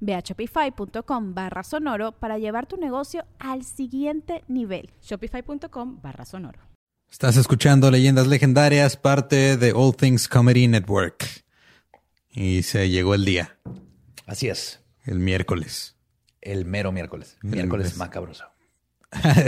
Ve a shopify.com/sonoro para llevar tu negocio al siguiente nivel. Shopify.com/sonoro. Estás escuchando Leyendas Legendarias, parte de All Things Comedy Network. Y se llegó el día. Así es. El miércoles. El mero miércoles. Miércoles macabroso.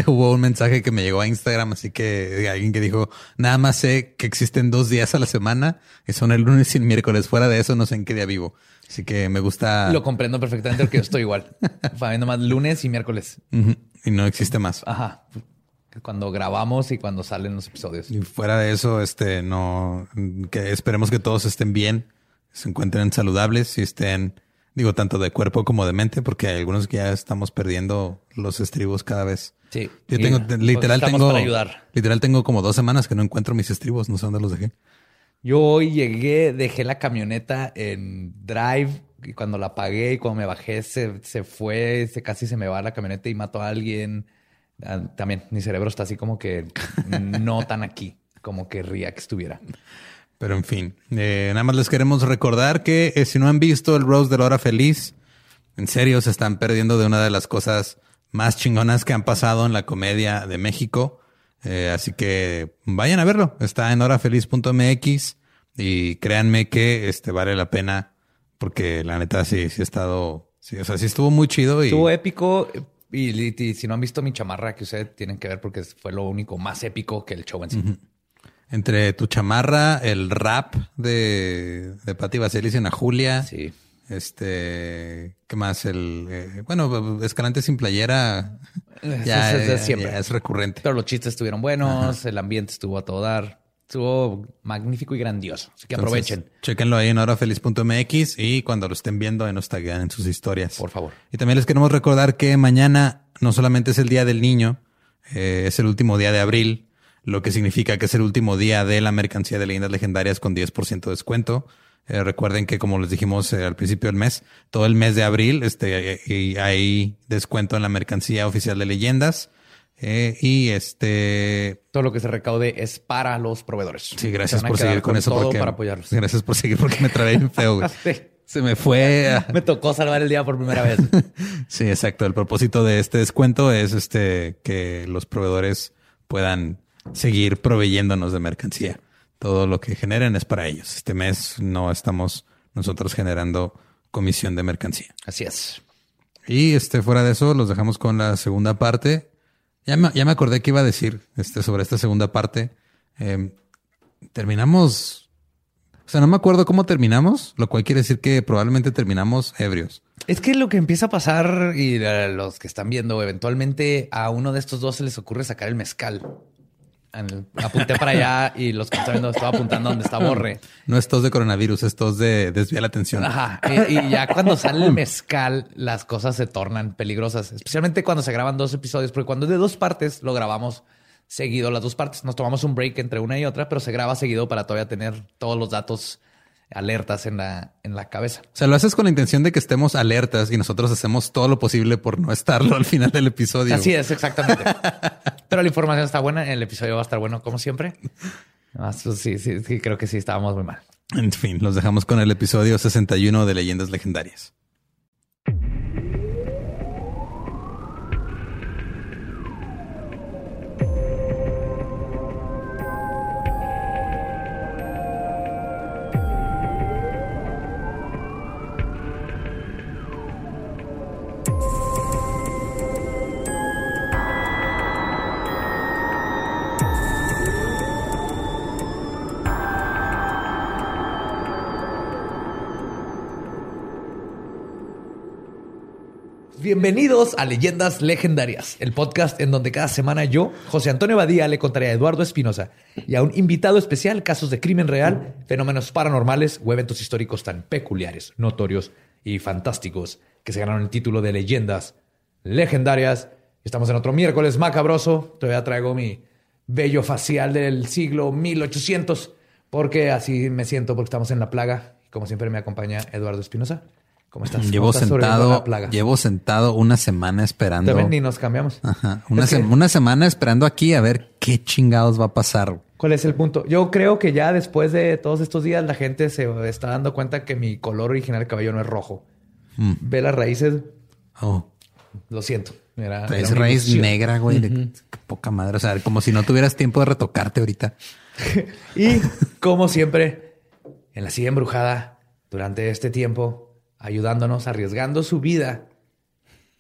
Hubo un mensaje que me llegó a Instagram, así que alguien que dijo: nada más sé que existen 2 días a la semana, que son el lunes y el miércoles. Fuera de eso, no sé en qué día vivo. Así que me gusta. Lo comprendo perfectamente porque yo estoy igual. Para mí nomás lunes y miércoles. Uh-huh. Y no existe más. Ajá. Cuando grabamos y cuando salen los episodios. Y fuera de eso, no. Que esperemos que todos estén bien, se encuentren saludables y estén. Digo, tanto de cuerpo como de mente, porque hay algunos que ya estamos perdiendo los estribos cada vez. Sí. Yo tengo, literal, tengo como 2 semanas que no encuentro mis estribos. No sé dónde los dejé. Yo hoy llegué, dejé la camioneta en drive y cuando la apagué y cuando me bajé se fue, casi se me va la camioneta y mató a alguien. También mi cerebro está así como que no tan aquí, como querría que estuviera. Pero en fin, nada más les queremos recordar que si no han visto el roast de la hora feliz, en serio se están perdiendo de una de las cosas más chingonas que han pasado en la comedia de México. Así que vayan a verlo. Está en horafeliz.mx y créanme que vale la pena porque la neta sí estuvo muy chido. Estuvo épico. Y si no han visto mi chamarra que ustedes tienen que ver porque fue lo único más épico que el show en sí. Uh-huh. Entre tu chamarra, el rap de Patti Vaselis en A Julia. Sí. ¿Qué más? Escalante sin playera. Ya es siempre. Ya es recurrente. Pero los chistes estuvieron buenos. Ajá. El ambiente estuvo a todo dar. Estuvo magnífico y grandioso. Así que entonces, aprovechen. Chéquenlo ahí en horafeliz.mx y cuando lo estén viendo, ahí nos taguean en sus historias. Por favor. Y también les queremos recordar que mañana no solamente es el Día del Niño, es el último día de abril. Lo que significa que es el último día de la mercancía de Leyendas Legendarias con 10% de descuento. Recuerden que, como les dijimos al principio del mes, todo el mes de abril hay descuento en la mercancía oficial de Leyendas. Todo lo que se recaude es para los proveedores. Sí, gracias por seguir con eso. Todo para apoyarlos. Gracias por seguir porque me trabé bien feo. Sí. Se me fue. Me tocó salvar el día por primera vez. Sí, exacto. El propósito de este descuento es que los proveedores puedan seguir proveyéndonos de mercancía. Todo lo que generen es para ellos. Este mes no estamos nosotros generando comisión de mercancía. Así es. Y fuera de eso, los dejamos con la segunda parte. Ya me acordé que iba a decir sobre esta segunda parte. Terminamos... O sea, no me acuerdo cómo terminamos, lo cual quiere decir que probablemente terminamos ebrios. Es que lo que empieza a pasar, y a los que están viendo, eventualmente a uno de estos dos se les ocurre sacar el mezcal. Apunté para allá y los que están viendo estaba apuntando donde está Borre. No es tos de coronavirus, es tos de desvía la atención. Ajá. Y ya cuando sale el mezcal, las cosas se tornan peligrosas, especialmente cuando se graban 2 episodios, porque cuando es de 2 partes, lo grabamos seguido las 2 partes. Nos tomamos un break entre una y otra, pero se graba seguido para todavía tener todos los datos alertas en la cabeza. O sea, lo haces con la intención de que estemos alertas y nosotros hacemos todo lo posible por no estarlo al final del episodio. Así es, exactamente. Pero la información está buena. El episodio va a estar bueno, como siempre. Sí, creo que sí, estábamos muy mal. En fin, los dejamos con el episodio 61 de Leyendas Legendarias. Bienvenidos a Leyendas Legendarias, el podcast en donde cada semana yo, José Antonio Badía, le contaré a Eduardo Espinosa y a un invitado especial casos de crimen real, fenómenos paranormales o eventos históricos tan peculiares, notorios y fantásticos que se ganaron el título de Leyendas Legendarias. Estamos en otro miércoles macabroso. Todavía traigo mi vello facial del siglo 1800 porque así me siento, porque estamos en la plaga. Como siempre me acompaña Eduardo Espinosa. ¿Cómo estás? Llevo sentado una semana esperando. También ni nos cambiamos. Ajá. Una semana esperando aquí a ver qué chingados va a pasar. ¿Cuál es el punto? Yo creo que ya después de todos estos días la gente se está dando cuenta que mi color original de cabello no es rojo. Ve las raíces. Oh. Lo siento. Traes raíz negra, güey. Qué poca madre. O sea, como si no tuvieras tiempo de retocarte ahorita. Y como siempre, en la silla embrujada, durante este tiempo, ayudándonos, arriesgando su vida,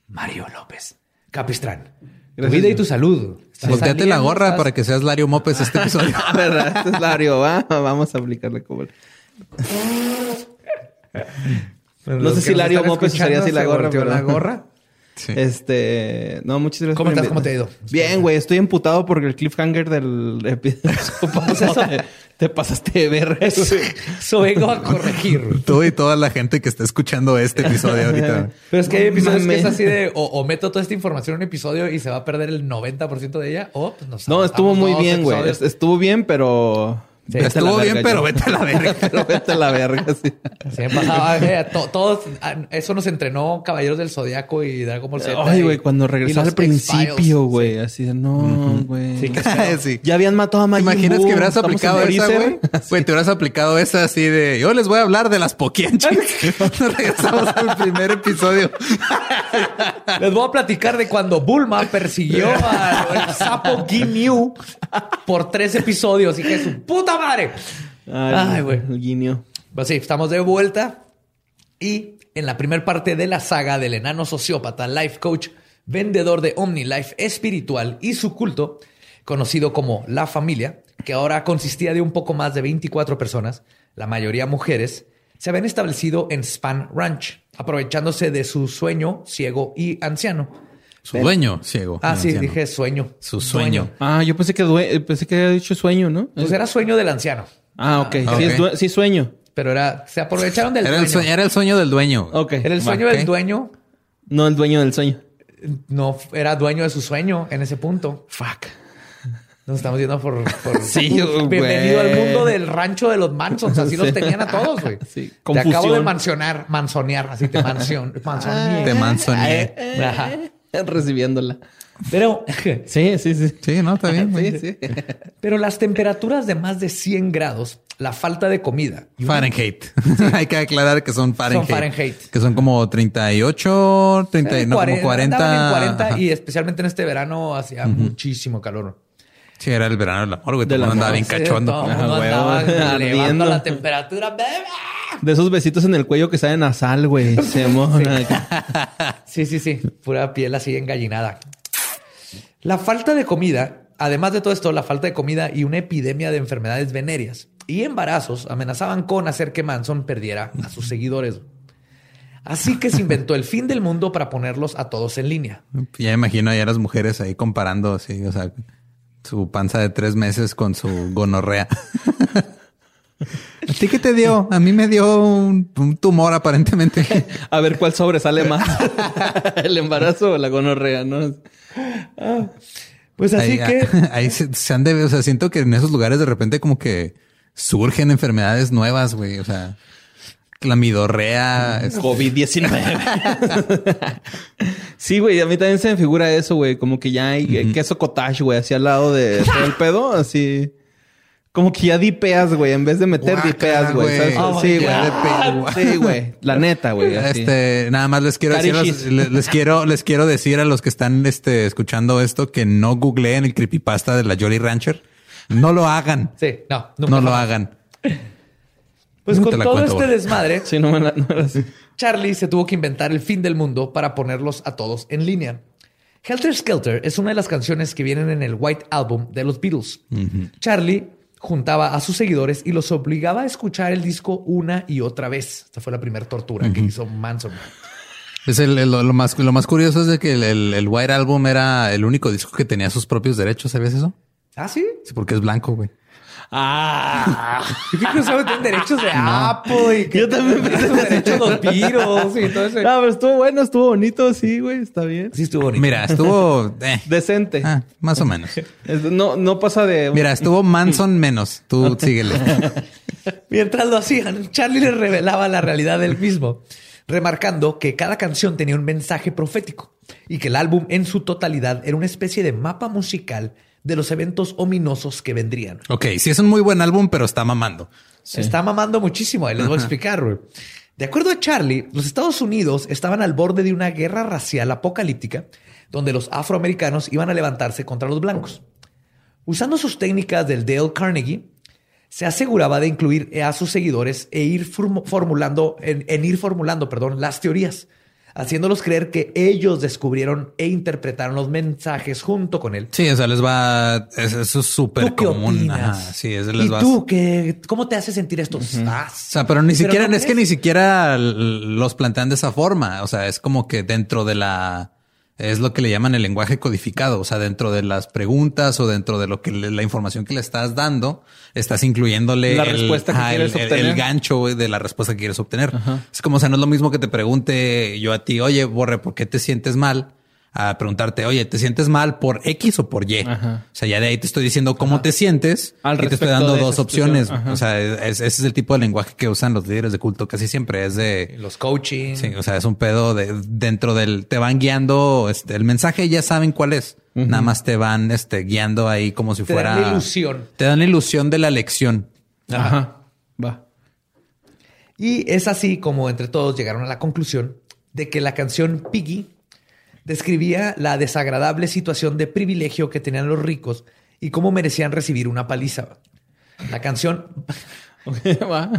Mario López Capistrán. Tu vida y tu salud. Volteate la gorra para que seas Lario Mópez este episodio. ¿Verdad? Este es Lario. Vamos a aplicarle como... no sé si Lario Mópez sería así la gorra. ¿La gorra? Sí. No, muchas gracias. ¿Cómo estás? ¿Cómo te ha ido? Bien, güey. Estoy emputado porque el cliffhanger del episodio. Te pasaste de ver eso. Eso vengo a corregir. Tú y toda la gente que está escuchando este episodio ahorita. Pero es que hay episodios que es así de... O meto toda esta información en un episodio y se va a perder el 90% de ella. O pues nos... No, estuvo muy bien, güey. Estuvo bien, pero... Sí, estuvo bien, pero vete a la verga. Pero vete a la verga, sí. Se me pasaba. Todos, eso nos entrenó Caballeros del Zodiaco y Dragon Ball Z. Ay, güey, cuando regresó al principio, güey. Sí. Así de, no, güey. Sí, sí. Ya habían matado a Majin Buu. ¿Te imaginas que hubieras aplicado esa, güey? Güey, te hubieras aplicado esa así de... Yo les voy a hablar de las poquienchis. Cuando regresamos al primer episodio. Les voy a platicar de cuando Bulma persiguió al sapo Ginyu por 3 episodios. Y que su puta madre. Ay, güey. El guiño. Pues sí, estamos de vuelta. Y en la primera parte de la saga del enano sociópata, life coach, vendedor de OmniLife espiritual y su culto, conocido como La Familia, que ahora consistía de un poco más de 24 personas, la mayoría mujeres, se habían establecido en Spahn Ranch, aprovechándose de su sueño ciego y anciano. Su dueño ciego. Ah, sí, anciano. Dije sueño. Su sueño. Ah, yo pensé que había dicho sueño, ¿no? Pues era sueño del anciano. Ah, ok. Ah, okay. Sí, sueño. Pero era... Se aprovecharon del dueño. Era el sueño del dueño. Ok. Era el sueño del dueño. No el dueño del sueño. No, era dueño de su sueño en ese punto. Fuck. Nos estamos yendo por... Sí, bienvenido al mundo del rancho de los Mansons. Así los tenían a todos, güey. Sí. Confusión. Te acabo de mansonear. Así te mansoneé. Te mansoneé. Ajá. Recibiéndola. Pero... Sí. Sí, no, está bien. Sí. Pero las temperaturas de más de 100 grados, la falta de comida... Fahrenheit. Sí. Hay que aclarar que son Fahrenheit. Que son como 38, 39, no, como 40. En 40. Ajá. Y especialmente en este verano hacía muchísimo calor. Sí, era el verano del amor, güey. Todo el mundo andaba bien cachondo. Todo el mundo andaba elevando la temperatura. De esos besitos en el cuello que saben a sal, güey. Se mona. Sí. Pura piel así engallinada. La falta de comida, además de todo esto, la falta de comida y una epidemia de enfermedades venéreas y embarazos amenazaban con hacer que Manson perdiera a sus seguidores. Así que se inventó el fin del mundo para ponerlos a todos en línea. Ya imagino ya las mujeres ahí comparando, sí, o sea, su panza de 3 meses con su gonorrea. ¿A ti qué te dio? A mí me dio un tumor, aparentemente. A ver cuál sobresale más. ¿El embarazo o la gonorrea? ¿No? Ah, pues así ahí, que... Ahí se han de... O sea, siento que en esos lugares de repente como que surgen enfermedades nuevas, güey. O sea, clamidorrea... COVID-19. Sí, güey. A mí también se me figura eso, güey. Como que ya hay queso cottage, güey. Así al lado de todo el pedo, así... Como que ya dipeas, güey. En vez de meter, dipeas, güey. Oh, sí, güey. Sí, güey. La neta, güey. Nada más les quiero decir... Les quiero decir a los que están escuchando esto que no googleen el creepypasta de la Jolly Rancher. No lo hagan. Sí, no. No lo hagan. Pues con todo este desmadre... Sí, no era así. Charlie se tuvo que inventar el fin del mundo para ponerlos a todos en línea. Helter Skelter es una de las canciones que vienen en el White Album de los Beatles. Charlie juntaba a sus seguidores y los obligaba a escuchar el disco una y otra vez. Esta fue la primera tortura que hizo Manson. Es lo más curioso es de que el White Album era el único disco que tenía sus propios derechos. ¿Sabías eso? ¿Ah, sí? Sí, porque es blanco, güey. Ah, yo creo que solo tienen derechos de Apple y que yo también pensé los derechos de los Beatles y todo eso. No, pero estuvo bueno, estuvo bonito, sí, güey, está bien. Sí, estuvo bonito. Mira, estuvo decente. Ah, más o menos. No pasa de... Mira, estuvo Manson menos. Tú síguele. Mientras lo hacían, Charlie les revelaba la realidad del mismo, remarcando que cada canción tenía un mensaje profético y que el álbum en su totalidad era una especie de mapa musical de los eventos ominosos que vendrían. Ok, sí es un muy buen álbum, pero está mamando. Sí. Está mamando muchísimo. Les voy a explicar, güey. De acuerdo a Charlie, los Estados Unidos estaban al borde de una guerra racial apocalíptica donde los afroamericanos iban a levantarse contra los blancos. Usando sus técnicas del Dale Carnegie, se aseguraba de incluir a sus seguidores e ir formulando las teorías, haciéndolos creer que ellos descubrieron e interpretaron los mensajes junto con él. Sí, o sea, les va... Eso es súper común. Ajá, sí, eso les... ¿Y vas... tú qué? ¿Cómo te hace sentir esto? O sea, pero ni siquiera... ¿No es que ni siquiera los plantean de esa forma? O sea, es como que dentro de la... Es lo que le llaman el lenguaje codificado. O sea, dentro de las preguntas o dentro de lo que la información que le estás dando, estás incluyéndole la respuesta que quieres obtener. El gancho de la respuesta que quieres obtener. Ajá. Es como, o sea, no es lo mismo que te pregunte yo a ti, oye, Borre, ¿por qué te sientes mal? A preguntarte, oye, ¿te sientes mal por X o por Y? Ajá. O sea, ya de ahí te estoy diciendo cómo te sientes y te estoy dando dos opciones. O sea, ese es el tipo de lenguaje que usan los líderes de culto casi siempre. Es de... Los coaching. Sí, o sea, es un pedo de dentro del... Te van guiando el mensaje, ya saben cuál es. Nada más te van guiando ahí como si fuera... Te dan la ilusión. Te dan la ilusión de la lección. Ajá. Va. Y es así como entre todos llegaron a la conclusión de que la canción Piggy describía la desagradable situación de privilegio que tenían los ricos y cómo merecían recibir una paliza. La canción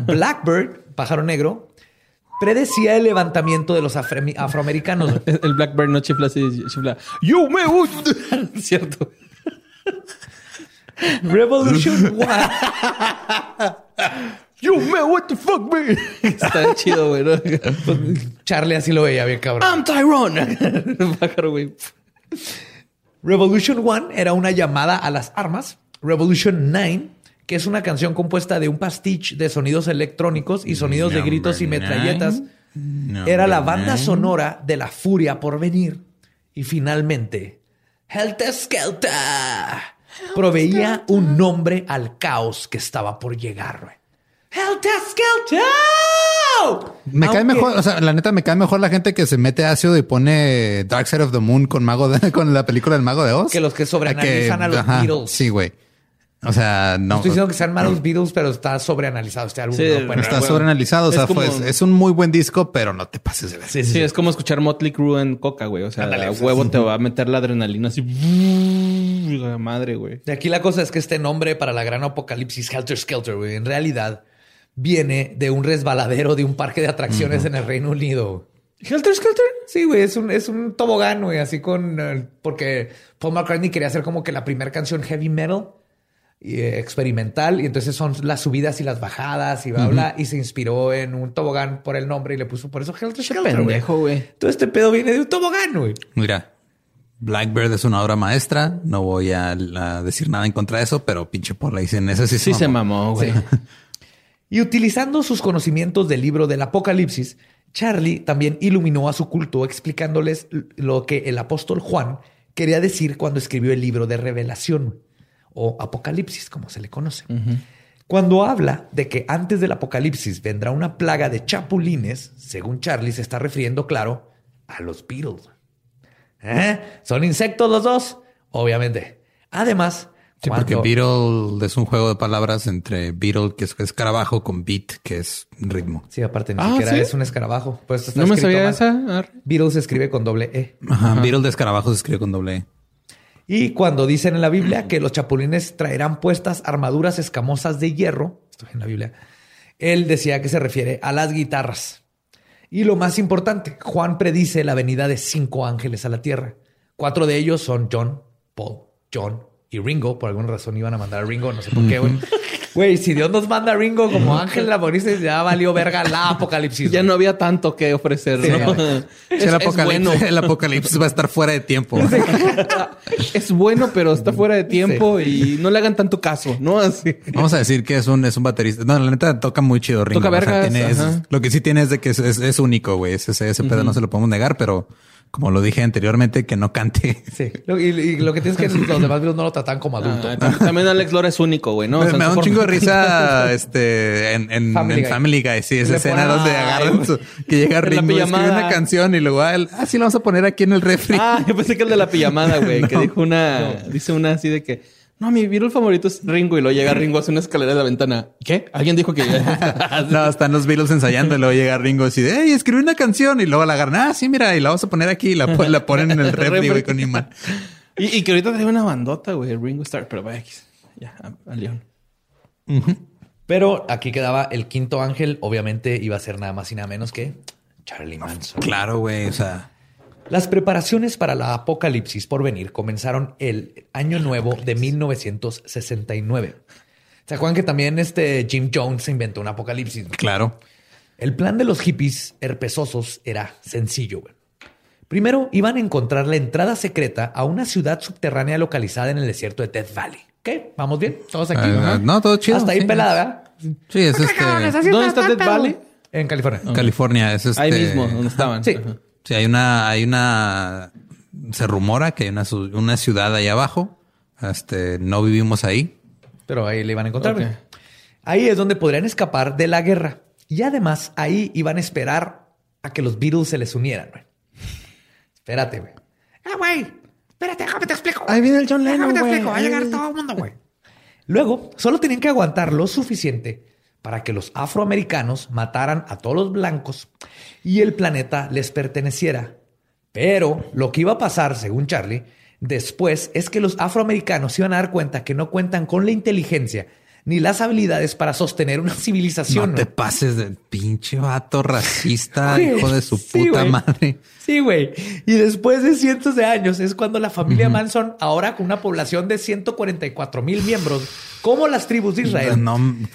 Blackbird, pájaro negro, predecía el levantamiento de los afroamericanos. El Blackbird no chifla así, chifla. ¡Yo me gusta! Cierto. Revolution One. You man, what the fuck, man? Está chido, güey, ¿no? Charlie así lo veía bien, cabrón. I'm Tyrone. Pájaro, güey. Revolution 1 era una llamada a las armas. Revolution 9, que es una canción compuesta de un pastiche de sonidos electrónicos y sonidos de gritos y metralletas. Era la banda sonora de la furia por venir. Y finalmente, Helter Skelter proveía un nombre al caos que estaba por llegar, güey. ¡Helter Skelter! Cae mejor, o sea, la neta me cae mejor la gente que se mete ácido y pone Dark Side of the Moon con la película del Mago de Oz. Que los que sobreanalizan a los Beatles. Sí, güey. O sea, no estoy diciendo que sean malos Beatles, pero está sobreanalizado este álbum. Sí, bueno, está sobreanalizado. O sea, es un muy buen disco, pero no te pases de ver. Sí, es como escuchar Motley Crue en coca, güey. O sea, ándale, a huevo te va a meter la adrenalina así. La madre, güey. De aquí la cosa es que este nombre para la gran apocalipsis, Helter Skelter, güey, en realidad viene de un resbaladero de un parque de atracciones en el Reino Unido. ¿Helter Skelter? Sí, güey. Es un tobogán, güey. Así con... porque Paul McCartney quería hacer como que la primera canción heavy metal experimental, y entonces son las subidas y las bajadas y bla bla, y se inspiró en un tobogán por el nombre y le puso por eso Helter Skelter, güey. Todo este pedo viene de un tobogán, güey. Mira, Blackbird es una obra maestra. No voy a decir nada en contra de eso, pero pinche por la dicen eso. Sí se mamó, güey. Sí. Y utilizando sus conocimientos del libro del Apocalipsis, Charlie también iluminó a su culto explicándoles lo que el apóstol Juan quería decir cuando escribió el libro de Revelación, o Apocalipsis, como se le conoce. Cuando habla de que antes del Apocalipsis vendrá una plaga de chapulines, según Charlie se está refiriendo, claro, a los Beatles. ¿Eh? ¿Son insectos los dos? Obviamente. Además... Sí, porque Beatle es un juego de palabras entre Beatle, que es escarabajo, con beat, que es ritmo. Sí, aparte ni siquiera es un escarabajo. Pues está escrito mal. No me sabía esa. Beatle se escribe con doble E. Ajá. Beatle de escarabajo se escribe con doble E. Y cuando dicen en la Biblia que los chapulines traerán puestas armaduras escamosas de hierro, esto es en la Biblia, él decía que se refiere a las guitarras. Y lo más importante, Juan predice la venida de 5 ángeles a la tierra. 4 de ellos son John, Paul, John y Ringo. Por alguna razón iban a mandar a Ringo, no sé por qué. Güey, si Dios nos manda a Ringo como Ángel Laborices, ya valió verga la apocalipsis. Ya no había tanto que ofrecer, ¿no? El apocalipsis va a estar fuera de tiempo. Es bueno, pero está fuera de tiempo y no le hagan tanto caso, ¿no? Así. Vamos a decir que es un baterista. No, la neta toca muy chido Ringo. Toca vergas, o sea, lo que sí tiene es de que es único, güey. Ese pedo no se lo podemos negar, pero... Como lo dije anteriormente, que no cante. Sí. Y lo que tienes que decir, los demás no lo tratan como adulto. Ah, también Alex Lora es único, güey, ¿no? O sea, me da un chingo de risa en Family Guy. Sí, esa escena donde agarran que llega Ringo y escribe una canción y luego sí la vamos a poner aquí en el refri. Ah, yo pensé que el de la pijamada, güey, que dijo dice una así de que no, mi Beatle favorito es Ringo y luego llega Ringo, hace una escalera de la ventana. ¿Qué? Alguien dijo que... No, están los Beatles ensayando y luego llega Ringo y dice, hey, escribí una canción y luego la agarran. Ah, sí, mira, y la vamos a poner aquí y la ponen en el refri, güey, con imán. Y que ahorita trae una bandota, güey, Ringo Starr, pero vaya, ya, a León. Pero aquí quedaba el quinto ángel. Obviamente iba a ser nada más y nada menos que Charlie Manson. Claro, güey, o sea... Las preparaciones para la apocalipsis por venir comenzaron el año nuevo de 1969. ¿Se acuerdan que también Jim Jones se inventó un apocalipsis? Claro. El plan de los hippies herpesosos era sencillo. Primero iban a encontrar la entrada secreta a una ciudad subterránea localizada en el desierto de Death Valley. ¿Qué? ¿Vamos bien? ¿Todos aquí? No, todo chido. Hasta ahí pelada, ¿verdad? Sí, es ¿Dónde está Death Valley? En California. En California. Es ahí mismo, donde estaban. Sí. Ajá. Sí, se rumora que hay una ciudad ahí abajo. No vivimos ahí. Pero ahí le iban a encontrar. Okay. Ahí es donde podrían escapar de la guerra. Y además ahí iban a esperar a que los Beatles se les unieran, güey. Espérate, güey. Güey. Espérate, déjame te explico. Ahí viene el John Lennon, güey. Va a llegar todo el mundo, güey. Luego, solo tenían que aguantar lo suficiente para que los afroamericanos mataran a todos los blancos y el planeta les perteneciera. Pero lo que iba a pasar, según Charlie, después es que los afroamericanos se iban a dar cuenta que no cuentan con la inteligencia ni las habilidades para sostener una civilización. No te pases del pinche vato racista, hijo de su puta madre. Sí, güey. Y después de cientos de años es cuando la familia Manson, ahora con una población de 144,000 miembros, como las tribus de Israel,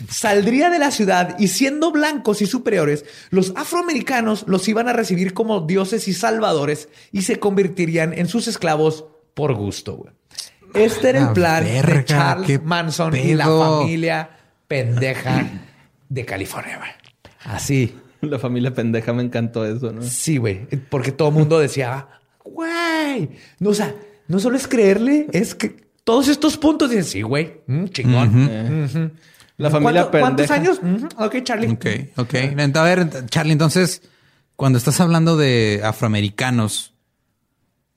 saldría de la ciudad y siendo blancos y superiores, los afroamericanos los iban a recibir como dioses y salvadores y se convertirían en sus esclavos por gusto, güey. Este era el plan de Charles Manson y la familia pendeja de California, güey. Así. La familia pendeja, me encantó eso, ¿no? Sí, güey. Porque todo el mundo decía, güey. No, o sea, no solo es creerle, es que todos estos puntos dicen, sí, güey. Chingón. La familia pendeja. ¿Cuántos años? Ok, Charlie. Ok. A ver, Charlie, entonces, cuando estás hablando de afroamericanos,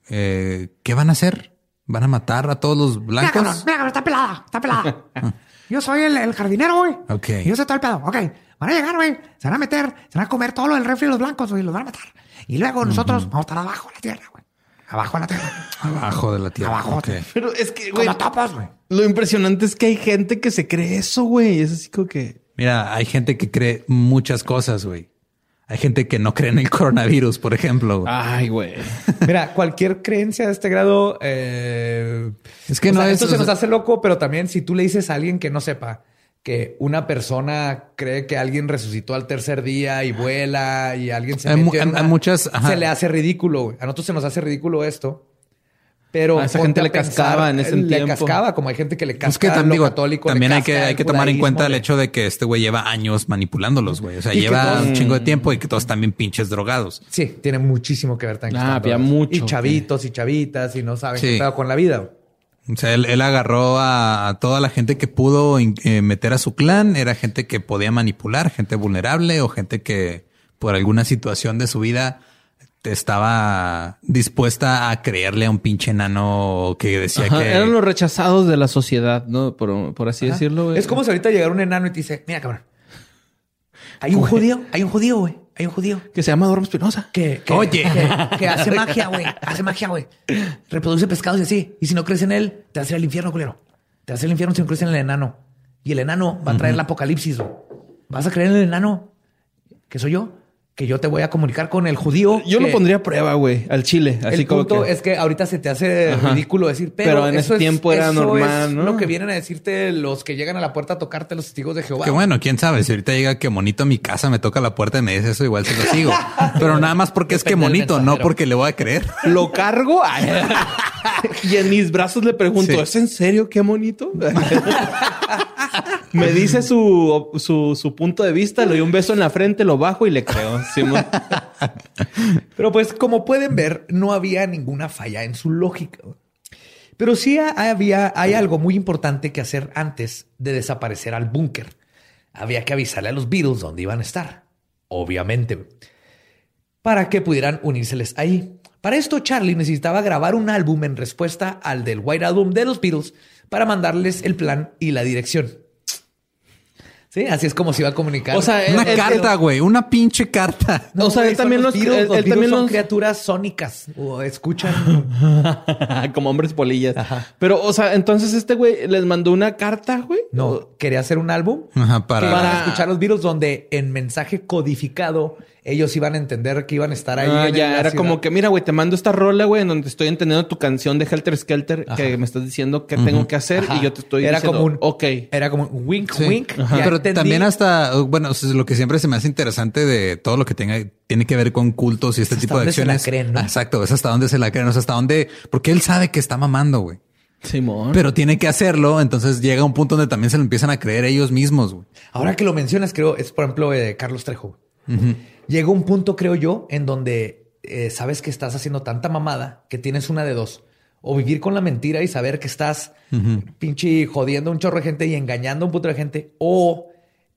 ¿qué van a hacer? ¿Van a matar a todos los blancos? Mira, cabrón, está pelada. Yo soy el jardinero, güey. Ok. Yo sé todo el pedo. Ok. Van a llegar, güey. Se van a meter, se van a comer todo lo del refri de los blancos, güey. Los van a matar. Y luego nosotros vamos a estar abajo de la tierra, güey. Abajo de la tierra. Okay. Pero es que, güey. Con las tapas, güey. Lo impresionante es que hay gente que se cree eso, güey. Es así como que... Mira, hay gente que cree muchas cosas, güey. Hay gente que no cree en el coronavirus, por ejemplo. Ay, güey. Mira, cualquier creencia de este grado... es que no es... Esto se nos hace loco, pero también si tú le dices a alguien que no sepa que una persona cree que alguien resucitó al tercer día y vuela y alguien se metió en una, a muchas... Ajá. Se le hace ridículo, güey. A nosotros se nos hace ridículo esto. Pero a esa gente le cascaba en ese tiempo. Le cascaba, como hay gente que le cascaba. Es que también, lo católico, también hay que tomar en cuenta el hecho de que este güey lleva años manipulándolos, güey. O sea, lleva un chingo de tiempo y que todos están bien pinches drogados. Sí, tiene muchísimo que ver también. Había mucho. Y chavitos y chavitas y no saben qué estaba con la vida. O sea, él agarró a toda la gente que pudo meter a su clan. Era gente que podía manipular, gente vulnerable o gente que por alguna situación de su vida... estaba dispuesta a creerle a un pinche enano que decía que... Eran los rechazados de la sociedad, ¿no? Por así decirlo, güey. Es como si ahorita llegara un enano y te dice, mira, cabrón, hay un judío, güey. Hay un judío. Que se llama Dorm Espinosa. Que hace magia, güey. Reproduce pescados y así. Y si no crees en él, te vas a ir al infierno, culero. Te vas a ir al infierno si no crees en el enano. Y el enano va a traer el apocalipsis, güey. ¿Vas a creer en el enano? ¿Que soy yo? que yo te voy a comunicar con el judío. Yo lo pondría a prueba, güey, al chile. Así el como punto que... es que ahorita se te hace ridículo decir, pero en ese tiempo era normal, ¿no? Lo que vienen a decirte los que llegan a la puerta a tocarte los testigos de Jehová. Que bueno, quién sabe. Si ahorita llega Kemonito a mi casa, me toca la puerta y me dice eso, igual se lo sigo. Pero nada más porque es Kemonito, no porque le voy a creer. Lo cargo y en mis brazos le pregunto, ¿es en serio Kemonito? Me dice su punto de vista, le doy un beso en la frente, lo bajo y le creo. Simón. Pero pues como pueden ver, no había ninguna falla en su lógica. Pero sí hay algo muy importante que hacer antes de desaparecer al búnker. Había que avisarle a los Beatles dónde iban a estar, obviamente, para que pudieran unírseles ahí. Para esto, Charlie necesitaba grabar un álbum en respuesta al del White Album de los Beatles para mandarles el plan y la dirección. Sí, así es como se iba a comunicar. O sea, una carta, güey. Una pinche carta. No, o sea, él también los Beatles, él también son criaturas sónicas. O escuchan. Como hombres polillas. Ajá. Pero, o sea, entonces este güey les mandó una carta, güey. No, quería hacer un álbum. Ajá, para escuchar los Beatles donde en mensaje codificado... ellos iban a entender que iban a estar ahí. Ah, ya era ciudad. Como que, mira, güey, te mando esta rola, güey, en donde estoy entendiendo tu canción de Helter Skelter, que me estás diciendo qué tengo que hacer y yo te estoy diciendo. Como un, era como un wink, wink. Pero entendí. También hasta, bueno, es lo que siempre se me hace interesante de todo lo que tiene que ver con cultos y este tipo de acciones. Se la creen, ¿no? Exacto, es hasta dónde se la creen, es hasta dónde, porque él sabe que está mamando, güey. Simón. Pero tiene que hacerlo. Entonces llega un punto donde también se lo empiezan a creer ellos mismos, güey. Ahora que lo mencionas, creo, es por ejemplo Carlos Trejo. Llegó un punto, creo yo, en donde sabes que estás haciendo tanta mamada que tienes una de dos. O vivir con la mentira y saber que estás pinche jodiendo a un chorro de gente y engañando a un puto de gente. O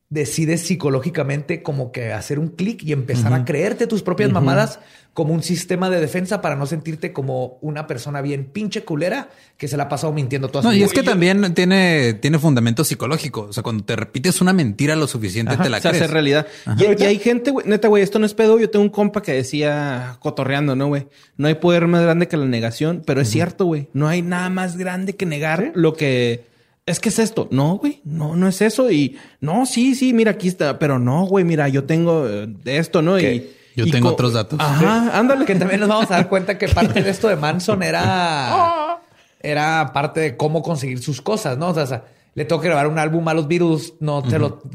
decides psicológicamente como que hacer un clic y empezar a creerte tus propias mamadas como un sistema de defensa para no sentirte como una persona bien pinche culera que se la ha pasado mintiendo toda su vida. No, y es que también tiene fundamento psicológico. O sea, cuando te repites una mentira lo suficiente, te la crees. Se hace realidad. Y hay gente, güey, neta, güey, esto no es pedo. Yo tengo un compa que decía, cotorreando, ¿no, güey? No hay poder más grande que la negación, pero es cierto, güey. No hay nada más grande que negar lo que... Es que es esto. No, güey. No, no es eso. Y no, sí, mira, aquí está. Pero no, güey, mira, yo tengo esto, ¿no? Yo tengo otros datos. Ajá, ándale. Que también nos vamos a dar cuenta que parte de esto de Manson era parte de cómo conseguir sus cosas, ¿no? O sea le tengo que grabar un álbum a los Beatles. No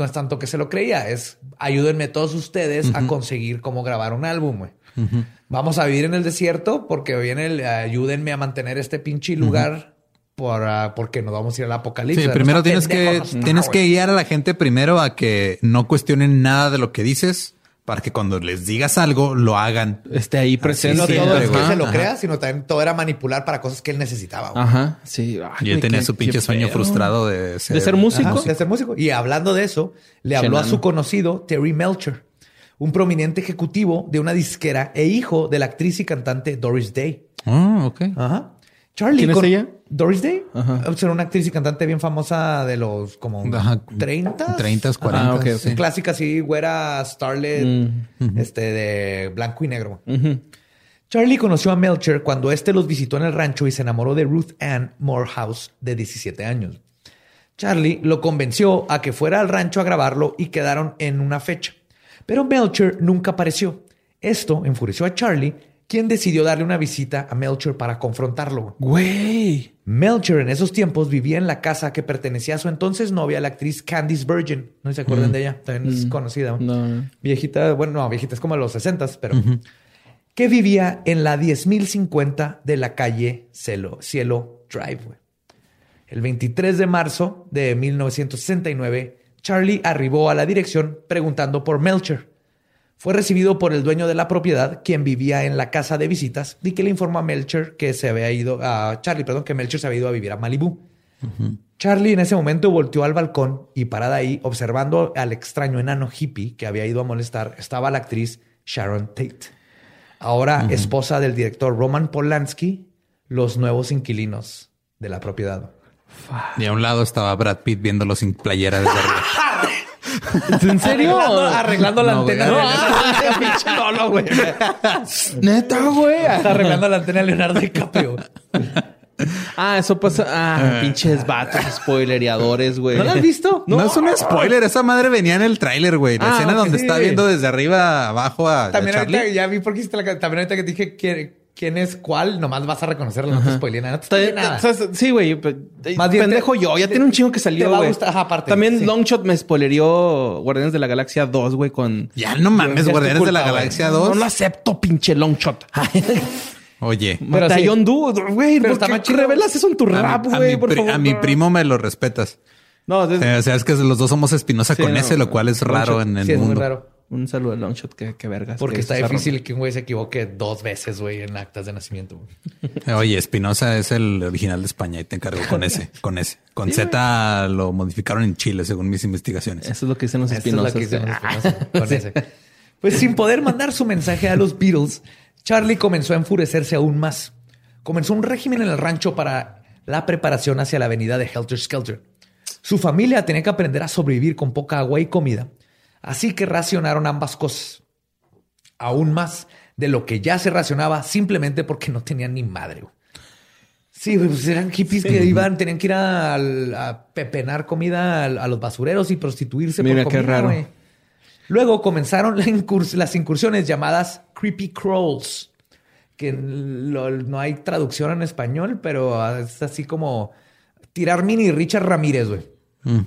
es tanto que se lo creía. Es ayúdenme todos ustedes a conseguir cómo grabar un álbum, güey. Vamos a vivir en el desierto porque viene el ayúdenme a mantener este pinche lugar... Porque nos vamos a ir al apocalipsis. Sí, primero tienes que guiar a la gente primero a que no cuestionen nada de lo que dices para que cuando les digas algo lo hagan. Esté ahí presente. Así, no todo es que se lo crea, sino también todo era manipular para cosas que él necesitaba. Güey. Ajá, sí. Y él tenía su pinche sueño frustrado de ser músico. Ajá, sí. De ser músico. Y hablando de eso, le habló a su conocido Terry Melcher, un prominente ejecutivo de una disquera e hijo de la actriz y cantante Doris Day. Ah, ok. Ajá. Charlie, ¿quién es ella? Doris Day. Era una actriz y cantante bien famosa de los como 30s, 40s. Okay. Clásica, sí, güera, starlet, de blanco y negro. Charlie conoció a Melcher cuando este los visitó en el rancho y se enamoró de Ruth Ann Morehouse, de 17 años. Charlie lo convenció a que fuera al rancho a grabarlo y quedaron en una fecha. Pero Melcher nunca apareció. Esto enfureció a Charlie, ¿quién decidió darle una visita a Melcher para confrontarlo? Güey. Melcher en esos tiempos vivía en la casa que pertenecía a su entonces novia, la actriz Candice Bergen. ¿No se acuerdan de ella? También es conocida. No. Viejita, bueno, no, viejita es como de los 60s, pero... Que vivía en la 10,050 de la calle Cielo Drive. Güey. El 23 de marzo de 1969, Charlie arribó a la dirección preguntando por Melcher. Fue recibido por el dueño de la propiedad, quien vivía en la casa de visitas, y que le informó a Melcher que Melcher se había ido a vivir a Malibú. Charlie en ese momento volteó al balcón y parada ahí, observando al extraño enano hippie que había ido a molestar, estaba la actriz Sharon Tate, ahora esposa del director Roman Polanski, los nuevos inquilinos de la propiedad. Y a un lado estaba Brad Pitt viéndolo sin playera desde arriba. ¿En serio? Arreglando la antena. No, güey. Neta, güey. Está arreglando la antena de Leonardo DiCaprio. Ah, eso pasa. Ah, pinches vatos spoilereadores, güey. ¿No lo has visto? No, no es un spoiler. Esa madre venía en el tráiler, güey. La escena donde está viendo desde arriba abajo a Charlie. También ahorita, ya vi porque hiciste la... También ahorita que te dije que... ¿Quién es cuál? Nomás vas a reconocerlo, no te spoileé nada. Sí, güey. Más bien pendejo yo. Ya tiene un chingo que salió, güey. También sí. Longshot me spoilereó Guardianes de la Galaxia 2, güey, con... Ya no mames, Guardianes de la Galaxia 2. No lo acepto, pinche Longshot. Oye. Pero sí. John Doe, güey. Pero está más chido. Revelas eso en tu rap, güey, por favor. A mi primo me lo respetas. No, o sea, es que los dos somos Espinosa con ese, lo cual es raro en el mundo. Sí, es muy raro. Un saludo a Longshot, que vergas. Porque está difícil que un güey se equivoque dos veces, güey, en actas de nacimiento. Oye, Espinosa es el original de España y te encargo con ese, con ese. Con sí, Z güey. Lo modificaron en Chile, según mis investigaciones. Eso es lo que dicen los Espinosa. Es con ese. Pues sin poder mandar su mensaje a los Beatles, Charlie comenzó a enfurecerse aún más. Comenzó un régimen en el rancho para la preparación hacia la avenida de Helter Skelter. Su familia tenía que aprender a sobrevivir con poca agua y comida. Así que racionaron ambas cosas. Aún más de lo que ya se racionaba simplemente porque no tenían ni madre. Sí, pues eran hippies que iban, tenían que ir a pepenar comida a los basureros y prostituirse por comida. Mira qué raro. Luego comenzaron las incursiones llamadas Creepy Crawls, que no hay traducción en español, pero es así como tirar mini Richard Ramírez, güey.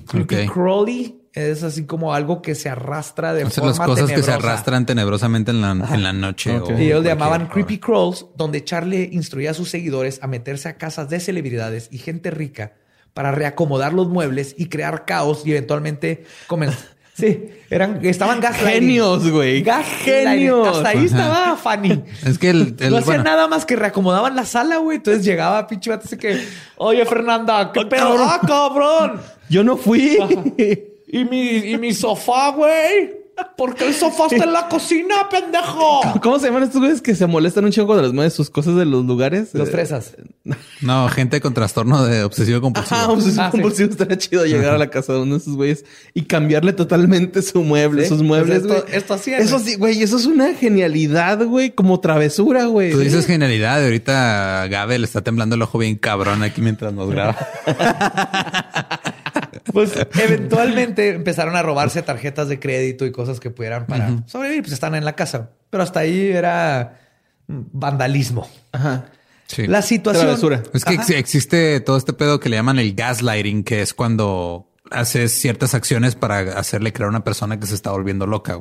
Creepy Crawly. Es así como algo que se arrastra de forma tenebrosa. O sea, las cosas que se arrastran tenebrosamente en la noche. Okay. Y ellos le llamaban Creepy Crawls, donde Charlie instruía a sus seguidores a meterse a casas de celebridades y gente rica para reacomodar los muebles y crear caos y eventualmente comenzar. Sí, estaban gaslighting. Genios, güey. Genios. Hasta ahí estaba Fanny. Es que no hacían nada más que reacomodaban la sala, güey. Entonces llegaba pinche vato así que... Oye, Fernanda, ¿qué pedo? ¡Ah, cabrón! Yo no fui. ¿Y mi sofá, güey? ¿Por qué el sofá está en la cocina, pendejo? ¿Cómo se llaman estos güeyes que se molestan un chingo cuando les mueven sus cosas de los lugares? Los fresas. No, gente con trastorno de obsesivo compulsivo. Ah, obsesivo compulsivo. Sí. Estaría chido llegar a la casa de uno de esos güeyes y cambiarle totalmente su mueble, sus muebles. Pues esto sí es. Eso sí, güey. Eso es una genialidad, güey. Como travesura, güey. Tú dices genialidad. Ahorita Gabe le está temblando el ojo bien cabrón aquí mientras nos graba. Pues eventualmente empezaron a robarse tarjetas de crédito y cosas que pudieran para sobrevivir. Pues están en la casa. Pero hasta ahí era vandalismo. Ajá. Sí. La situación... Travesura. Es que existe todo este pedo que le llaman el gaslighting, que es cuando haces ciertas acciones para hacerle creer a una persona que se está volviendo loca.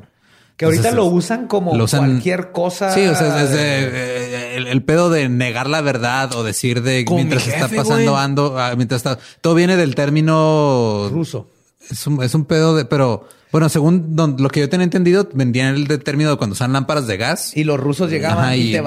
Que ahorita lo usan como cualquier cosa. Sí, o sea, es el pedo de negar la verdad o decir de con mientras jefe, está pasando güey. Mientras está. Todo viene del término ruso. Es un pedo de, pero bueno, según lo que yo tenía entendido, vendían el término de cuando usan lámparas de gas y los rusos llegaban y te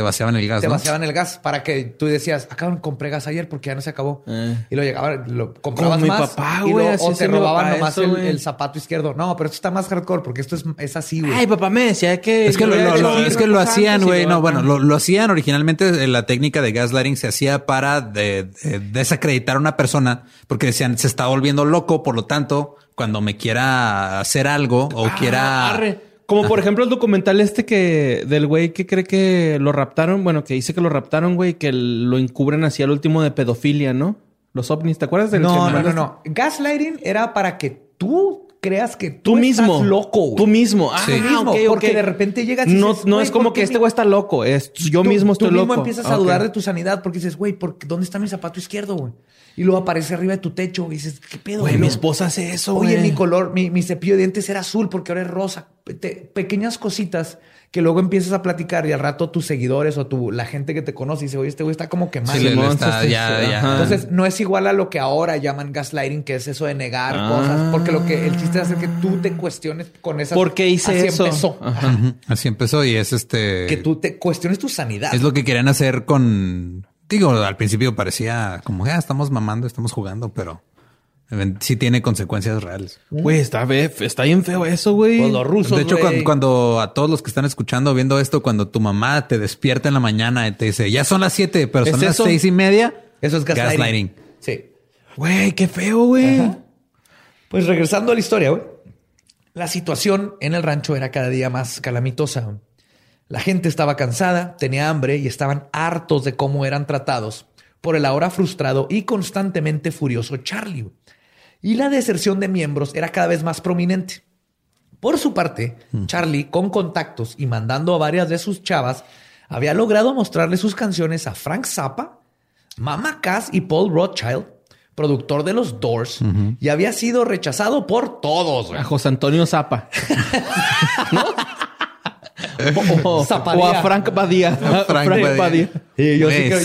vaciaban el gas. Te vaciaban el gas para que tú decías, acaban, compré gas ayer porque ya no se acabó. Y lo llegaban, lo compraban más. Mi papá, güey, o te robaban nomás el zapato izquierdo. No, pero esto está más hardcore porque esto es así, güey. Ay, papá me decía que... Es que lo hacían, güey. No, bueno, lo hacían originalmente. La técnica de gaslighting se hacía para desacreditar a una persona porque decían, se está volviendo loco, por lo tanto... Cuando me quiera hacer algo o quiera... Arre. Como por ejemplo el documental del güey que cree que lo raptaron. Bueno, que dice que lo raptaron, güey, que lo encubren así al último de pedofilia, ¿no? Los ovnis. ¿Te acuerdas del tema? No. Gaslighting era para que tú creas que tú mismo estás loco. Güey. Tú mismo. Ah, sí. Okay, porque de repente llegas y dices, no es como que este güey está loco. Es yo mismo estoy loco. Tú mismo empiezas a dudar de tu sanidad porque dices, güey, ¿dónde está mi zapato izquierdo, güey? Y luego aparece arriba de tu techo y dices, ¿qué pedo? Güey, mi esposa hace eso, güey. Oye, mi cepillo de dientes era azul porque ahora es rosa. Pequeñas cositas que luego empiezas a platicar y al rato tus seguidores o la gente que te conoce dice, oye, este güey está como quemado. Sí, entonces, no es igual a lo que ahora llaman gaslighting, que es eso de negar cosas. Porque el chiste es hacer que tú te cuestiones con esas... ¿Por qué hice eso? Así empezó. Ajá. Así empezó y es que tú te cuestiones tu sanidad. Es lo que querían hacer con... Digo, al principio parecía como que estamos mamando, estamos jugando, pero sí tiene consecuencias reales. Güey, está bien feo eso, güey. Pues los rusos, de hecho, cuando a todos los que están escuchando, viendo esto, cuando tu mamá te despierta en la mañana y te dice, ya son las 7, pero son las 6:30. Eso es gaslighting. Sí. Güey, qué feo, güey. Pues regresando a la historia, güey. La situación en el rancho era cada día más calamitosa. La gente estaba cansada, tenía hambre y estaban hartos de cómo eran tratados por el ahora frustrado y constantemente furioso Charlie. Y la deserción de miembros era cada vez más prominente. Por su parte, Charlie, con contactos y mandando a varias de sus chavas, había logrado mostrarle sus canciones a Frank Zappa, Mama Cass y Paul Rothschild, productor de los Doors, y había sido rechazado por todos. A José Antonio Zappa. ¿No? O a Frank Badía. Frank Badía. Y yo, sí que,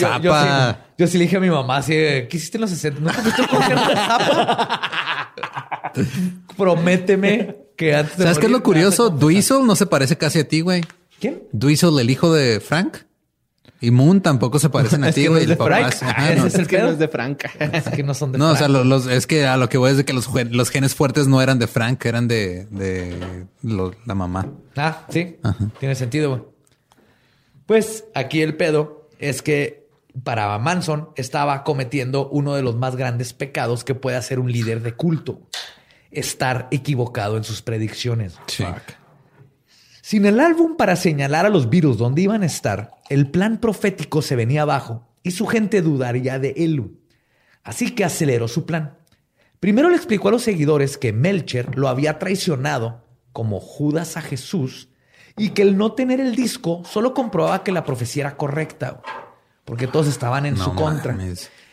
yo sí le dije a mi mamá, así, ¿qué hiciste en los 60? ¿Nunca viste el concierto de Zappa? Prométeme que antes de... ¿Sabes qué es lo curioso? Dweezil no se parece casi a ti, güey. ¿Quién? Dweezil, el hijo de Frank. Y Moon tampoco se parecen a ti, güey. No, es que no es de Frank. Es que no son de Frank. No, o sea, es que a lo que voy es de que los genes fuertes no eran de Frank, eran de la mamá. Ah, sí. Ajá. Tiene sentido, güey. Pues aquí el pedo es que para Manson estaba cometiendo uno de los más grandes pecados que puede hacer un líder de culto. Estar equivocado en sus predicciones. Sí. Fuck. Sin el álbum para señalar a los Beatles dónde iban a estar, el plan profético se venía abajo y su gente dudaría de él. Así que aceleró su plan. Primero le explicó a los seguidores que Melcher lo había traicionado como Judas a Jesús y que el no tener el disco solo comprobaba que la profecía era correcta porque todos estaban en su contra.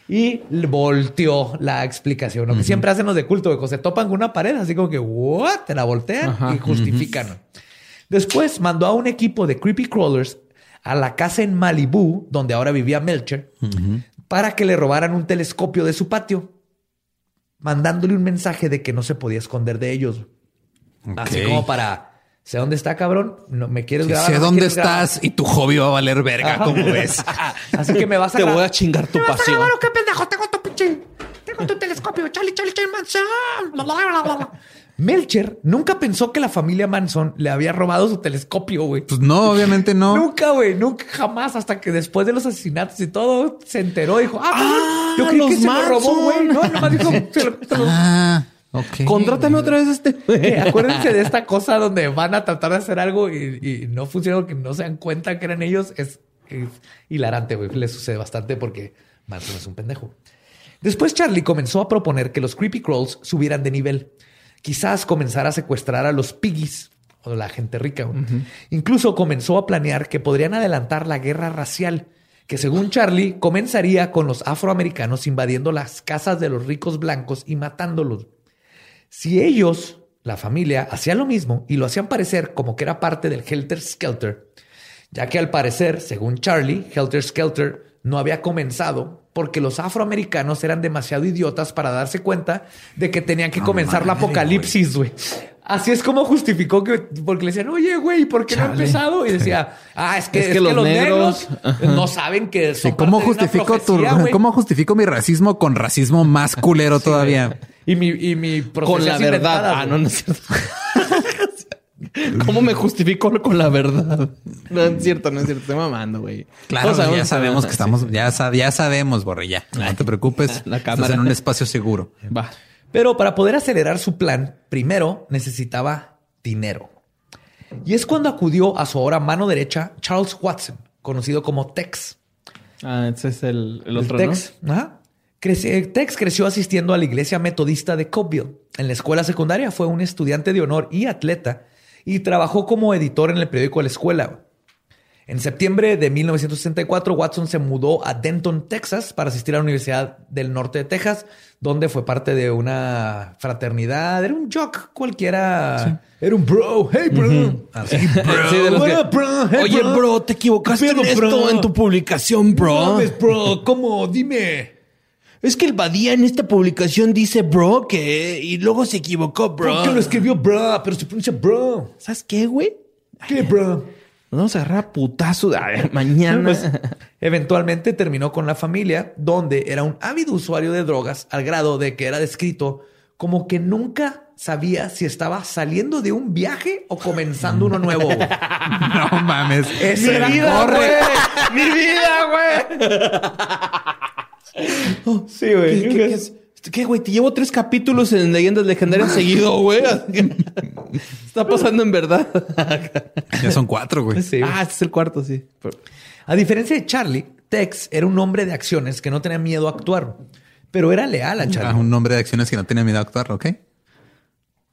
Y volteó la explicación. Lo que siempre hacen los de culto, que se topan con una pared, así como que ¿what? Te la voltean y justifican. Después mandó a un equipo de Creepy Crawlers a la casa en Malibú, donde ahora vivía Melcher, para que le robaran un telescopio de su patio, mandándole un mensaje de que no se podía esconder de ellos. Okay. Así como para... Sé dónde está, cabrón. No me quieres grabar. Sé dónde estás grabar? Y tu hobby va a valer verga, como ves. Así que me vas a... Te voy a chingar tu pasión. ¿Qué pendejo? Tengo tu telescopio. Charlie Manson. Melcher nunca pensó que la familia Manson le había robado su telescopio, güey. Pues no, obviamente no. Nunca, güey. Nunca, jamás. Hasta que después de los asesinatos y todo, se enteró. Dijo, yo creo que se lo robó, güey. No, nomás dijo... Okay. Contrátame otra vez Acuérdense de esta cosa donde van a tratar de hacer algo y no funciona, que no se dan cuenta que eran ellos. Es hilarante, güey. Le sucede bastante porque Manson es un pendejo. Después Charlie comenzó a proponer que los Creepy Crawls subieran de nivel. Quizás comenzar a secuestrar a los piggies o la gente rica. Incluso comenzó a planear que podrían adelantar la guerra racial, que según Charlie comenzaría con los afroamericanos invadiendo las casas de los ricos blancos y matándolos. Si ellos, la familia, hacían lo mismo y lo hacían parecer como que era parte del Helter Skelter, ya que al parecer, según Charlie, Helter Skelter no había comenzado porque los afroamericanos eran demasiado idiotas para darse cuenta de que tenían que comenzar la apocalipsis, güey. Así es como justificó que... Porque le decían, oye, güey, ¿por qué no ha empezado? Y decía, es que los negros no saben que son parte ¿Cómo justifico mi racismo con racismo más culero todavía? Güey. Y mi con la verdad. No es cierto. ¿Cómo me justifico con la verdad? No es cierto. Estoy mamando, güey. Claro, ya sabemos que estamos... Ya sabemos, Borre, ya. No te preocupes. La cámara. Estás en un espacio seguro. Va. Pero para poder acelerar su plan, primero necesitaba dinero. Y es cuando acudió a su ahora mano derecha, Charles Watson, conocido como Tex. Ese es el otro, Tex, ¿no? Ajá. Tex creció asistiendo a la iglesia metodista de Cookville. En la escuela secundaria fue un estudiante de honor y atleta y trabajó como editor en el periódico de la escuela. En septiembre de 1964, Watson se mudó a Denton, Texas, para asistir a la Universidad del Norte de Texas, donde fue parte de una fraternidad. Era un jock cualquiera. Sí. Era un bro. Hey, bro. Así, bro. Sí, de los que... bro. Hey, oye, bro, te equivocaste en esto en tu publicación, bro. No mames, bro. ¿Cómo? Dime. Es que el Badía en esta publicación dice bro que... Y luego se equivocó, bro. ¿Por qué lo escribió bro? Pero se pronuncia bro. ¿Sabes qué, güey? ¿Qué, bro? Nos vamos a agarrar a putazo mañana. Pues, eventualmente terminó con la familia, donde era un ávido usuario de drogas al grado de que era descrito como que nunca sabía si estaba saliendo de un viaje o comenzando uno nuevo. Güey. No mames. ¡Mi vida, güey! Sí, güey. ¿Qué, güey? Te llevo 3 capítulos en Leyendas Legendarias seguido, güey. Está pasando en verdad. Ya son 4, güey. Sí, este es el 4, sí. A diferencia de Charlie, Tex era un hombre de acciones que no tenía miedo a actuar, pero era leal a Charlie. Ah, un hombre de acciones que no tenía miedo a actuar, ¿ok?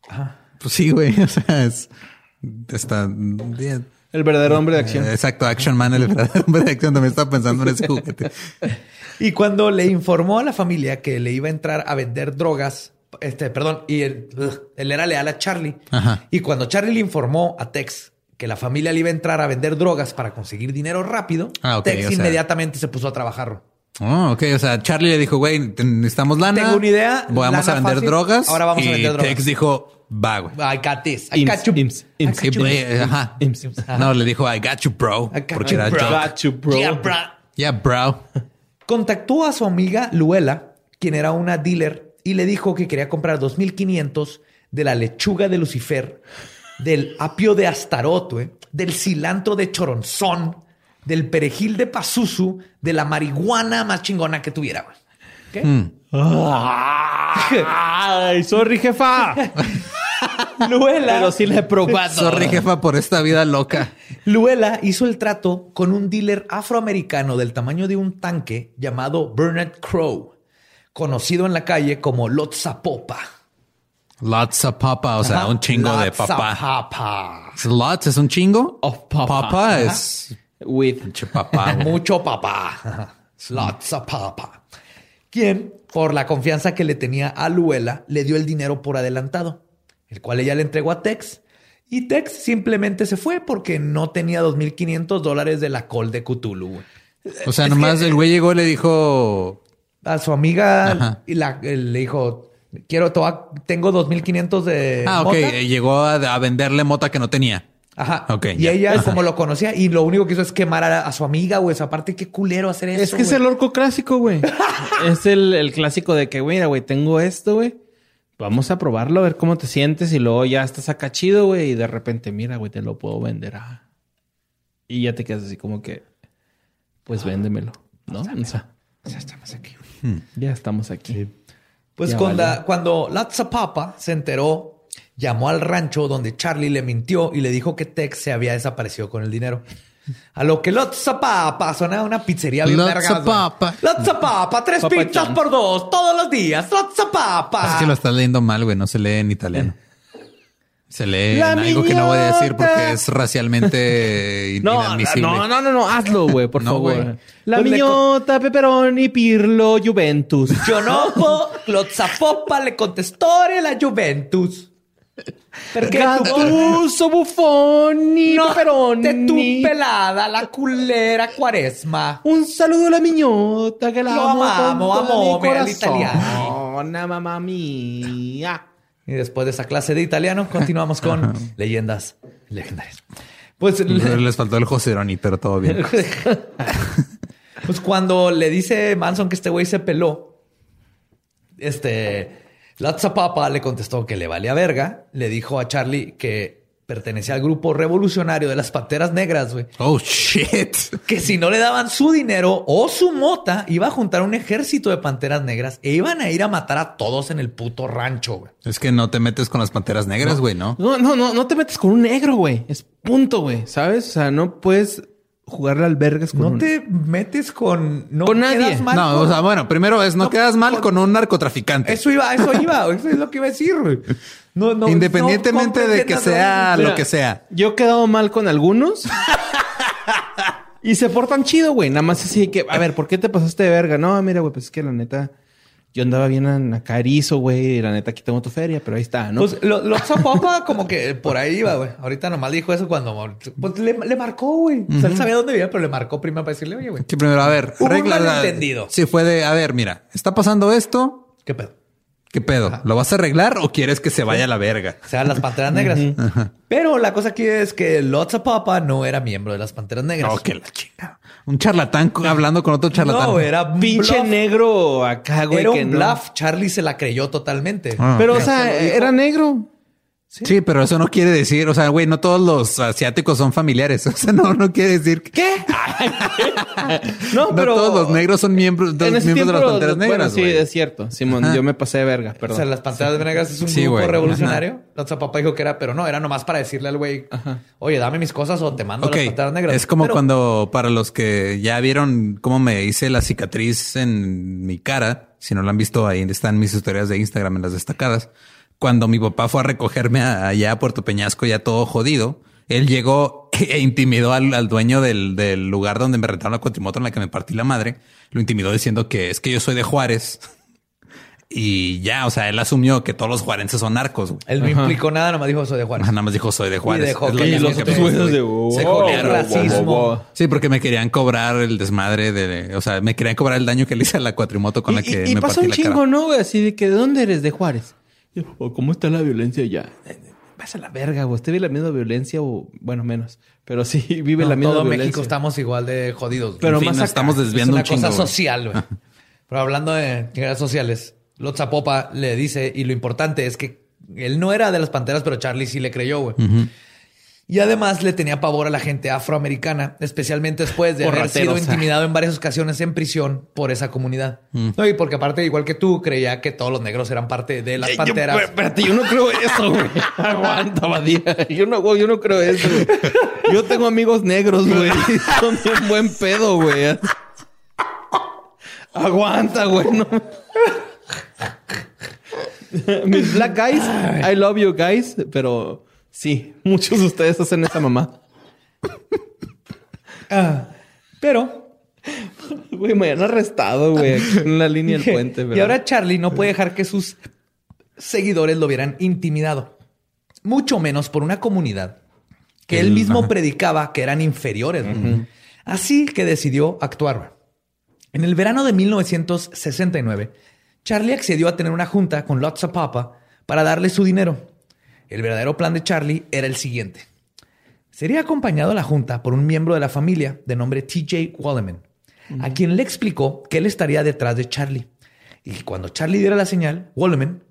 Ah. Pues sí, güey. O sea, está bien. El verdadero hombre de acción. Exacto. Action Man, el verdadero hombre de acción. También estaba pensando en ese juguete. Y cuando le informó a la familia que le iba a entrar a vender drogas, y él era leal a Charlie. Ajá. Y cuando Charlie le informó a Tex que la familia le iba a entrar a vender drogas para conseguir dinero rápido, Tex inmediatamente se puso a trabajar. Oh, ok. O sea, Charlie le dijo, güey, necesitamos lana. Tengo una idea. Vamos a vender drogas. Ahora vamos a vender drogas. Tex dijo... Va, güey. I got this. I got you. No, le dijo, I got you, bro. I got you, bro. Yeah, bro. Yeah, bro. Contactó a su amiga Luela, quien era una dealer, y le dijo que quería comprar 2,500 de la lechuga de Lucifer, del apio de Astaroth, del cilantro de Choronzón, del perejil de Pazuzu, de la marihuana más chingona que tuviera, güey. ¿Qué? Ay, sorry, jefa. Luela. Pero sí le he probado. Sorry, jefa, por esta vida loca. Luela hizo el trato con un dealer afroamericano del tamaño de un tanque llamado Bernard Crowe, conocido en la calle como Lotzapopa. Lotzapopa, o sea, un chingo Lotza de papá. Lots es un chingo. Of papa. Papa es... With. Mucho papá. Mucho papá. Lotzapopa. Quien, por la confianza que le tenía a Luela, le dio el dinero por adelantado, el cual ella le entregó a Tex. Y Tex simplemente se fue porque no tenía $2,500 de la col de Cthulhu. O sea, nomás el güey llegó y le dijo... A su amiga le dijo, tengo $2,500 de mota. Llegó a venderle mota que no tenía. Ajá. Okay, y ella, como lo conocía, y lo único que hizo es quemar a su amiga, güey. Aparte, qué culero hacer eso. Es que es el orco clásico, güey. Es el clásico de que, güey, mira, güey, tengo esto, güey. Vamos a probarlo, a ver cómo te sientes. Y luego ya estás acá chido, güey. Y de repente, mira, güey, te lo puedo vender. Ah. Y ya te quedas así como que, pues véndemelo, ¿no? Ya estamos aquí, güey. Ya estamos aquí. Sí. Pues cuando Lotzapopa se enteró, llamó al rancho donde Charlie le mintió y le dijo que Tex se había desaparecido con el dinero. A lo que Lotzapopa sonaba una pizzería bien larga. Lotzapopa, 3 pizzas por 2 todos los días. Lotzapopa. Es que lo estás leyendo mal, güey. No se lee en italiano. Se lee en algo que no voy a decir porque es racialmente inadmisible. No. Hazlo, güey, por favor. Wey. La miñota, pepperoni, pirlo, Juventus. Gionopo, Lotzapopa le contestó la Juventus. Perché Gattuso, buffoni, peperoni, te tu pelada, la culera Quaresma. Un saludo alla mignota che la amamo, amore all'italiano. No, mamma mía. Y después de esa clase de italiano continuamos con leyendas legendarias. Pues les faltó el Joseroni, pero todo bien. Pues cuando le dice Manson que este güey se peló, Lotzapopa le contestó que le valía verga. Le dijo a Charlie que pertenecía al grupo revolucionario de las Panteras Negras, güey. Oh, shit. Que si no le daban su dinero o su mota, iba a juntar un ejército de Panteras Negras e iban a ir a matar a todos en el puto rancho, güey. Es que no te metes con las Panteras Negras, güey, No te metes con un negro, güey. Es punto, güey. ¿Sabes? O sea, no puedes... jugarle albergues con... No te metes con... No con nadie. Mal, no, o sea, bueno, primero es no quedas mal con un narcotraficante. Eso iba. Eso es lo que iba a decir. No, independientemente de que sea lo que sea. Yo he quedado mal con algunos. Y se portan chido, güey. Nada más así que... A ver, ¿por qué te pasaste de verga? No, mira, güey, pues es que la neta... Yo andaba bien a carizo, güey. La neta, aquí tengo tu feria, pero ahí está, ¿no? Pues Lotzapopa como que por ahí iba, güey. Ahorita nomás dijo eso cuando... Pues le marcó, güey. O sea, él sabía dónde vivía, pero le marcó primero para decirle, oye, güey. Sí, primero, a ver, regla... malentendido. Sí, fue de, a ver, mira, está pasando esto. ¿Qué pedo? Ajá. ¿Lo vas a arreglar o quieres que se vaya a la verga? O sea, las Panteras Negras. Pero la cosa aquí es que Lotzapopa no era miembro de las Panteras Negras. No, que la chingada. Un charlatán hablando con otro charlatán. No, era un pinche bluff. Negro acá, güey. Era un bluff. Charlie se la creyó totalmente. Pero, o sea, era negro. Sí, pero eso no quiere decir, o sea, güey, no todos los asiáticos son familiares. O sea, no quiere decir ¿qué? No, pero todos los negros son miembros de las Panteras Negras. Bueno, sí, es cierto. Simón, yo me pasé de verga, perdón. O sea, las Panteras Negras es un grupo revolucionario. O sea, papá dijo que era, pero no, era nomás para decirle al güey, oye, dame mis cosas o te mando las Panteras Negras. Es como cuando, para los que ya vieron cómo me hice la cicatriz en mi cara, si no la han visto, ahí están mis historias de Instagram en las destacadas. Cuando mi papá fue a recogerme allá a Puerto Peñasco, ya todo jodido, él llegó e intimidó al dueño del lugar donde me rentaron la cuatrimoto en la que me partí la madre. Lo intimidó diciendo que es que yo soy de Juárez. Y ya, o sea, él asumió que todos los juarenses son narcos. Güey. Él no implicó nada, nomás dijo soy de Juárez. Nada más dijo soy de Juárez. Y dejó que los otros jueces de racismo. Sí, porque me querían cobrar el desmadre de... O sea, me querían cobrar el daño que le hice a la cuatrimoto con la que me partí la cara. Y pasó un chingo, ¿no? Así de que ¿dónde eres? De Juárez. ¿Cómo está la violencia allá? Vas a la verga, güey. Usted vive la misma violencia o... Bueno, menos. Pero sí vive la misma violencia. Todo México estamos igual de jodidos. Pero en fin, más acá, estamos desviando un chingo. Es una cosa social, güey. Pero hablando de chingadas sociales, Lotza Popa le dice... Y lo importante es que él no era de las Panteras, pero Charlie sí le creyó, güey. Uh-huh. Y además le tenía pavor a la gente afroamericana, especialmente después de haber sido intimidado en varias ocasiones en prisión por esa comunidad. Mm. No, y porque aparte, igual que tú, creía que todos los negros eran parte de las Panteras. Espérate, yo no creo eso, güey. Aguanta, Badía. Yo no creo eso, güey. Yo tengo amigos negros, güey. Son de un buen pedo, güey. Aguanta, güey. No. Mis black guys, I love you guys, pero... Sí, muchos de ustedes hacen esa mamá. Pero, güey, me han arrestado, güey, en la línea del puente. Pero... Y ahora Charlie no puede dejar que sus seguidores lo hubieran intimidado. Mucho menos por una comunidad que él mismo predicaba que eran inferiores. Uh-huh. Así que decidió actuar. En el verano de 1969, Charlie accedió a tener una junta con Lotza Papa para darle su dinero. El verdadero plan de Charlie era el siguiente. Sería acompañado a la junta por un miembro de la familia de nombre TJ Walleman, a quien le explicó que él estaría detrás de Charlie. Y cuando Charlie diera la señal, Walleman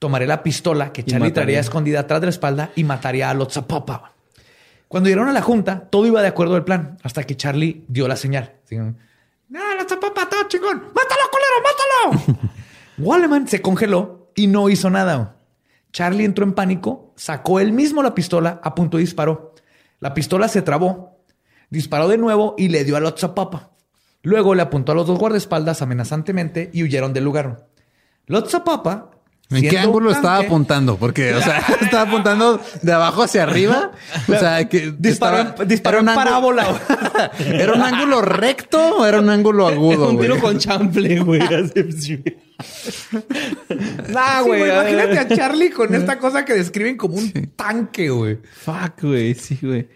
tomaría la pistola que Charlie traería escondida atrás de la espalda y mataría a Lotza Popa. Cuando llegaron a la junta, todo iba de acuerdo al plan, hasta que Charlie dio la señal. ¡No, Lotza Popa, todo chingón! ¡Mátalo, culero, mátalo! Walleman se congeló y no hizo nada. Charlie entró en pánico, sacó él mismo la pistola, apuntó y disparó. La pistola se trabó, disparó de nuevo y le dio a Lotza Popa. Luego le apuntó a los dos guardaespaldas amenazantemente y huyeron del lugar. Lotza Popa... ¿En qué ángulo estaba apuntando? Porque, o sea, estaba apuntando de abajo hacia arriba. O sea, que disparó en parábola. ¿Era un ángulo recto o era un ángulo agudo? Un tiro con chanfle, güey. Nah, güey. Sí, imagínate a Charlie con esta cosa que describen como un tanque, güey. Fuck, güey. Sí, güey.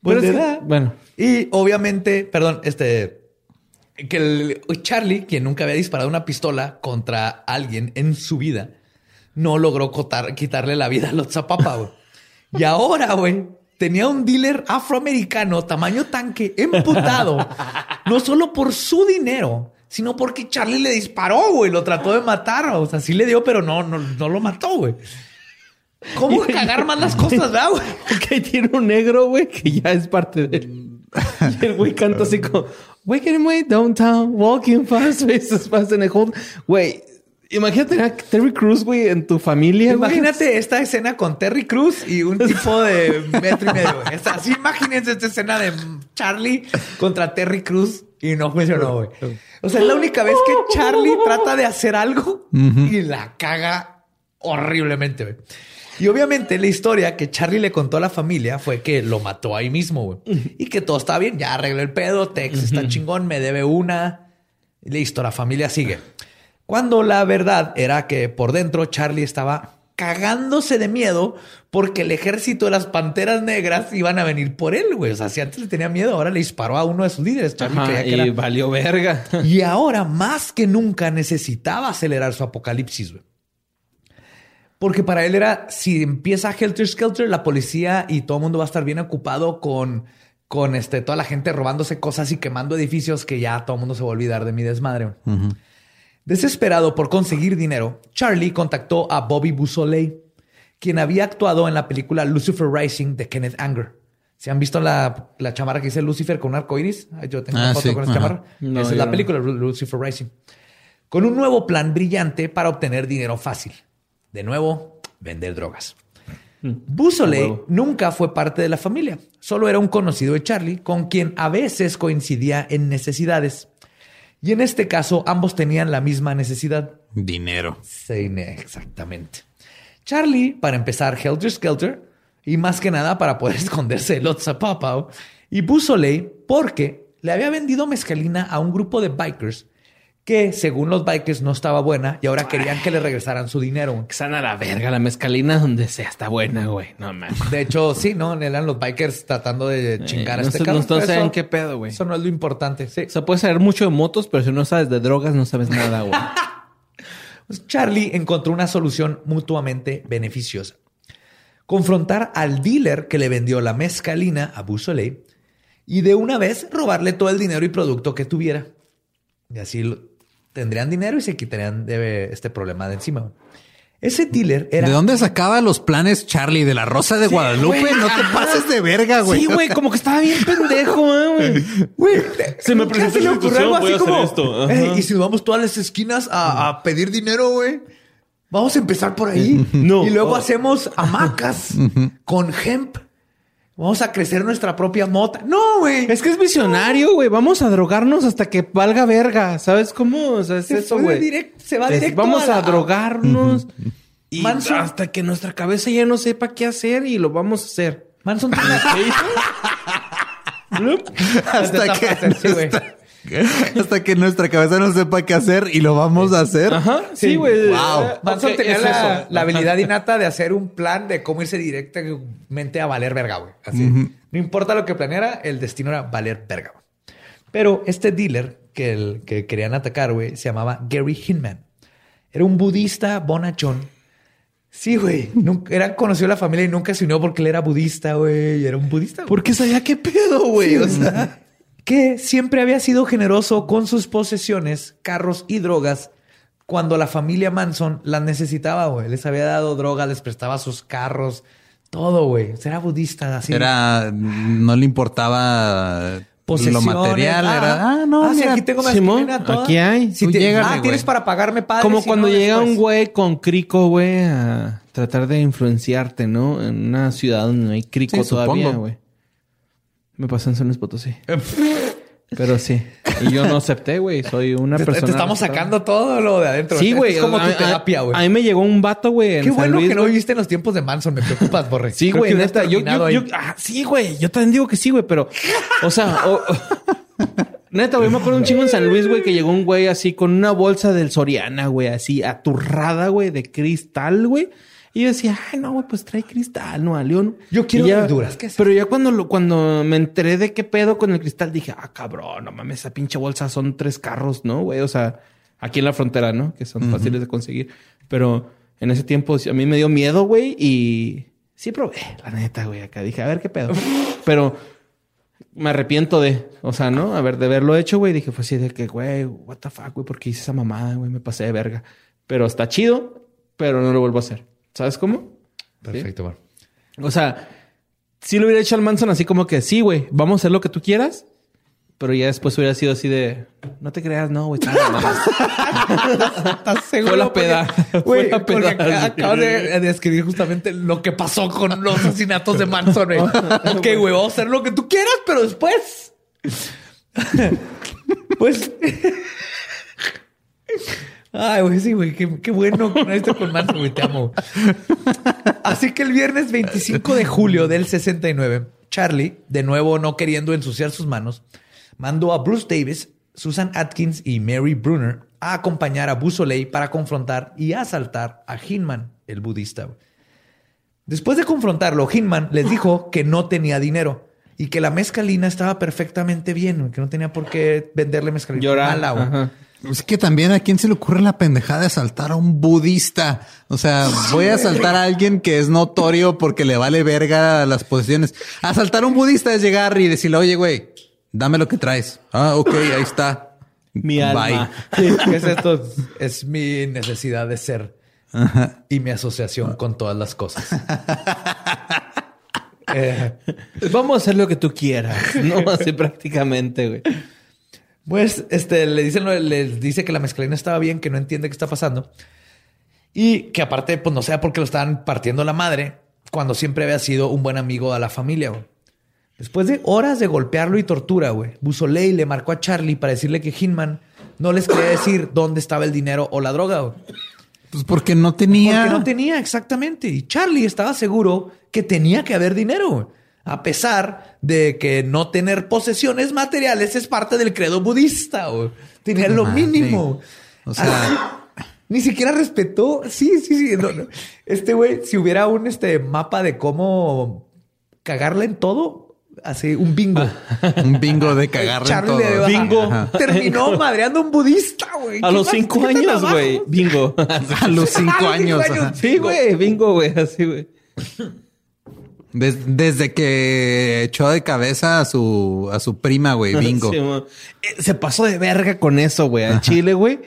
Bueno, y obviamente, perdón, que Charlie, quien nunca había disparado una pistola contra alguien en su vida, no logró quitarle la vida a Lotza Popa, güey. Y ahora, güey, tenía un dealer afroamericano tamaño tanque emputado, no solo por su dinero, sino porque Charlie le disparó, güey. Lo trató de matar. O sea, sí le dio, pero no lo mató, güey. ¿Cómo cagar más las cosas, verdad, güey? Porque tiene un negro, güey, que ya es parte de él. Y el güey canta así como... Waking away downtown, walking fast, faces fast in a hold. Güey... Imagínate a Terry Crews, güey, en tu familia. Imagínate esta escena con Terry Crews y un tipo de metro y medio. Así imagínense esta escena de Charlie contra Terry Crews y no funcionó, güey. O sea, es la única vez que Charlie trata de hacer algo y la caga horriblemente, güey. Y obviamente la historia que Charlie le contó a la familia fue que lo mató ahí mismo, güey. Y que todo está bien, ya arreglé el pedo, Tex está chingón, me debe una. Listo, la familia sigue. Cuando la verdad era que por dentro Charlie estaba cagándose de miedo porque el ejército de las Panteras Negras iban a venir por él, güey. O sea, si antes le tenía miedo, ahora le disparó a uno de sus líderes. Charlie creía que era... valió verga. Y ahora más que nunca necesitaba acelerar su apocalipsis, güey. Porque para él era, si empieza Helter Skelter, la policía y todo el mundo va a estar bien ocupado con toda la gente robándose cosas y quemando edificios, que ya todo el mundo se va a olvidar de mi desmadre, güey. Uh-huh. Desesperado por conseguir dinero, Charlie contactó a Bobby Beausoleil, quien había actuado en la película Lucifer Rising de Kenneth Anger. ¿Se han visto la chamarra que dice Lucifer con un arco iris? Yo tengo una foto con esa chamarra. No, esa es la película Lucifer Rising. Con un nuevo plan brillante para obtener dinero fácil. De nuevo, vender drogas. Beausoleil nunca fue parte de la familia. Solo era un conocido de Charlie, con quien a veces coincidía en necesidades. Y en este caso, ambos tenían la misma necesidad. Dinero. Sí, exactamente. Charlie, para empezar, Helter Skelter, y más que nada para poder esconderse de los Zapapao, y Beausoleil porque le había vendido mezcalina a un grupo de bikers que, según los bikers, no estaba buena y ahora querían que le regresaran su dinero. Que sana la verga, la mezcalina donde sea está buena, güey. No mames. De hecho, sí, ¿no? Eran los bikers tratando de chingar a este cabrón. No saben qué pedo, güey. Eso no es lo importante. Sí. O sea, puedes saber mucho de motos, pero si no sabes de drogas, no sabes nada, güey. Pues Charlie encontró una solución mutuamente beneficiosa. Confrontar al dealer que le vendió la mezcalina a Beausoleil y de una vez robarle todo el dinero y producto que tuviera. Y así tendrían dinero y se quitarían de este problema de encima. Ese dealer era... ¿De dónde sacaba los planes Charlie? ¿De la Rosa de Guadalupe? Güey, no te pases de verga, güey. Sí, güey. Como que estaba bien pendejo, güey. Se me presentó la situación, voy a hacer esto. Y si nos vamos todas las esquinas a pedir dinero, güey. Vamos a empezar por ahí. No. Y luego hacemos hamacas con hemp. Vamos a crecer nuestra propia mota. No, güey. Es que es visionario, güey. Vamos a drogarnos hasta que valga verga. ¿Sabes cómo? O sea, es eso, güey. Se va directo. Vamos a drogarnos y Manson, hasta que nuestra cabeza ya no sepa qué hacer y lo vamos a hacer. Manson tiene hasta que nuestra cabeza no sepa qué hacer y lo vamos a hacer. Ajá. Sí, güey. Wow. Manson tenía la habilidad innata de hacer un plan de cómo irse directamente a valer verga, güey. Así. No importa lo que planeara, el destino era valer verga, güey. Pero este dealer que querían atacar, güey, se llamaba Gary Hinman. Era un budista bonachón. Sí, güey. Era conocido a la familia y nunca se unió porque él era budista, güey. Era un budista, güey. Porque sabía qué pedo, güey. Sí, o sea... que siempre había sido generoso con sus posesiones, carros y drogas cuando la familia Manson las necesitaba, güey. Les había dado droga, les prestaba sus carros, todo, güey. O sea, era budista, así. No le importaba lo material. Mira, aquí tengo mezcalina toda. Aquí hay. Si tienes para pagarme, padre. Como si cuando llega un güey con crico, güey, a tratar de influenciarte, ¿no? En una ciudad donde no hay crico todavía, güey. Me pasó en San Luis Potosí. Pero sí. Y yo no acepté, güey. Soy una persona... Te estamos sacando todo lo de adentro. Sí, güey. Es como tu terapia, güey. A mí me llegó un vato, güey. Qué bueno que no viviste en los tiempos de Manson. Me preocupas, Borre. Sí, güey. Neta, sí, güey. Yo también digo que sí, güey. Pero... O sea... Neta, güey. Me acuerdo un chingo en San Luis, güey, que llegó un güey así con una bolsa del Soriana, güey. Así aturrada, güey. De cristal, güey. Y yo decía, ay, no, güey, pues trae cristal, no, a León. Yo quiero verduras. Pero ya cuando me enteré de qué pedo con el cristal, dije, cabrón, no mames, esa pinche bolsa son 3 carros, ¿no, güey? O sea, aquí en la frontera, ¿no? Que son fáciles de conseguir. Pero en ese tiempo a mí me dio miedo, güey, y sí probé, la neta, güey, acá. Dije, a ver qué pedo. Pero me arrepiento de haberlo hecho, güey. Dije, pues sí, de que, güey, what the fuck, güey, porque hice esa mamada, güey, me pasé de verga. Pero está chido, pero no lo vuelvo a hacer. ¿Sabes cómo? Perfecto, güey. ¿Sí? O sea, sí lo hubiera hecho al Manson así como que sí, güey, vamos a hacer lo que tú quieras. Pero ya después hubiera sido así de... No te creas, no, güey. ¿Estás seguro? Fue la peda. Güey, acabas de describir justamente lo que pasó con los asesinatos de Manson, güey. Ok, güey, vamos a hacer lo que tú quieras, pero después... Pues... Ay, güey, sí, güey. Qué bueno que no esté con Manson, güey. Te amo. Así que el viernes 25 de julio del 69, Charlie, de nuevo no queriendo ensuciar sus manos, mandó a Bruce Davis, Susan Atkins y Mary Brunner a acompañar a Beausoleil para confrontar y asaltar a Hinman, el budista. Después de confrontarlo, Hinman les dijo que no tenía dinero y que la mezcalina estaba perfectamente bien, que no tenía por qué venderle mezcalina. Mala, güey. Es que también a quién se le ocurre la pendejada de asaltar a un budista. O sea, voy a asaltar a alguien que es notorio porque le vale verga las posesiones. Asaltar a un budista es llegar y decirle, oye, güey, dame lo que traes. Ok, ahí está. Mi alma. Bye. ¿Qué es esto? Es mi necesidad de ser. Ajá. Y mi asociación con todas las cosas. Vamos a hacer lo que tú quieras. No, así prácticamente, güey. Pues le dice que la mezclina estaba bien, que no entiende qué está pasando. Y que aparte, pues no sea porque lo estaban partiendo la madre, cuando siempre había sido un buen amigo a la familia, güey. Después de horas de golpearlo y tortura, güey, Beausoleil le marcó a Charlie para decirle que Hinman no les quería decir dónde estaba el dinero o la droga, güey. Pues porque no tenía. Porque no tenía, exactamente. Y Charlie estaba seguro que tenía que haber dinero, güey. A pesar de que no tener posesiones materiales es parte del credo budista, güey. Tener lo mínimo. O sea... Ni siquiera respetó. Sí. No. Este güey, si hubiera un mapa de cómo cagarla en todo, así un bingo. Un bingo de cagarla en todo. Charlie bingo. Terminó madreando a un budista, güey. A los 5 años, güey. Bingo. A los 5 años. Sí, güey. Bingo, güey. Así, güey. Desde que echó de cabeza a su prima, güey. Bingo. Sí, se pasó de verga con eso, güey. A Chile, güey.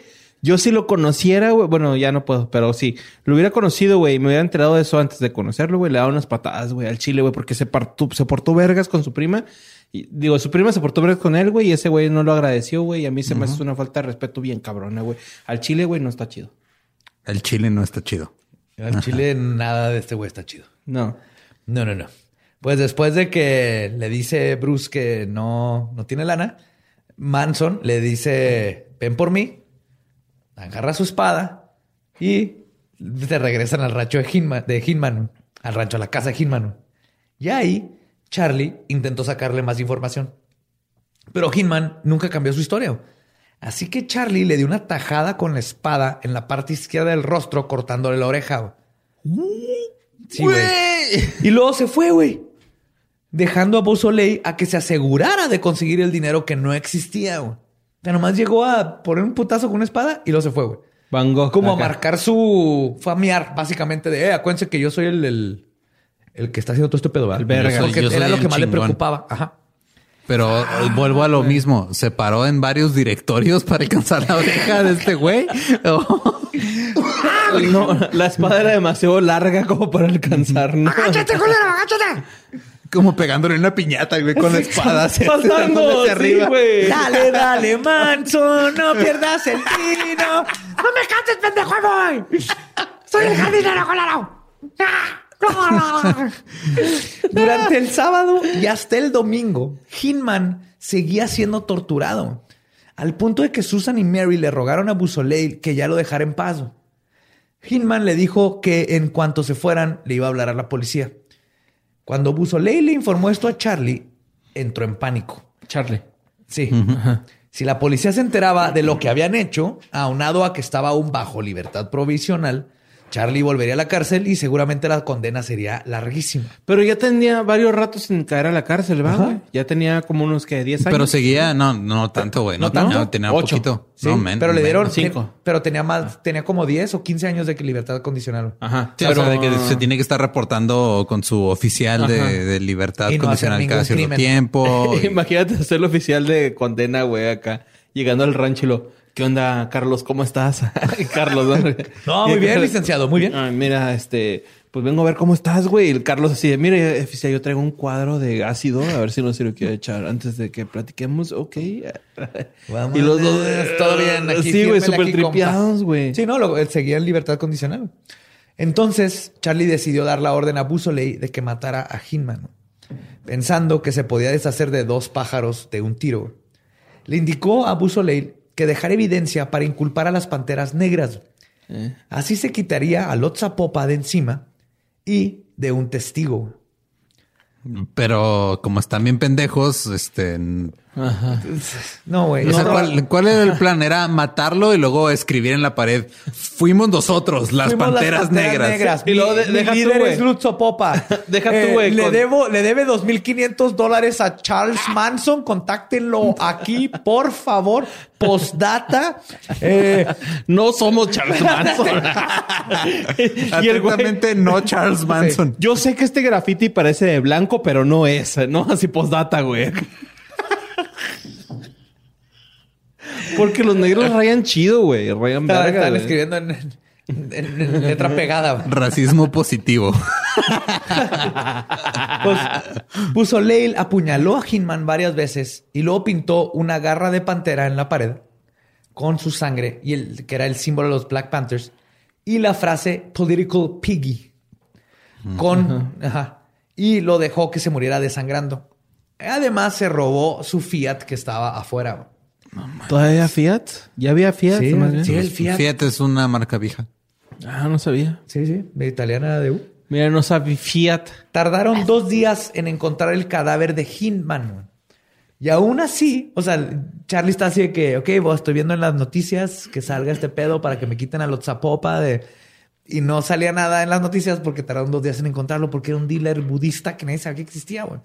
Yo si lo conociera, güey... Bueno, ya no puedo, pero si lo hubiera conocido, güey, y me hubiera enterado de eso antes de conocerlo, güey, le daba unas patadas, güey, al chile, güey, porque se portó vergas con su prima. Y, digo, su prima se portó vergas con él, güey, y ese güey no lo agradeció, güey. Y a mí se me hace una falta de respeto bien cabrona, güey. Al chile, güey, no está chido. Al chile no está chido. Al chile nada de este güey está chido. No. Pues después de que le dice Bruce que no tiene lana, Manson le dice, ven por mí. Agarra su espada y se regresan al rancho de Hinman, al rancho, a la casa de Hinman. Y ahí Charlie intentó sacarle más información. Pero Hinman nunca cambió su historia. Así que Charlie le dio una tajada con la espada en la parte izquierda del rostro, cortándole la oreja. Sí, y luego se fue, güey. Dejando a Beausoleil a que se asegurara de conseguir el dinero que no existía, güey. O sea, nomás llegó a poner un putazo con una espada y luego se fue, güey. Van Gogh. Como acá. A marcar su familiar, básicamente, de, acuérdense que yo soy el que está haciendo todo este pedo, ¿verdad? El verga. Era lo que más chingón le preocupaba. Ajá. Pero vuelvo a lo mismo. Se paró en varios directorios para alcanzar la oreja de este güey. No, la espada era demasiado larga como para alcanzarnos. ¡Agáchate, culero! ¡Agáchate! Como pegándole una piñata, güey, con la espada. Pasando hacia arriba. Güey. Dale, Manson. No pierdas el tino. ¡No me canses, pendejo, güey! ¡Soy el jardinero colorado! Durante el sábado y hasta el domingo, Hinman seguía siendo torturado. Al punto de que Susan y Mary le rogaron a Beausoleil que ya lo dejara en paz. Hinman le dijo que en cuanto se fueran, le iba a hablar a la policía. Cuando Beausoleil le informó esto a Charlie, entró en pánico. Charlie. Sí. Uh-huh. Si la policía se enteraba de lo que habían hecho, aunado a que estaba aún bajo libertad provisional, Charlie volvería a la cárcel y seguramente la condena sería larguísima. Pero ya tenía varios ratos sin caer a la cárcel, ¿va, güey? Ya tenía como unos, 10 años. Pero seguía... No tanto, güey. No tanto. No, tenía 8. Poquito. Sí, no, pero le dieron... 5. Pero tenía más... Tenía como 10 o 15 años de que libertad condicional. Ajá. Sí, pero... O sea, de que se tiene que estar reportando con su oficial de libertad condicional cada cierto tiempo. Y... Imagínate ser el oficial de condena, güey, acá. Llegando al rancho y lo... ¿Qué onda, Carlos? ¿Cómo estás? Carlos, ¿no? No, muy bien, licenciado, muy bien. Mira, pues vengo a ver cómo estás, güey. El Carlos así de, mire, oficial, yo traigo un cuadro de ácido, a ver si no se lo quiero echar antes de que platiquemos. Ok. Vamos, y los dos, todo bien. Aquí, sí, güey, súper tripeados, güey. Sí, no, él seguía en libertad condicional. Entonces, Charlie decidió dar la orden a Beausoleil de que matara a Hinman, pensando que se podía deshacer de 2 pájaros de un tiro. Le indicó a Beausoleil que dejara evidencia para inculpar a las Panteras Negras. Así se quitaría a Lot Zapopa de encima y de un testigo. Pero como están bien pendejos, Ajá. No, güey. O sea, ¿cuál era el plan? Era matarlo y luego escribir en la pared. Fuimos nosotros, las Panteras Negras. Y luego deja mi líder tú, es Lot Zapopa. Deja tú, güey. Le debe $2,500 a Charles Manson. Contáctenlo aquí, por favor. Postdata. No somos Charles Manson. Y exactamente no Charles Manson. Yo sé que este graffiti parece de blanco, pero no es. No, así postdata, güey. Porque los negros rayan chido, güey. Rayan verga. Están escribiendo en En letra pegada. Racismo positivo. Pues, Beausoleil apuñaló a Hinman varias veces y luego pintó una garra de pantera en la pared con su sangre, y el, que era el símbolo de los Black Panthers, y la frase political piggy con... y lo dejó que se muriera desangrando. Además, se robó su Fiat que estaba afuera. ¿Todavía Fiat? ¿Ya había Fiat? Sí, sí, el Fiat. Fiat es una marca vieja. Ah, no sabía. Sí, sí. De italiana de U. Mira, no sabía Fiat. Tardaron 2 días en encontrar el cadáver de Hinman. Y aún así, o sea, Charlie está así de que, ok, vos estoy viendo en las noticias que salga este pedo para que me quiten a los Zapopa de... Y no salía nada en las noticias porque tardaron 2 días en encontrarlo porque era un dealer budista que nadie sabía que existía, güey.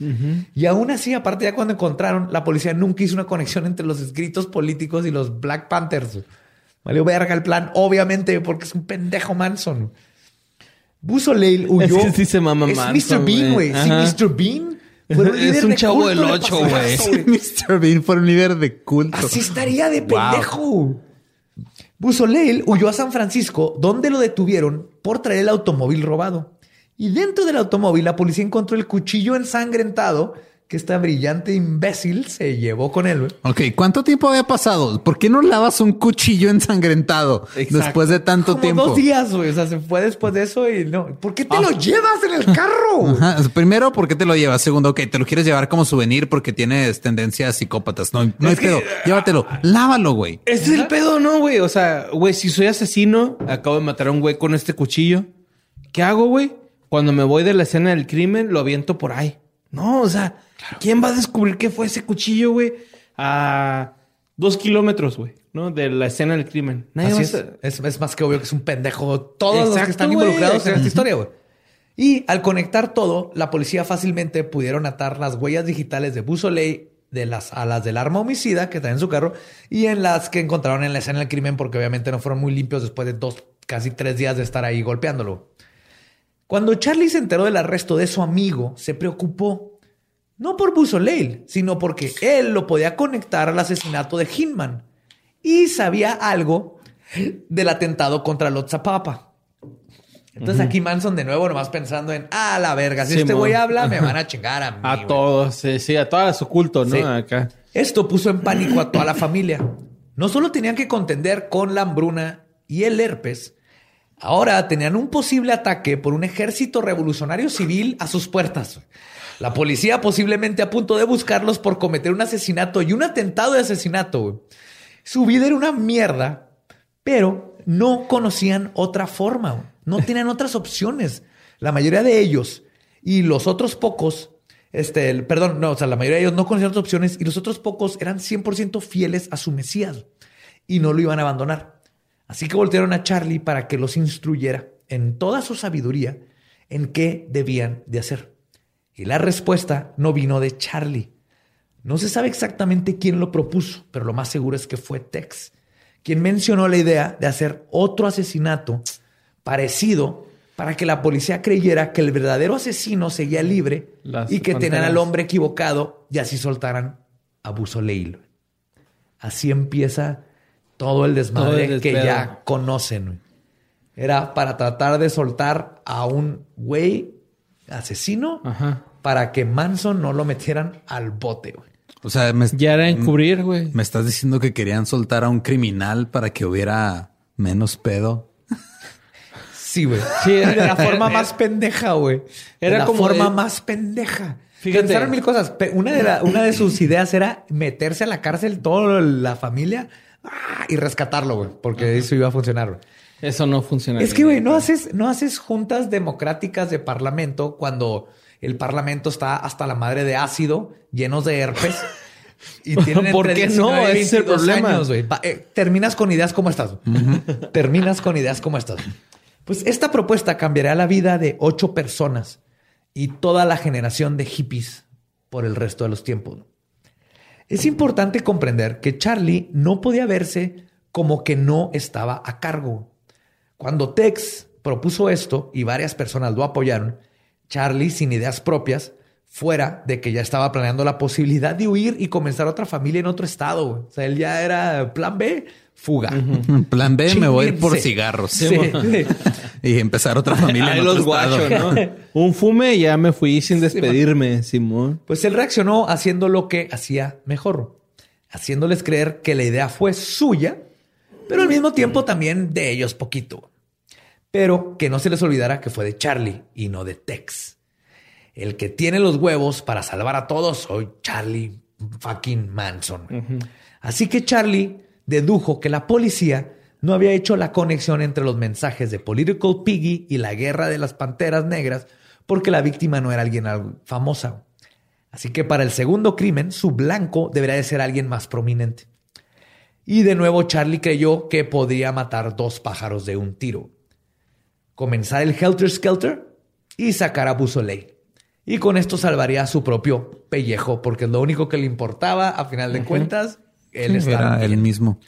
Y aún así, aparte ya cuando encontraron, la policía nunca hizo una conexión entre los gritos políticos y los Black Panthers. Valió verga el plan, obviamente, porque es un pendejo Manson. Beausoleil huyó. Es que sí se mama es Manson, Mr. Bean, güey. Sí, Mr. Bean. Es un chavo del 8, güey. Mr. Bean fue un líder de culto. Así estaría de pendejo. Beausoleil huyó a San Francisco, donde lo detuvieron por traer el automóvil robado. Y dentro del automóvil, la policía encontró el cuchillo ensangrentado que esta brillante imbécil se llevó con él. Ok, ¿cuánto tiempo había pasado? ¿Por qué no lavas un cuchillo ensangrentado después de tanto tiempo? Como 2 días, güey. O sea, se fue después de eso y no. ¿Por qué te lo llevas en el carro? Primero, ¿por qué te lo llevas? Segundo, ok, te lo quieres llevar como souvenir porque tienes tendencias psicópatas. No, no es pedo. Llévatelo. Lávalo, güey. Ese es el pedo, ¿no, güey? O sea, güey, si soy asesino, acabo de matar a un güey con este cuchillo. ¿Qué hago, güey? Cuando me voy de la escena del crimen, lo aviento por ahí. No, o sea, claro. ¿Quién va a descubrir qué fue ese cuchillo, güey? A 2 kilómetros, güey, ¿no? De la escena del crimen. Nadie así va a... es más que obvio que es un pendejo. Todos los que están involucrados en esta historia, güey. Y al conectar todo, la policía fácilmente pudieron atar las huellas digitales de Beausoleil a las del arma homicida que traen en su carro y en las que encontraron en la escena del crimen, porque obviamente no fueron muy limpios después de casi 3 días de estar ahí golpeándolo. Cuando Charlie se enteró del arresto de su amigo, se preocupó. No por Beausoleil, sino porque él lo podía conectar al asesinato de Hinman. Y sabía algo del atentado contra Lotzapapa. Entonces aquí Manson de nuevo nomás pensando en... Ah, la verga, si este güey habla, me van a chingar a mí. A todos, sí, a todas su culto, ¿no? Sí. Acá. Esto puso en pánico a toda la familia. No solo tenían que contender con la hambruna y el herpes... Ahora tenían un posible ataque por un ejército revolucionario civil a sus puertas. La policía posiblemente a punto de buscarlos por cometer un asesinato y un atentado de asesinato. Su vida era una mierda, pero no conocían otra forma. No tenían otras opciones. La mayoría de ellos y los otros pocos, la mayoría de ellos no conocían otras opciones y los otros pocos eran 100% fieles a su Mesías y no lo iban a abandonar. Así que voltearon a Charlie para que los instruyera en toda su sabiduría en qué debían de hacer. Y la respuesta no vino de Charlie. No se sabe exactamente quién lo propuso, pero lo más seguro es que fue Tex, quien mencionó la idea de hacer otro asesinato parecido para que la policía creyera que el verdadero asesino seguía libre y que tenían al hombre equivocado y así soltaran a Beausoleil. Así empieza... Todo el desmadre que ya conocen. Era para tratar de soltar a un güey asesino para que Manson no lo metieran al bote, güey. O sea, ya era encubrir, güey. Me estás diciendo que querían soltar a un criminal para que hubiera menos pedo. Sí, güey. Sí, era la forma más pendeja, güey. Era la forma más pendeja. Fíjate. Pensaron 1000 cosas. Una de sus ideas era meterse a la cárcel toda la familia... y rescatarlo, güey, porque eso iba a funcionar, güey. Eso no funciona. Es que, güey, no haces juntas democráticas de parlamento cuando el parlamento está hasta la madre de ácido, llenos de herpes. Y tienen ¿por qué no? Ese es el problema. Terminas con ideas como estas. Terminas con ideas como estas. Pues esta propuesta cambiará la vida de 8 personas y toda la generación de hippies por el resto de los tiempos. Es importante comprender que Charlie no podía verse como que no estaba a cargo. Cuando Tex propuso esto y varias personas lo apoyaron, Charlie, sin ideas propias, fuera de que ya estaba planeando la posibilidad de huir y comenzar otra familia en otro estado. O sea, él ya era plan B, fuga. Plan B, me voy a ir por cigarros. Sí. Y empezar otra familia en otro estado. ¿No? Un fume y ya me fui sin despedirme, Simón. Pues él reaccionó haciendo lo que hacía mejor, haciéndoles creer que la idea fue suya, pero al mismo tiempo también de ellos poquito. Pero que no se les olvidara que fue de Charlie y no de Tex. El que tiene los huevos para salvar a todos soy Charlie fucking Manson. Así que Charlie dedujo que la policía no había hecho la conexión entre los mensajes de Political Piggy y la guerra de las panteras negras porque la víctima no era alguien famosa. Así que para el segundo crimen, su blanco debería de ser alguien más prominente. Y de nuevo Charlie creyó que podría matar dos pájaros de un tiro. Comenzar el Helter Skelter y sacar a Beausoleil. Y con esto salvaría a su propio pellejo, porque es lo único que le importaba. A final de cuentas, él estaba bien. Él mismo.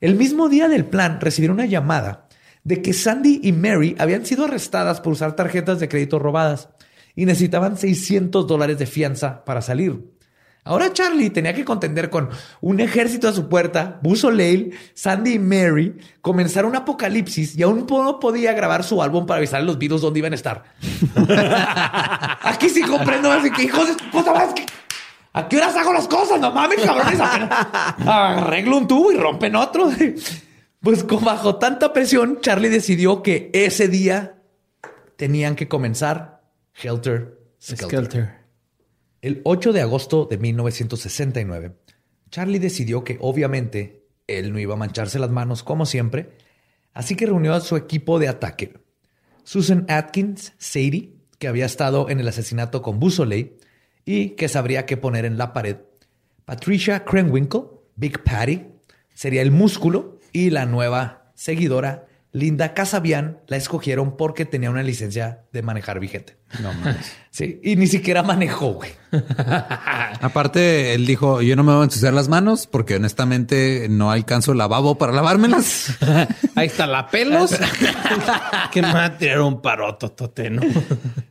El mismo día del plan, recibieron una llamada de que Sandy y Mary habían sido arrestadas por usar tarjetas de crédito robadas y necesitaban $600 de fianza para salir. Ahora Charlie tenía que contender con un ejército a su puerta, Beausoleil, Sandy y Mary, comenzar un apocalipsis y aún no podía grabar su álbum para avisar a los Beatles dónde iban a estar. Aquí sí comprendo, así que hijos de puta más que... ¿A qué horas hago las cosas? No mames, cabrones. Arreglo un tubo y rompen otro. Pues bajo tanta presión, Charlie decidió que ese día tenían que comenzar Helter Skelter. El 8 de agosto de 1969, Charlie decidió que obviamente él no iba a mancharse las manos como siempre, así que reunió a su equipo de ataque. Susan Atkins, Sadie, que había estado en el asesinato con Beausoleil y que sabría qué poner en la pared. Patricia Krenwinkel, Big Patty, sería el músculo, y la nueva seguidora, Linda Kasabian, la escogieron porque tenía una licencia de manejar vigente. No mames. Sí, y ni siquiera manejó, güey. Aparte, él dijo, yo no me voy a ensuciar las manos porque honestamente no alcanzo lavabo para lavármelas. Ahí está la pelos. Que mate, era un paroto toteno.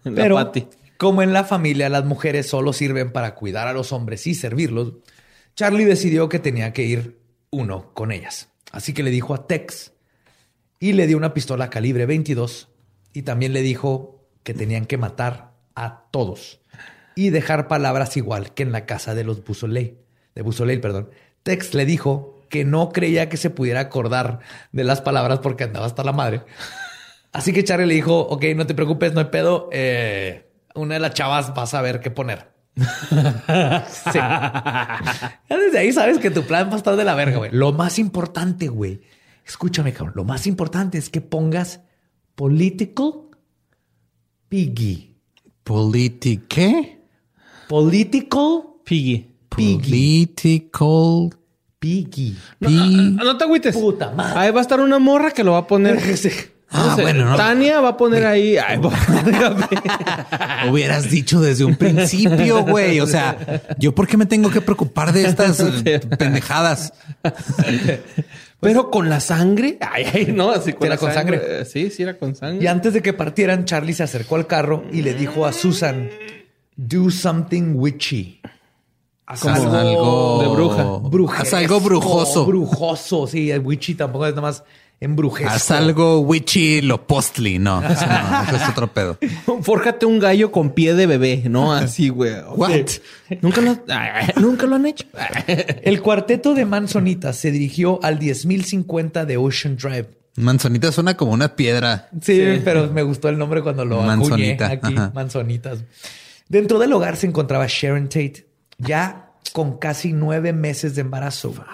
Pero Pati, como en la familia las mujeres solo sirven para cuidar a los hombres y servirlos, Charlie decidió que tenía que ir uno con ellas. Así que le dijo a Tex... Y le dio una pistola calibre 22 y también le dijo que tenían que matar a todos y dejar palabras igual que en la casa de los Beausoleil. Tex le dijo que no creía que se pudiera acordar de las palabras porque andaba hasta la madre. Así que Charlie le dijo, ok, no te preocupes, no hay pedo. Una de las chavas va a saber qué poner. Sí. Desde ahí sabes que tu plan va a estar de la verga, güey. Lo más importante, güey. Escúchame, cabrón. Lo más importante es que pongas Political Piggy. ¿Qué? Political Piggy. Political Piggy. No te agüites. Puta madre. Ahí va a estar una morra que lo va a poner. Bueno, no. Tania va a poner ahí. Ay, hubieras dicho desde un principio, güey. O sea, ¿yo por qué me tengo que preocupar de estas pendejadas? Pero con la sangre. No, así con ¿Era con sangre? Sí, era con sangre. Y antes de que partieran, Charlie se acercó al carro y le dijo a Susan, do something witchy. Haz algo de bruja. Haz algo brujoso. Brujoso, sí. El witchy tampoco es nada más embrujesco. Haz algo witchy lo postly. No, eso no, eso es otro pedo. Fórjate un gallo con pie de bebé. No, así, güey. What? ¿Nunca lo han hecho? El cuarteto de Mansonitas se dirigió al 10,050 de Ocean Drive. Mansonita suena como una piedra. Sí, pero me gustó el nombre cuando lo acuñé aquí. Ajá. Mansonitas. Dentro del hogar se encontraba Sharon Tate, ya con casi 9 meses de embarazo. Fuck.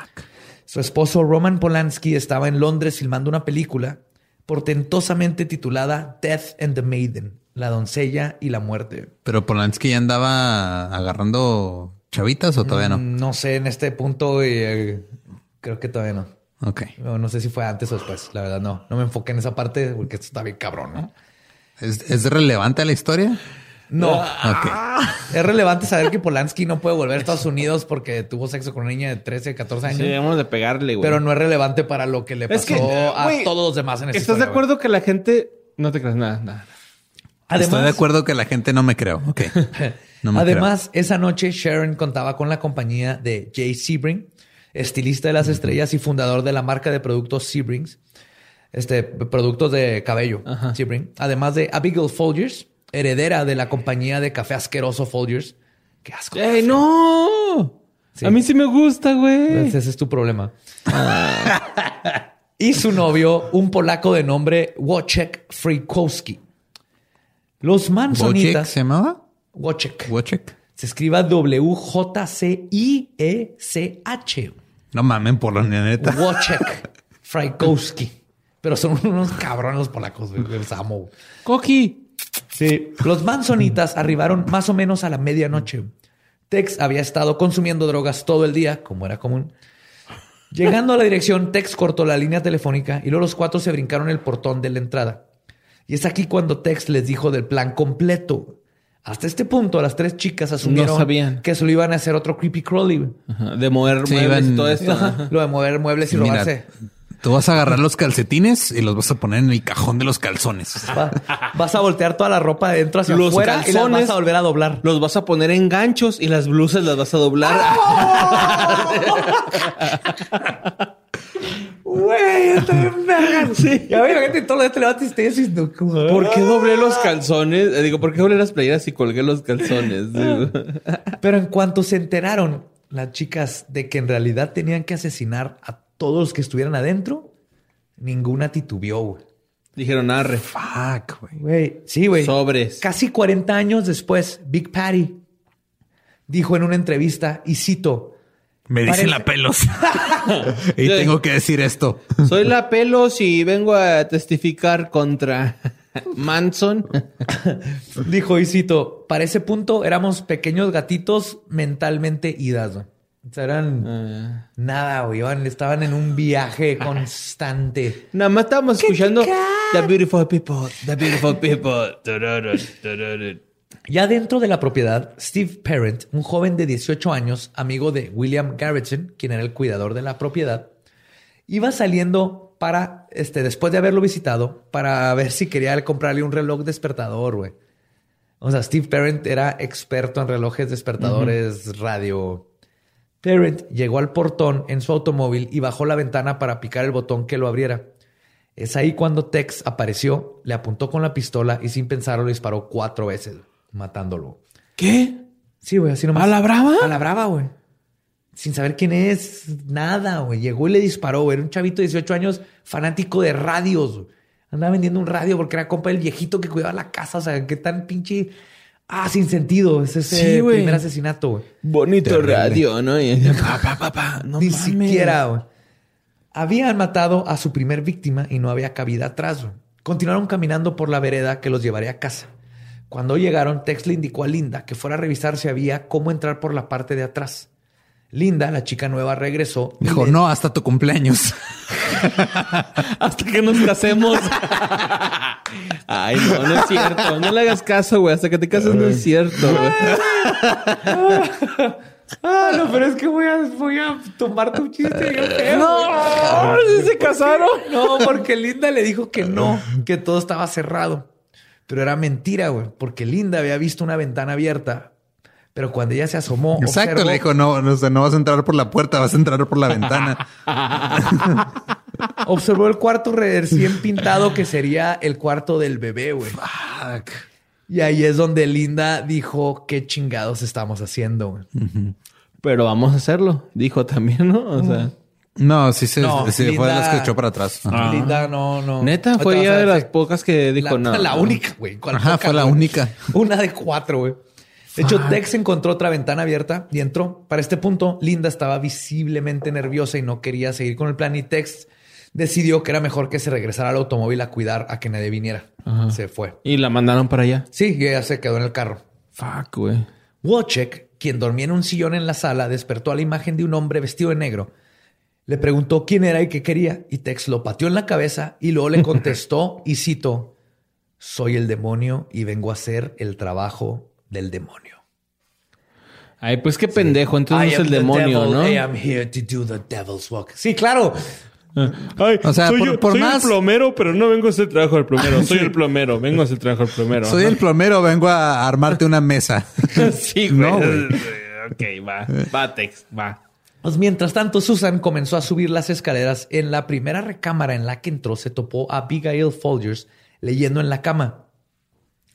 Su esposo Roman Polanski estaba en Londres filmando una película portentosamente titulada Death and the Maiden, la doncella y la muerte. ¿Pero Polanski ya andaba agarrando chavitas o todavía no? No sé, en este punto creo que todavía no. Ok. No sé si fue antes o después, la verdad no me enfoqué en esa parte porque esto está bien cabrón, ¿no? ¿Es relevante a la historia? No. Okay. Es relevante saber que Polanski no puede volver a Estados Unidos porque tuvo sexo con una niña de 13, 14 años. Sí, vamos a pegarle, güey. Pero no es relevante para lo que le pasó a todos los demás en esta historia. ¿Estás de acuerdo que la gente... No te creas nada. Además, estoy de acuerdo que la gente no me creo. Ok. No me Además, creo. Esa noche Sharon contaba con la compañía de Jay Sebring, estilista de las estrellas y fundador de la marca de productos Sebrings, productos de cabello Sebring. Además de Abigail Folgers, heredera de la compañía de café asqueroso Folgers. ¡Qué asco! ¡Ey, no! Sí. A mí sí me gusta, güey. Ese es tu problema. Y su novio, un polaco de nombre Wojciech Frykowski. Los Mansonitas... ¿Wojciech se llamaba? Wojciech. Wojciech. Se escriba W-J-C-I-E-C-H. No mamen, por la neta. Wojciech Frykowski. Pero son unos cabrones los polacos. Les amo. ¡Coqui! Sí. Los Mansonitas arribaron más o menos a la medianoche. Tex había estado consumiendo drogas todo el día, como era común. Llegando a la dirección, Tex cortó la línea telefónica y luego los cuatro se brincaron el portón de la entrada. Y es aquí cuando Tex les dijo del plan completo. Hasta este punto, las tres chicas asumieron que se lo iban a hacer otro creepy crawly. Ajá, de mover muebles y todo esto. Ajá. Lo de mover muebles y robarse. Tú vas a agarrar los calcetines y los vas a poner en el cajón de los calzones. Vas a voltear toda la ropa de dentro hacia afuera y las vas a volver a doblar. Los vas a poner en ganchos y las blusas las vas a doblar. Güey, está bien verga. Sí. Ya ves, la gente todo el día te levantas y te dices, no, ¿por qué doblé los calzones? Digo, ¿por qué doblé las playeras y colgué los calzones? Pero en cuanto se enteraron las chicas de que en realidad tenían que asesinar a todos los que estuvieran adentro, ninguna titubeó, güey. Dijeron, arre. Fuck, güey. Sí, güey. Sobres. Casi 40 años después, Big Patty dijo en una entrevista, y cito... Me dicen la pelos. Y tengo que decir esto. Soy la pelos y vengo a testificar contra Manson. Dijo, y cito, para ese punto éramos pequeños gatitos mentalmente idas, güey. Eran nada, güey. Estaban en un viaje constante. Nada más estábamos escuchando The Beautiful People. The Beautiful People. Ya dentro de la propiedad, Steve Parent, un joven de 18 años, amigo de William Garretson, quien era el cuidador de la propiedad, iba saliendo para, después de haberlo visitado, para ver si quería comprarle un reloj despertador, güey. O sea, Steve Parent era experto en relojes despertadores, radio... Parent llegó al portón en su automóvil y bajó la ventana para picar el botón que lo abriera. Es ahí cuando Tex apareció, le apuntó con la pistola y sin pensarlo le disparó 4 veces, matándolo. ¿Qué? Sí, güey, así nomás. ¿A la brava? A la brava, güey. Sin saber quién es, nada, güey. Llegó y le disparó, güey. Era un chavito de 18 años, fanático de radios. Güey. Andaba vendiendo un radio porque era compa del viejito que cuidaba la casa. O sea, qué tan pinche... Ah, sin sentido. Es ese primer asesinato, güey. Bonito terrible. Radio, ¿no? No ni mames. Siquiera, güey. Habían matado a su primer víctima y no había cabida atrás, güey. Continuaron caminando por la vereda que los llevaría a casa. Cuando llegaron, Tex le indicó a Linda que fuera a revisar si había cómo entrar por la parte de atrás. Linda, la chica nueva, regresó. Dijo, no, hasta tu cumpleaños. Hasta que nos casemos. Ay, no, no es cierto. No le hagas caso, güey. Hasta que te cases no es cierto, güey. Ah, no, pero es que voy a tomar tu chiste. Yo, no, ¿sí se casaron? No, porque Linda le dijo que no, que todo estaba cerrado. Pero era mentira, güey. Porque Linda había visto una ventana abierta. Pero cuando ella se asomó... Exacto, observó, le dijo, no vas a entrar por la puerta, vas a entrar por la ventana. Observó el cuarto recién pintado que sería el cuarto del bebé, güey. Fuck. Y ahí es donde Linda dijo, qué chingados estamos haciendo, güey. Pero vamos a hacerlo, dijo también, ¿no? O sea... No, sí, Linda, fue de las que echó para atrás. Linda, no. Neta, fue ella de las pocas que dijo no. La única, güey. Ajá, fue la única. Una de 4, güey. De hecho, Tex encontró otra ventana abierta y entró. Para este punto, Linda estaba visiblemente nerviosa y no quería seguir con el plan. Y Tex decidió que era mejor que se regresara al automóvil a cuidar a que nadie viniera. Ajá. Se fue. ¿Y la mandaron para allá? Sí, y ella se quedó en el carro. Fuck, güey. Wojciech, quien dormía en un sillón en la sala, despertó a la imagen de un hombre vestido de negro. Le preguntó quién era y qué quería. Y Tex lo pateó en la cabeza y luego le contestó, y cito, soy el demonio y vengo a hacer el trabajo del demonio. Ay, pues qué pendejo. Entonces no es el demonio, devil, ¿no? I am here to do the devil's work. Sí, claro. Ay, o sea, soy el plomero, pero no vengo a hacer trabajo al plomero. Soy el plomero, vengo a hacer trabajo al plomero. Soy el plomero, vengo a armarte una mesa. Sí, güey. No, güey. Ok, va. Pues mientras tanto, Susan comenzó a subir las escaleras. En la primera recámara en la que entró, se topó a Abigail Folgers leyendo en la cama.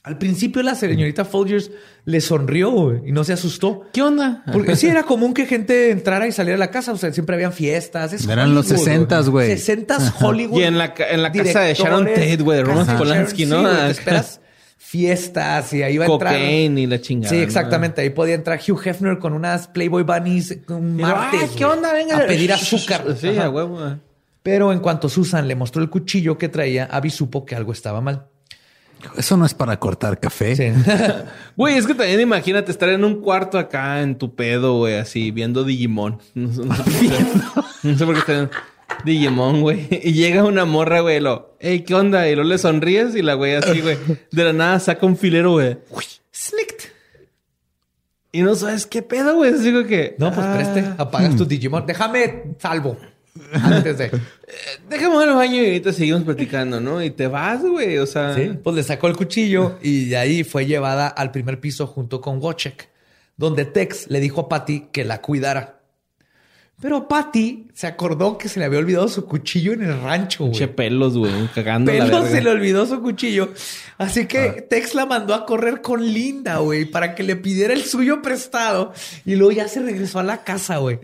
Al principio la señorita Folgers le sonrió y no se asustó. ¿Qué onda? Porque sí era común que gente entrara y saliera de la casa. O sea, siempre habían fiestas. Eran los 60s, güey. 60s Hollywood. Y en la casa de Sharon Tate, güey. Roman Polanski, ¿no? Sí, wey, te esperas fiestas y ahí va a entrar. Cocaine y la chingada. Sí, exactamente. Ahí podía entrar Hugh Hefner con unas Playboy Bunnies un martes. ¿Qué onda? Venga. A pedir azúcar. Sí, a huevo. Pero en cuanto Susan le mostró el cuchillo que traía, Abby supo que algo estaba mal. Eso no es para cortar café. Sí. Güey, es que también imagínate estar en un cuarto acá en tu pedo, güey, así viendo Digimon. No sé por qué está viendo Digimon, güey. Y llega una morra, güey, lo, hey, ¿qué onda? Y luego le sonríes y la güey así, güey. De la nada saca un filero, güey. Snicked. Y no sabes qué pedo, güey. Digo que. No, pues preste, apagas tu Digimon. Déjame salvo. Antes de... Déjame al baño y ahorita seguimos platicando, ¿no? Y te vas, güey, o sea... Sí, pues le sacó el cuchillo y de ahí fue llevada al primer piso junto con Wojciech, donde Tex le dijo a Patty que la cuidara. Pero Patty se acordó que se le había olvidado su cuchillo en el rancho, güey. Che pelos, güey, cagando pelos la verga. Se le olvidó su cuchillo. Así que Tex la mandó a correr con Linda, güey, para que le pidiera el suyo prestado. Y luego ya se regresó a la casa, güey.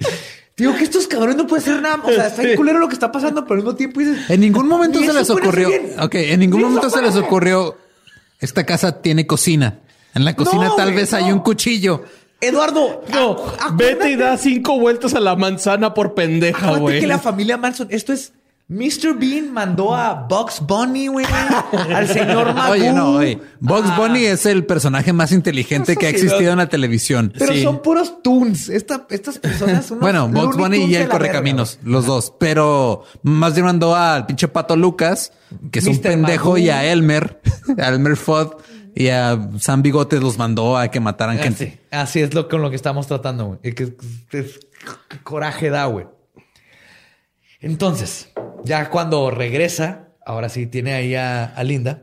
Digo que estos cabrones no pueden hacer nada. O sea, está bien culero lo que está pasando, pero al mismo tiempo dices... En ningún momento se les ocurrió... Ok, en ningún momento se les ocurrió... Esta casa tiene cocina. En la cocina tal vez hay un cuchillo. Eduardo, no. Vete y da 5 vueltas a la manzana por pendeja, güey. Acuérdate que la familia Manson... Esto es... Mr. Bean mandó a Bugs Bunny, güey. Al señor Magoo. Oye, no, güey. Bugs Bunny es el personaje más inteligente que ha existido en la televisión. Pero son puros toons. Estas personas son... Bueno, Bugs Bunny y el Correcaminos, los dos. Pero más bien mandó al pinche Pato Lucas, que es un pendejo, Magoo. Y a Elmer, Fudd. Y a San Bigotes los mandó a que mataran gente. Así es con lo que estamos tratando, güey. Que coraje da, güey. Entonces... Ya cuando regresa, ahora sí tiene ahí a Linda.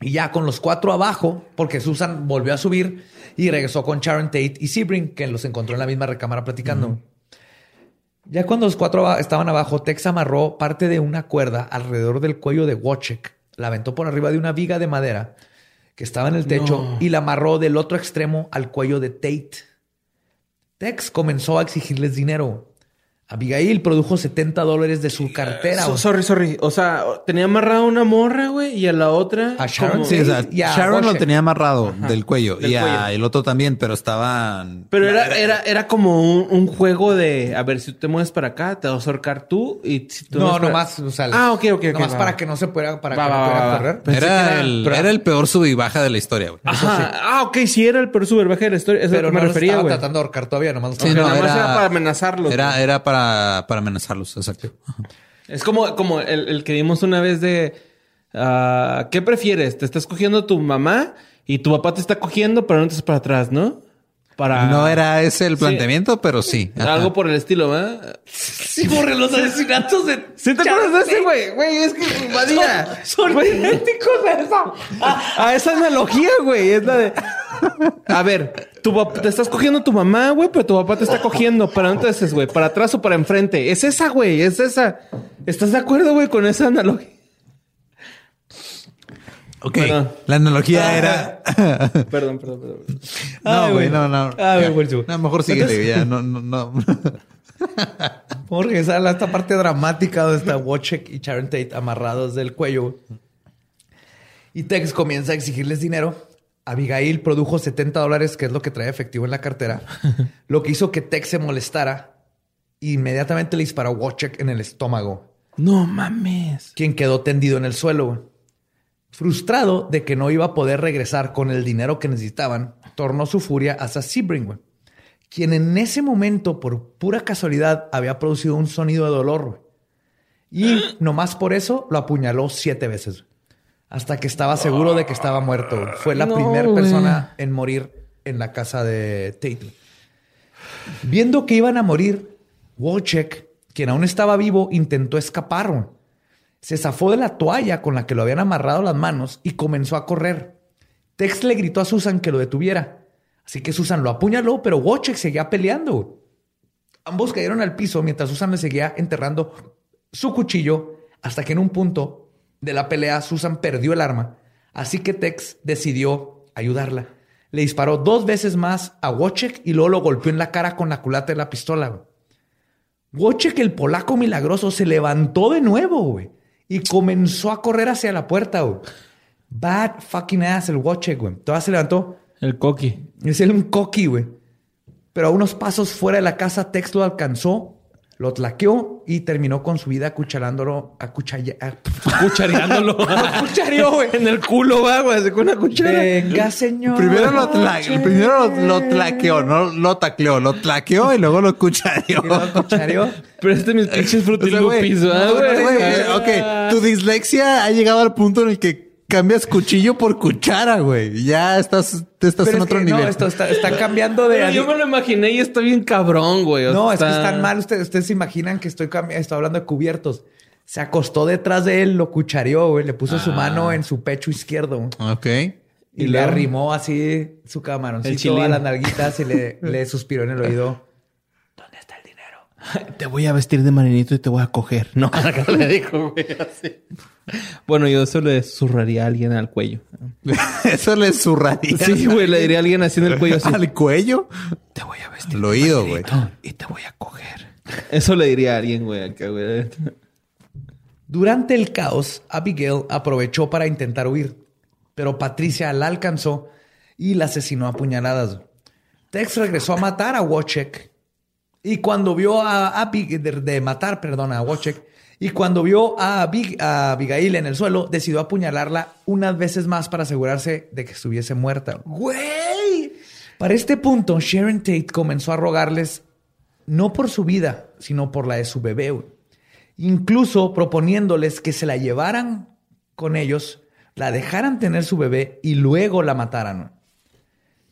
Y ya con los 4 abajo, porque Susan volvió a subir y regresó con Sharon Tate y Sebring, que los encontró en la misma recámara platicando. Ya cuando los 4 estaban abajo, Tex amarró parte de una cuerda alrededor del cuello de Wojciech. La aventó por arriba de una viga de madera que estaba en el techo y la amarró del otro extremo al cuello de Tate. Tex comenzó a exigirles dinero. Abigail produjo $70 de su cartera. Sorry. O sea, tenía amarrada una morra, güey, y a la otra... A Sharon. Sí, o sea, Sharon lo tenía amarrado del cuello. Y a el otro también, pero estaban... Pero era como un juego de... A ver, si tú te mueves para acá, te vas a ahorcar tú y... Si tú nomás... O sea, ok. Nomás para que no se pueda... Para correr. Era el peor sub y baja de la historia, güey. Ajá. Sí. Ok. Sí, era el peor sub y baja de la historia. Pero me refería, güey. Tratando de ahorcar todavía. Nomás era para amenazarlos. Era para amenazarlos, exacto. Es como el que vimos una vez de... ¿qué prefieres? Te estás cogiendo tu mamá y tu papá te está cogiendo, pero no te estás para atrás, ¿no? No era ese el planteamiento, pero sí. Algo por el estilo, ¿verdad? Sí, por los asesinatos de... ¿Sí te acuerdas de ese, güey? Güey, es que... Son idénticos a esa... A esa analogía, güey. Es la de... A ver, te estás cogiendo tu mamá, güey, pero tu papá te está cogiendo. Pero entonces, güey, para atrás o para enfrente. Es esa, güey, es esa. ¿Estás de acuerdo, güey, con esa analogía? Ok, perdón. La analogía era... Perdón. No, güey, no. A ver, güey. No, mejor síguele, ya. No. Vamos a regresar a esta parte dramática donde está Wojciech y Sharon Tate amarrados del cuello. Y Tex comienza a exigirles dinero. Abigail produjo $70, que es lo que trae efectivo en la cartera, lo que hizo que Tex se molestara. Inmediatamente le disparó a Wojciech en el estómago. No mames. Quien quedó tendido en el suelo. Frustrado de que no iba a poder regresar con el dinero que necesitaban, tornó su furia hacia Sebring, quien en ese momento, por pura casualidad, había producido un sonido de dolor. Y nomás por eso lo apuñaló 7 veces. Hasta que estaba seguro de que estaba muerto. Fue la primera persona en morir en la casa de Tate. Viendo que iban a morir, Wojciech quien aún estaba vivo, intentó escapar. Se zafó de la toalla con la que lo habían amarrado las manos y comenzó a correr. Tex le gritó a Susan que lo detuviera. Así que Susan lo apuñaló, pero Wojciech seguía peleando. Ambos cayeron al piso mientras Susan le seguía enterrando su cuchillo hasta que en un punto de la pelea Susan perdió el arma. Así que Tex decidió ayudarla. Le disparó 2 veces más a Wojciech y luego lo golpeó en la cara con la culata de la pistola. Wojciech, el polaco milagroso, se levantó de nuevo, güey, y comenzó a correr hacia la puerta, güey. Bad fucking ass el Wojciech, güey. Todavía se levantó. El coqui. Es el un coqui, güey. Pero a unos pasos fuera de la casa, Tex lo alcanzó, lo tlaqueó y terminó con su vida acucharándolo. Acuchareándolo. Acuchareó, güey. En el culo, güey. Con una cuchara. Venga, señor. Primero lo tlaqueó y luego lo cuchareó. Pero este es mis pinches frutilupis, güey. Ok, tu dislexia ha llegado al punto en el que cambias cuchillo por cuchara, güey. Ya estás en otro nivel. No, esto está cambiando de... Pero yo me lo imaginé y estoy bien cabrón, güey. No, es que están mal. Ustedes se imaginan que estoy hablando de cubiertos. Se acostó detrás de él, lo cuchareó, güey. Le puso su mano en su pecho izquierdo. Ok. Y le arrimó así su camaroncito a las nalguitas y le suspiró en el oído. ¿Dónde está el dinero? Te voy a vestir de marinito y te voy a coger. No, acá le dijo, güey, así... Bueno, yo eso le zurraría a alguien al cuello. Eso le zurraría. Sí, güey, le diría a alguien haciendo el cuello así. ¿Al cuello? Te voy a vestir. Lo oído, güey. Y te voy a coger. Eso le diría a alguien, güey. Durante el caos, Abigail aprovechó para intentar huir, pero Patricia la alcanzó y la asesinó a puñaladas. Tex regresó a matar a Wojciech y cuando vio a Abigail a Abigail en el suelo, decidió apuñalarla unas veces más para asegurarse de que estuviese muerta. ¡Güey! Para este punto, Sharon Tate comenzó a rogarles no por su vida, sino por la de su bebé. Güey. Incluso proponiéndoles que se la llevaran con ellos, la dejaran tener su bebé y luego la mataran. Güey.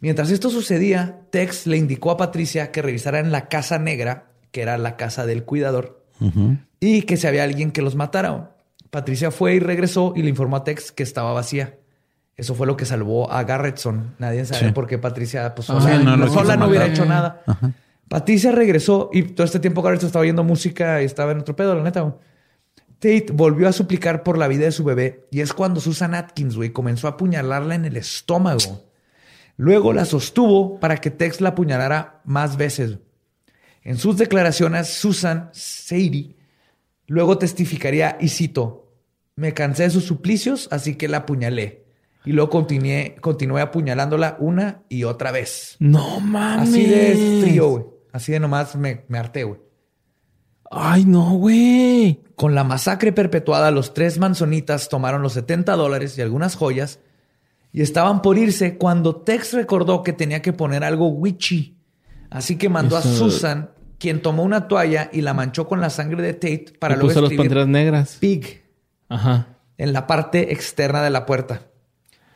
Mientras esto sucedía, Tex le indicó a Patricia que revisara en la casa negra, que era la casa del cuidador, y que si había alguien que los matara. Patricia fue y regresó y le informó a Tex que estaba vacía. Eso fue lo que salvó a Garretson. Nadie sabe por qué Patricia, pues, sola no hubiera hecho nada. Ajá. Patricia regresó y todo este tiempo Garretson estaba oyendo música y estaba en otro pedo, la neta. Tate volvió a suplicar por la vida de su bebé y es cuando Susan Atkins, güey, comenzó a apuñalarla en el estómago. Luego la sostuvo para que Tex la apuñalara más veces. En sus declaraciones, Susan Sadie luego testificaría, y cito, me cansé de sus suplicios, así que la apuñalé. Y luego continué apuñalándola una y otra vez. ¡No mames! Así de frío, güey. Así de nomás me harté, güey. ¡Ay, no, güey! Con la masacre perpetuada, los 3 mansonitas tomaron los $70 y algunas joyas y estaban por irse cuando Tex recordó que tenía que poner algo witchy. Así que mandó a Susan, quien tomó una toalla y la manchó con la sangre de Tate para luego escribir los Panteras Negras. Pig. Ajá. En la parte externa de la puerta.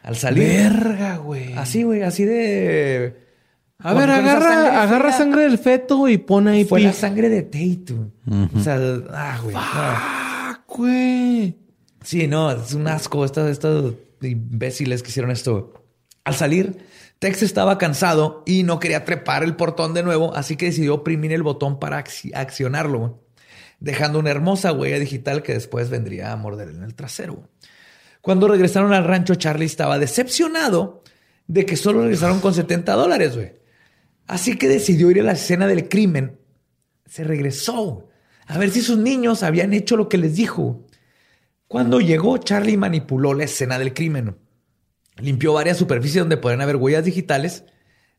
Al salir. Verga, güey. Así, güey. Así de... A ver, agarra sangre del feto y pon ahí. Fue Pig. La sangre de Tate. O sea, güey. Fuck, güey. Sí, no. Es un asco. Estos imbéciles que hicieron esto. Al salir... Tex estaba cansado y no quería trepar el portón de nuevo, así que decidió oprimir el botón para accionarlo, güey, dejando una hermosa huella digital que después vendría a morderle en el trasero. Güey. Cuando regresaron al rancho, Charlie estaba decepcionado de que solo regresaron con $70, güey. Así que decidió ir a la escena del crimen. Se regresó, güey, a ver si sus niños habían hecho lo que les dijo. Cuando llegó, Charlie manipuló la escena del crimen, güey. Limpió varias superficies donde podrían haber huellas digitales.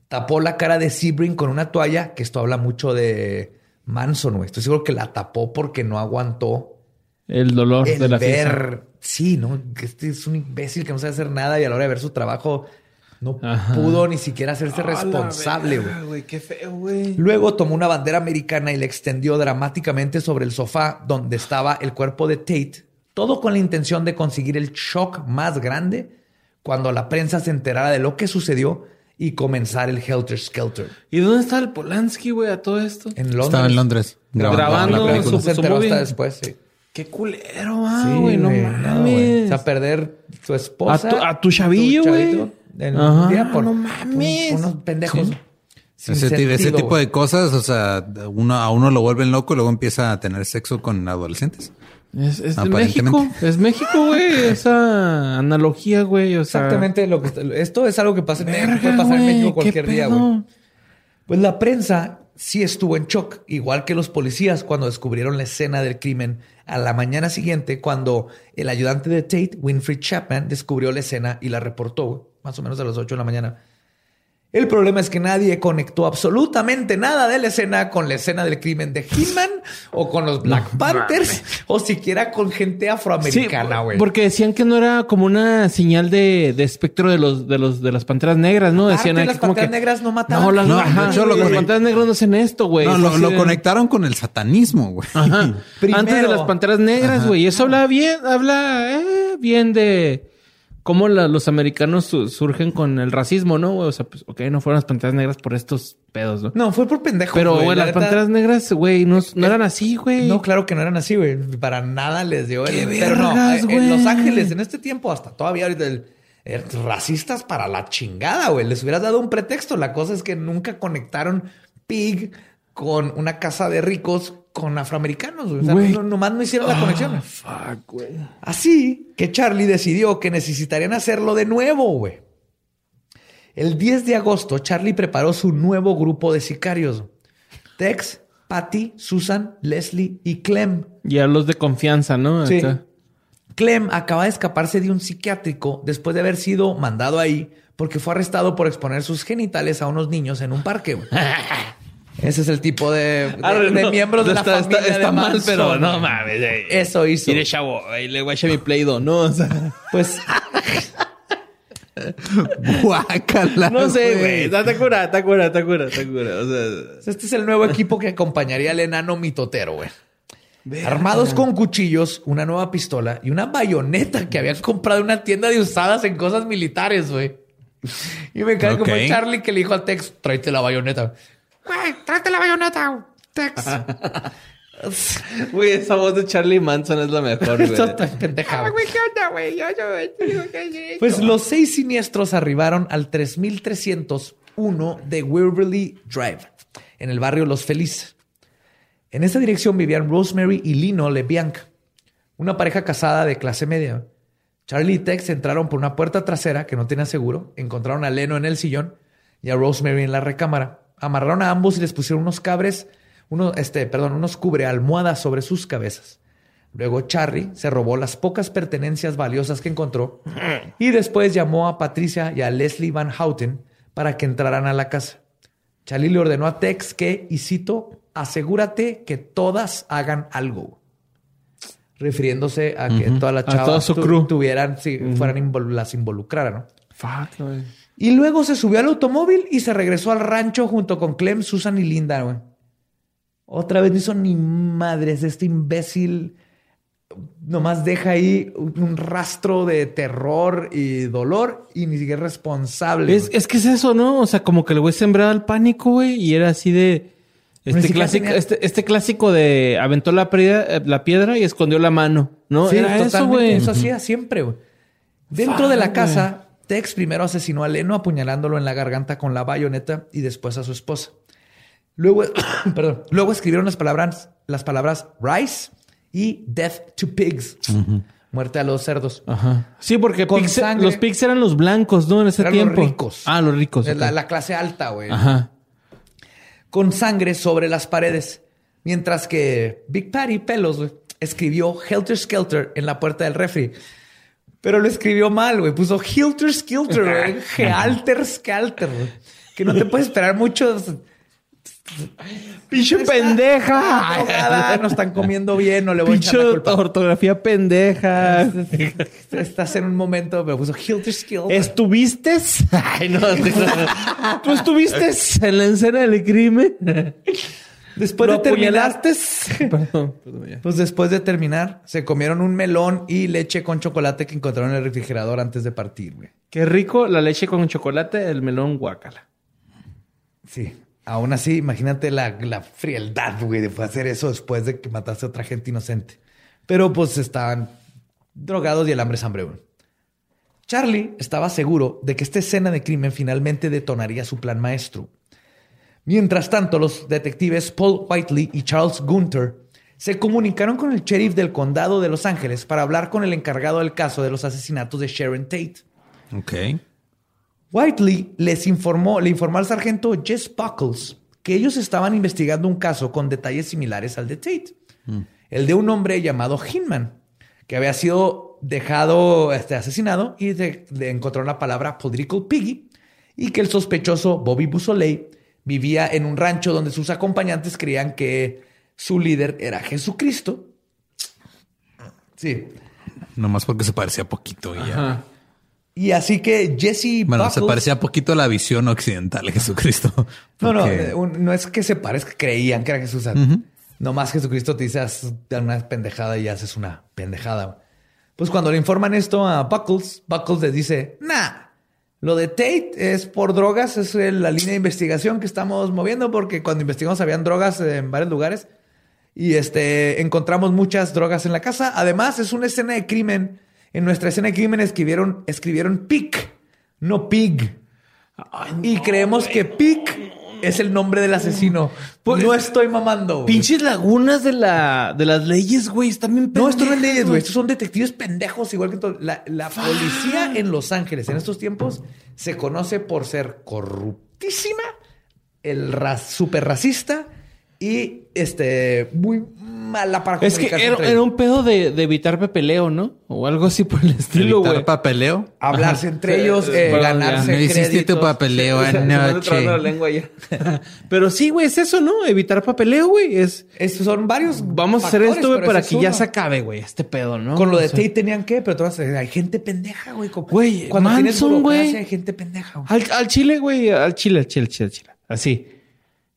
Tapó la cara de Sebring con una toalla, que esto habla mucho de Manson, güey. Estoy seguro que la tapó porque no aguantó el dolor de la fiesta. Sí, ¿no? Este es un imbécil que no sabe hacer nada y a la hora de ver su trabajo no pudo ni siquiera hacerse responsable, güey. Qué feo, güey. Luego tomó una bandera americana y la extendió dramáticamente sobre el sofá donde estaba el cuerpo de Tate. Todo con la intención de conseguir el shock más grande cuando la prensa se enterara de lo que sucedió y comenzar el Helter Skelter. ¿Y dónde está el Polanski, güey, a todo esto? En Londres. Estaba en Londres. Grabando su hasta después, sí. Qué culero, güey. Sí, no mames. O sea, perder tu esposa. A tu chavillo, güey. Ajá. Por, no mames. Unos pendejos. Sí. Ese tipo de cosas, o sea, a uno lo vuelven loco y luego empieza a tener sexo con adolescentes. Es México. Es México, güey. Esa analogía, güey. O sea, exactamente. Esto es algo que pasa en México. Puede pasar en México cualquier día, güey. Pues la prensa sí estuvo en shock, igual que los policías cuando descubrieron la escena del crimen a la mañana siguiente, cuando el ayudante de Tate, Winfrey Chapman, descubrió la escena y la reportó, más o menos a las 8 de la mañana. El problema es que nadie conectó absolutamente nada de la escena con la escena del crimen de Hinman o con los Black Panthers o siquiera con gente afroamericana, güey. Sí, porque decían que no era como una señal de espectro de las panteras negras, ¿no? Decían aquí las como panteras negras no mataban. Las panteras negras no hacen esto, güey. No, lo conectaron con el satanismo, güey. Antes de las panteras negras, güey. Eso habla bien de cómo los americanos surgen con el racismo, ¿no? O sea, pues, ok, no fueron las panteras negras por estos pedos, ¿no? No, fue por pendejos. Pero, güey, las panteras negras, güey, no eran así, güey. No, claro que no eran así, güey. Para nada les dio. En Los Ángeles, en este tiempo, hasta todavía ahorita, racistas para la chingada, güey. Les hubieras dado un pretexto. La cosa es que nunca conectaron Pig con una casa de ricos con afroamericanos. O sea, nomás no hicieron la conexión. Fuck, güey. Así que Charlie decidió que necesitarían hacerlo de nuevo, güey. El 10 de agosto, Charlie preparó su nuevo grupo de sicarios. Tex, Patty, Susan, Leslie y Clem. Ya los de confianza, ¿no? Sí. Acá. Clem acaba de escaparse de un psiquiátrico después de haber sido mandado ahí porque fue arrestado por exponer sus genitales a unos niños en un parque, güey. Ese es el tipo de miembros de la familia. Está de mal, pero no mames. Eso hizo. Mire, chavo, le voy a echar mi Play-Doh, ¿no? O sea, pues. Guácala. No sé, güey. Está cura. O sea, este es el nuevo equipo que acompañaría al enano mitotero, güey. Armados con cuchillos, una nueva pistola y una bayoneta que habían comprado en una tienda de usadas en cosas militares, güey. Y me cae como Charlie que le dijo a Tex: tráete la bayoneta. Güey, tráete la bayoneta, Tex. Güey, esa voz de Charlie Manson es la mejor, güey. Esto está pendejado. Pues los 6 siniestros arribaron al 3301 de Waverly Drive, en el barrio Los Felices. En esa dirección vivían Rosemary y Leno La Bianca, una pareja casada de clase media. Charlie y Tex entraron por una puerta trasera que no tenía seguro, encontraron a Leno en el sillón y a Rosemary en la recámara. Amarraron a ambos y les pusieron unos cubrealmohadas sobre sus cabezas. Luego Charlie se robó las pocas pertenencias valiosas que encontró y después llamó a Patricia y a Leslie Van Houten para que entraran a la casa. Charlie le ordenó a Tex que, y cito, asegúrate que todas hagan algo. Refiriéndose a que todas las chavas las involucraran, ¿no? Fuck, güey. Y luego se subió al automóvil y se regresó al rancho junto con Clem, Susan y Linda, güey. Otra vez no hizo ni madres. Este imbécil nomás deja ahí un rastro de terror y dolor y ni siquiera es responsable. Es que es eso, ¿no? O sea, como que le voy a sembrar al pánico, güey. Y era así de... Este clásico de aventó la piedra y escondió la mano, ¿no? Sí, era eso, güey. Eso hacía siempre, güey. Dentro de la casa... Güey. Tex primero asesinó a Leno apuñalándolo en la garganta con la bayoneta y después a su esposa. Luego escribieron las palabras Rise y Death to Pigs. Uh-huh. Muerte a los cerdos. Ajá. Sí, porque los pigs eran los blancos, ¿no? En ese tiempo. Los ricos. Ah, los ricos. Okay. La clase alta, güey. Ajá. Con sangre sobre las paredes. Mientras que Big Patty Pelos, güey, escribió Helter Skelter en la puerta del refri. Pero lo escribió mal, güey. Puso Helter Skelter, güey. Helter Skelter, güey. Que no te puedes esperar mucho. ¡Pinche pendeja! No están comiendo bien, no le voy a echar la culpa. Ortografía pendeja. Estás en un momento, pero puso Helter Skelter. ¿Estuviste? Ay, no. ¿Tú estuviste en la escena del crimen? Después de terminar... Perdón. Pues después de terminar, se comieron un melón y leche con chocolate que encontraron en el refrigerador antes de partir, güey. Qué rico la leche con chocolate, el melón guácala. Sí. Aún así, imagínate la frialdad, güey, de hacer eso después de que mataste a otra gente inocente. Pero pues estaban drogados y el hambre es hambre, güey. Charlie estaba seguro de que esta escena de crimen finalmente detonaría su plan maestro. Mientras tanto, los detectives Paul Whiteley y Charles Gunther se comunicaron con el sheriff del condado de Los Ángeles para hablar con el encargado del caso de los asesinatos de Sharon Tate. Ok. Whiteley le informó al sargento Jess Buckles que ellos estaban investigando un caso con detalles similares al de Tate. Mm. El de un hombre llamado Hinman, que había sido... dejado asesinado y encontró la palabra political piggy y que el sospechoso Bobby Beausoleil vivía en un rancho donde sus acompañantes creían que su líder era Jesucristo. Sí. Nomás porque se parecía poquito. Y, ya. Y así que Jesse Buckles... se parecía poquito a la visión occidental de Jesucristo. Porque... No es que se parezca, creían que era Jesús. Uh-huh. Nomás Jesucristo te dice una pendejada y haces una pendejada. Pues cuando le informan esto a Buckles, Buckles les dice, nah, lo de Tate es por drogas, es la línea de investigación que estamos moviendo porque cuando investigamos habían drogas en varios lugares y encontramos muchas drogas en la casa. Además, es una escena de crimen. En nuestra escena de crimen escribieron Pick, no Pig. Ay, no, y creemos que Pick es el nombre del asesino. Pues, no estoy mamando, güey. Pinches lagunas de las leyes, güey. Están bien pendejos. No, esto no es leyes, güey. Estos son detectives pendejos, igual que todo. La policía en Los Ángeles en estos tiempos se conoce por ser corruptísima, súper racista y muy mala para comunicarse. Es que era un pedo de evitar papeleo, ¿no? O algo así por el estilo, güey. ¿Evitar papeleo? Hablarse entre ellos, ganarse créditos. No hiciste tu papeleo anoche. Pero sí, güey, es eso, ¿no? Evitar papeleo, güey. Son varios vamos factores, a hacer esto, güey, para que ya se acabe, güey, este pedo, ¿no? Con lo de Tate tenían que, pero todas hay gente pendeja, güey. Güey, cuando Manson, güey. Hay gente pendeja, güey. Al Chile, güey. Al Chile. Así.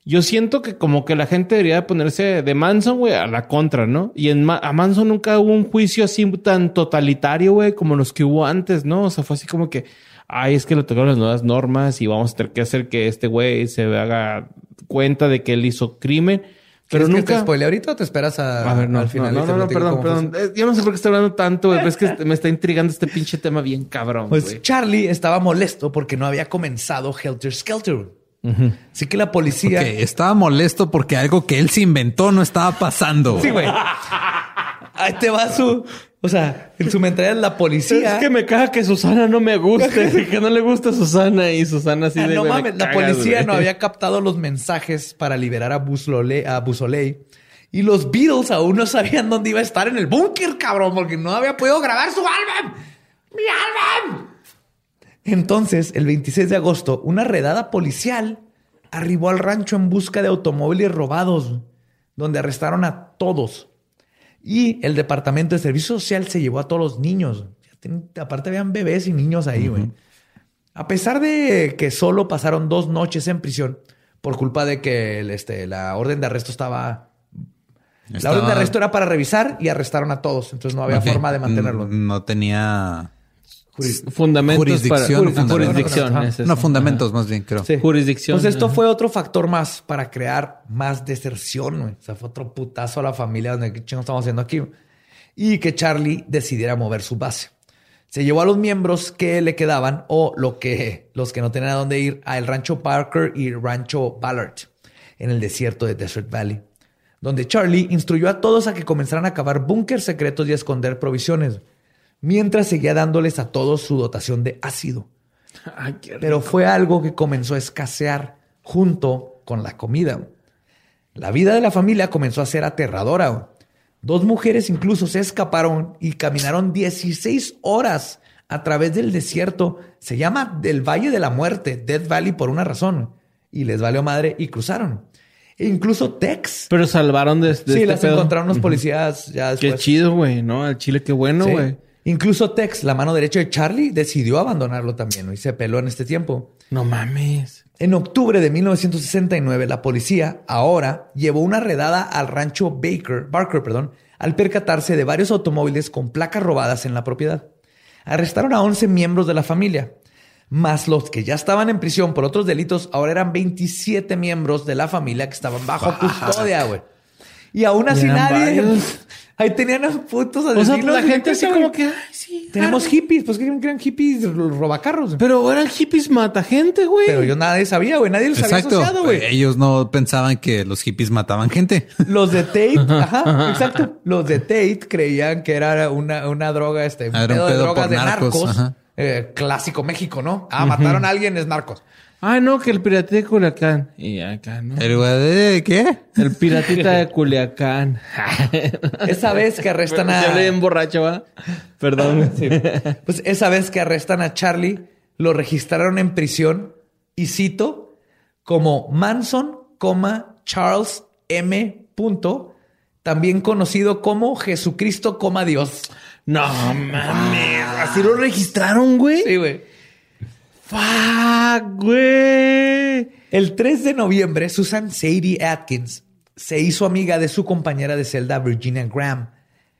Yo siento que como que la gente debería ponerse de Manson, güey, a la contra, ¿no? Y a Manson nunca hubo un juicio así tan totalitario, güey, como los que hubo antes, ¿no? O sea, fue así como que, ay, es que le tocaron las nuevas normas y vamos a tener que hacer que este güey se haga cuenta de que él hizo crimen. Pero nunca... ¿Te spoileo ahorita o te esperas al final? No, perdón. Yo no sé por qué estoy hablando tanto, güey, pero es que me está intrigando este pinche tema bien cabrón, güey. Pues Charlie estaba molesto porque no había comenzado Helter Skelter. Uh-huh. Así que la policía... estaba molesto porque algo que él se inventó no estaba pasando. Sí, güey. Ahí te va su... O sea, en su mentalidad la policía... Es que me caga que Susana no me guste. Que no le gusta Susana y Susana así de... No mames, la policía no había captado los mensajes para liberar a Beausoleil. Y los Beatles aún no sabían dónde iba a estar en el búnker, cabrón. Porque no había podido grabar su álbum. ¡Mi álbum! Entonces, el 26 de agosto, una redada policial arribó al rancho en busca de automóviles robados, donde arrestaron a todos. Y el Departamento de Servicio Social se llevó a todos los niños. Aparte, habían bebés y niños ahí, güey. Uh-huh. A pesar de que solo pasaron 2 noches en prisión por culpa de que la orden de arresto estaba... La orden de arresto era para revisar y arrestaron a todos. Entonces, no había forma de mantenerlos. No tenía... Fundamentos, más bien, creo. Pues esto fue otro factor más para crear más deserción, güey. O sea, fue otro putazo a la familia donde qué chingados estamos haciendo aquí. Y que Charlie decidiera mover su base. Se llevó a los miembros que le quedaban o los que no tenían a dónde ir al Rancho Parker y Rancho Ballard en el desierto de Desert Valley, donde Charlie instruyó a todos a que comenzaran a cavar búnkers secretos y a esconder provisiones, mientras seguía dándoles a todos su dotación de ácido. Ay, pero fue algo que comenzó a escasear junto con la comida. La vida de la familia comenzó a ser aterradora. 2 mujeres incluso se escaparon y caminaron 16 horas a través del desierto. Se llama el Valle de la Muerte, Death Valley, por una razón. Y les valió madre y cruzaron. E incluso Tex. Pero salvaron de las encontraron los policías ya después. Qué chido, güey, ¿no? Al Chile, qué bueno, güey. Sí. Incluso Tex, la mano derecha de Charlie, decidió abandonarlo también y se peló en este tiempo. No mames. En octubre de 1969, la policía ahora llevó una redada al rancho Barker, al percatarse de varios automóviles con placas robadas en la propiedad. Arrestaron a 11 miembros de la familia, más los que ya estaban en prisión por otros delitos. Ahora eran 27 miembros de la familia que estaban bajo custodia, güey. Y aún así nadie... Varios. Ahí tenían a putos asesinos. O sea, la gente así como que... Ay, sí, tenemos hippies. Pues que eran hippies robacarros. Pero eran hippies mata gente, güey. Pero yo nadie sabía, güey. Nadie los había asociado, güey. Ellos no pensaban que los hippies mataban gente. Los de Tate. Ajá, exacto. Los de Tate creían que era una droga, era un pedo de drogas de narcos. Clásico México, ¿no? Ah, mataron a alguien, es narcos. Ah, no, que el piratita de Culiacán. Y acá, ¿no? ¿El de qué? El piratita de Culiacán. Esa vez que arrestan a... Yo le emborracho, ¿va? Perdón. Sí. Pues esa vez que arrestan a Charlie, lo registraron en prisión, y cito, como Manson, Charles M. También conocido como Jesucristo, Dios. No mames. ¿Así lo registraron, güey? Sí, güey. ¡Fuck, güey! El 3 de noviembre, Susan Sadie Atkins se hizo amiga de su compañera de celda, Virginia Graham,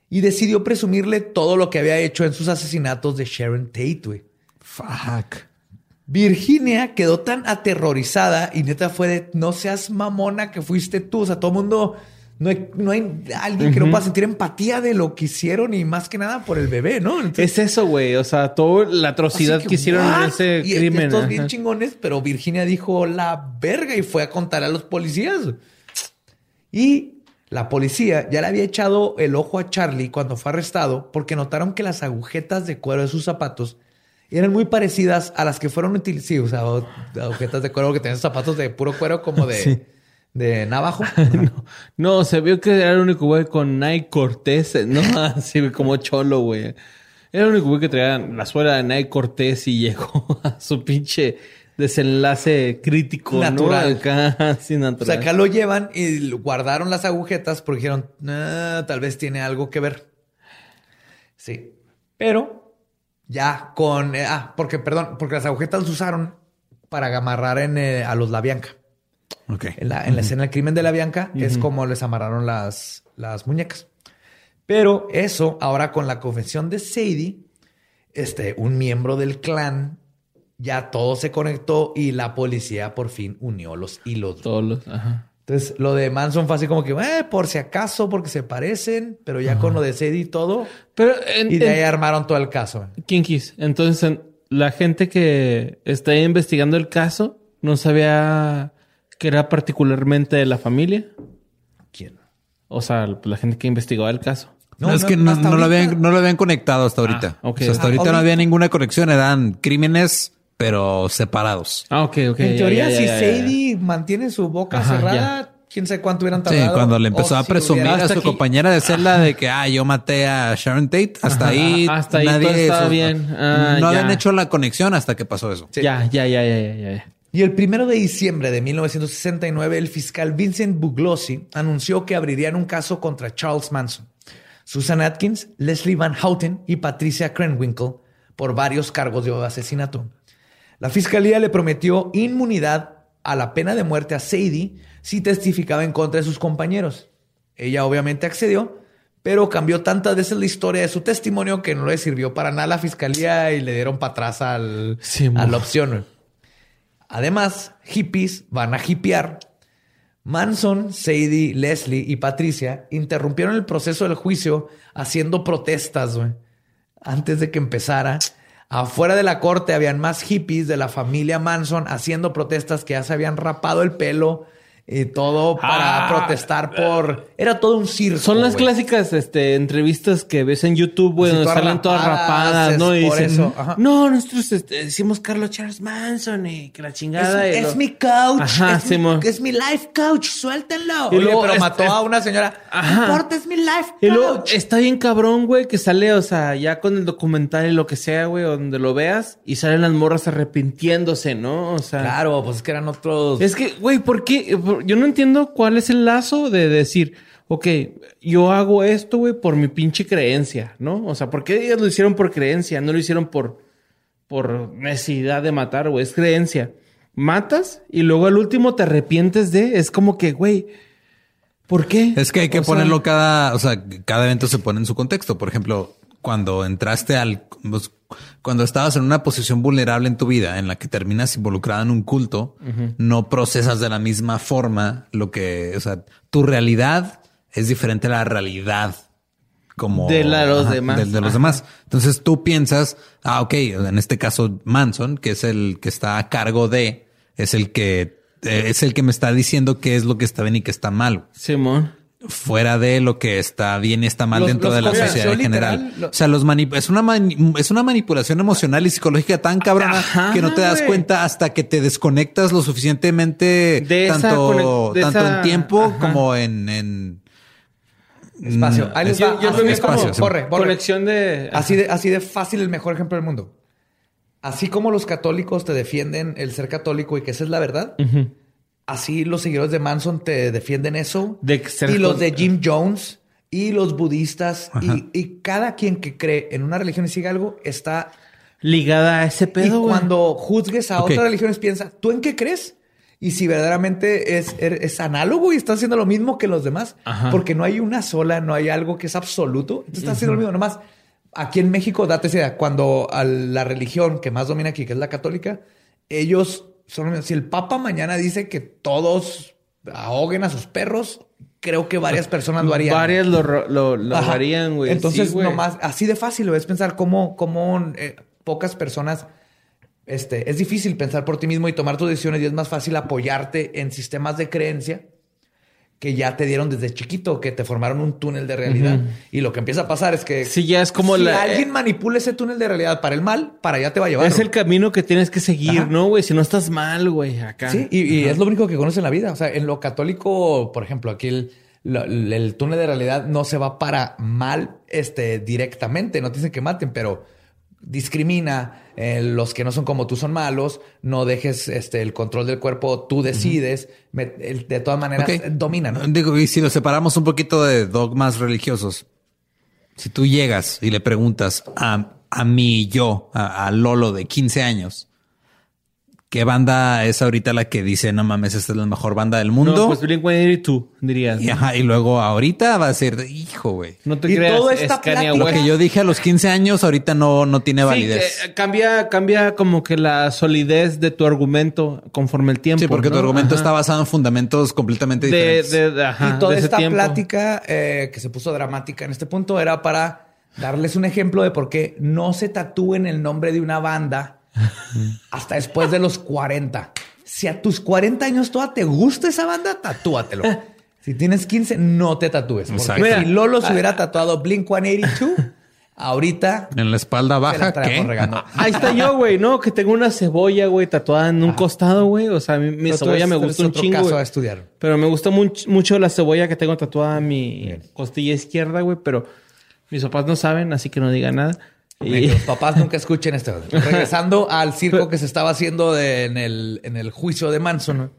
y decidió presumirle todo lo que había hecho en sus asesinatos de Sharon Tate, güey. ¡Fuck! Virginia quedó tan aterrorizada y neta fue de, no seas mamona que fuiste tú. O sea, todo el mundo... No hay alguien que no pueda sentir empatía de lo que hicieron y más que nada por el bebé, ¿no? Entonces, es eso, güey. O sea, toda la atrocidad que hicieron en ese crimen. Estos bien chingones, pero Virginia dijo la verga y fue a contar a los policías. Y la policía ya le había echado el ojo a Charlie cuando fue arrestado porque notaron que las agujetas de cuero de sus zapatos eran muy parecidas a las que fueron utilizadas. Sí, o sea, agujetas de cuero que tenían zapatos de puro cuero como de... Sí. ¿De navajo? No, se vio que era el único güey con Nike Cortez, ¿no? Así como cholo, güey. Era el único güey que traía la suela de Nike Cortez y llegó a su pinche desenlace crítico. Natural. ¿No? Acá, así natural. O sea, acá lo llevan y guardaron las agujetas porque dijeron, tal vez tiene algo que ver. Sí. Pero ya con... porque las agujetas las usaron para amarrar a los La Bianca. Okay. En la escena del crimen de La Bianca es como les amarraron las muñecas. Pero eso, ahora con la confesión de Sadie, un miembro del clan, ya todo se conectó y la policía por fin unió los hilos. Entonces, lo de Manson fue así como que, por si acaso, porque se parecen, pero ya con lo de Sadie y todo. Pero y de ahí armaron todo el caso. Kinkis. Entonces, la gente que está investigando el caso no sabía... ¿Que era particularmente de la familia? ¿Quién? O sea, la gente que investigaba el caso. No lo habían conectado hasta ahorita. Okay. O sea, hasta ahorita no había ninguna conexión. Eran crímenes, pero separados. Ok. En teoría, Sadie mantiene su boca cerrada... Ya. Quién sabe cuánto hubieran tardado. Sí, cuando le empezó a presumir a su compañera de celda de que, yo maté a Sharon Tate. Hasta ahí nadie todo estaba bien. No habían hecho la conexión hasta que pasó eso. Sí. Ya. Y el 1 de diciembre de 1969, el fiscal Vincent Bugliosi anunció que abrirían un caso contra Charles Manson, Susan Atkins, Leslie Van Houten y Patricia Krenwinkel por varios cargos de asesinato. La fiscalía le prometió inmunidad a la pena de muerte a Sadie si testificaba en contra de sus compañeros. Ella obviamente accedió, pero cambió tantas veces la historia de su testimonio que no le sirvió para nada a la fiscalía y le dieron para atrás a la opción. Además, hippies van a hippiar. Manson, Sadie, Leslie y Patricia interrumpieron el proceso del juicio haciendo protestas, güey. Antes de que empezara, afuera de la corte habían más hippies de la familia Manson haciendo protestas que ya se habían rapado el pelo y todo para protestar por... Era todo un circo. Son las clásicas entrevistas que ves en YouTube, güey, donde salen todas rapadas, ¿no? Y dicen, eso. Nosotros decimos Carlos Charles Manson y que la chingada... Es mi couch. Es mi life couch. Suéltenlo. Y luego, pero mató a una señora. No importa, es mi life couch. Y luego está bien cabrón, güey, que sale, o sea, ya con el documental y lo que sea, güey, donde lo veas y salen las morras arrepintiéndose, ¿no? O sea... Claro, pues es que eran otros... Es que, güey, ¿por qué...? yo no entiendo cuál es el lazo de decir, ok, yo hago esto, güey, por mi pinche creencia, ¿no? O sea, ¿por qué ellos lo hicieron por creencia? No lo hicieron por necesidad de matar, güey. Es creencia. Matas y luego al último te arrepientes de... Es como que, güey, ¿por qué? Es que hay que ponerlo cada... O sea, cada evento se pone en su contexto. Por ejemplo, cuando entraste al... Cuando estabas en una posición vulnerable en tu vida en la que terminas involucrada en un culto, uh-huh, no procesas de la misma forma lo que... O sea, tu realidad es diferente a la realidad como... De la de los demás. De los demás. Entonces tú piensas... Ah, ok. En este caso, Manson, que es el que está a cargo de... es el que me está diciendo qué es lo que está bien y qué está mal. Simón. Fuera de lo que está bien y está mal dentro de la sociedad en general. O sea, es una manipulación emocional y psicológica tan cabrona, ajá, que no te das cuenta hasta que te desconectas lo suficientemente de tanto en tiempo, ajá, como en espacio. Yo soy espacio, como borre. Conexión de... Así de fácil, el mejor ejemplo del mundo. Así como los católicos te defienden el ser católico y que esa es la verdad, uh-huh, así los seguidores de Manson te defienden eso. Y los de Jim Jones y los budistas y cada quien que cree en una religión y siga algo está ligada a ese pedo. Y cuando juzgues a otras religiones, piensa, ¿tú en qué crees? Y si verdaderamente es análogo y estás haciendo lo mismo que los demás, ajá, porque no hay una sola, no hay algo que es absoluto. Entonces estás haciendo lo mismo, nomás. Aquí en México, date idea, cuando a la religión que más domina aquí, que es la católica, ellos son... Si el Papa mañana dice que todos ahoguen a sus perros, creo que varias personas lo harían. Varias lo harían, güey. Entonces, sí, nomás, así de fácil lo es pensar cómo pocas personas... es difícil pensar por ti mismo y tomar tus decisiones, y es más fácil apoyarte en sistemas de creencia que ya te dieron desde chiquito, que te formaron un túnel de realidad. Uh-huh. Y lo que empieza a pasar es que... Sí, ya es como si alguien manipula ese túnel de realidad para el mal, para allá te va a llevar. Es el camino que tienes que seguir, ajá, ¿no, güey? Si no estás mal, güey, acá. Sí, y es lo único que conoces en la vida. O sea, en lo católico, por ejemplo, aquí el túnel de realidad no se va para mal directamente. No te dicen que maten, pero discrimina. Los que no son como tú son malos. No dejes el control del cuerpo. Tú decides. Uh-huh. De todas maneras, dominan. Digo, y si lo separamos un poquito de dogmas religiosos. Si tú llegas y le preguntas a mi yo, a Lolo de 15 años, ¿qué banda es ahorita la que dice, no mames, esta es la mejor banda del mundo? No, pues Blink-182 dirías. Y, ajá, y luego ahorita va a ser, hijo, güey. No te creas, todo esta plática. Lo que yo dije a los 15 años ahorita no tiene validez. Sí, cambia como que la solidez de tu argumento conforme el tiempo. Sí, porque, ¿no?, tu argumento, ajá, está basado en fundamentos completamente diferentes. Ajá, y toda esta plática que se puso dramática en este punto era para darles un ejemplo de por qué no se tatúen el nombre de una banda hasta después de los 40. Si a tus 40 años toda te gusta esa banda, tatúatelo. Si tienes 15, no te tatúes. Porque mira, si Lolo se hubiera tatuado Blink-182, ahorita... En la espalda baja, ¿qué? Ahí está yo, güey, ¿no? Que tengo una cebolla, güey, tatuada en un costado, güey. O sea, mi cebolla me gusta un chingo. Caso a estudiar. Pero me gusta mucho la cebolla que tengo tatuada en mi costilla izquierda, güey. Pero mis papás no saben, así que no digan nada. Y los papás nunca escuchen esto. Regresando al circo que se estaba haciendo en el juicio de Manson,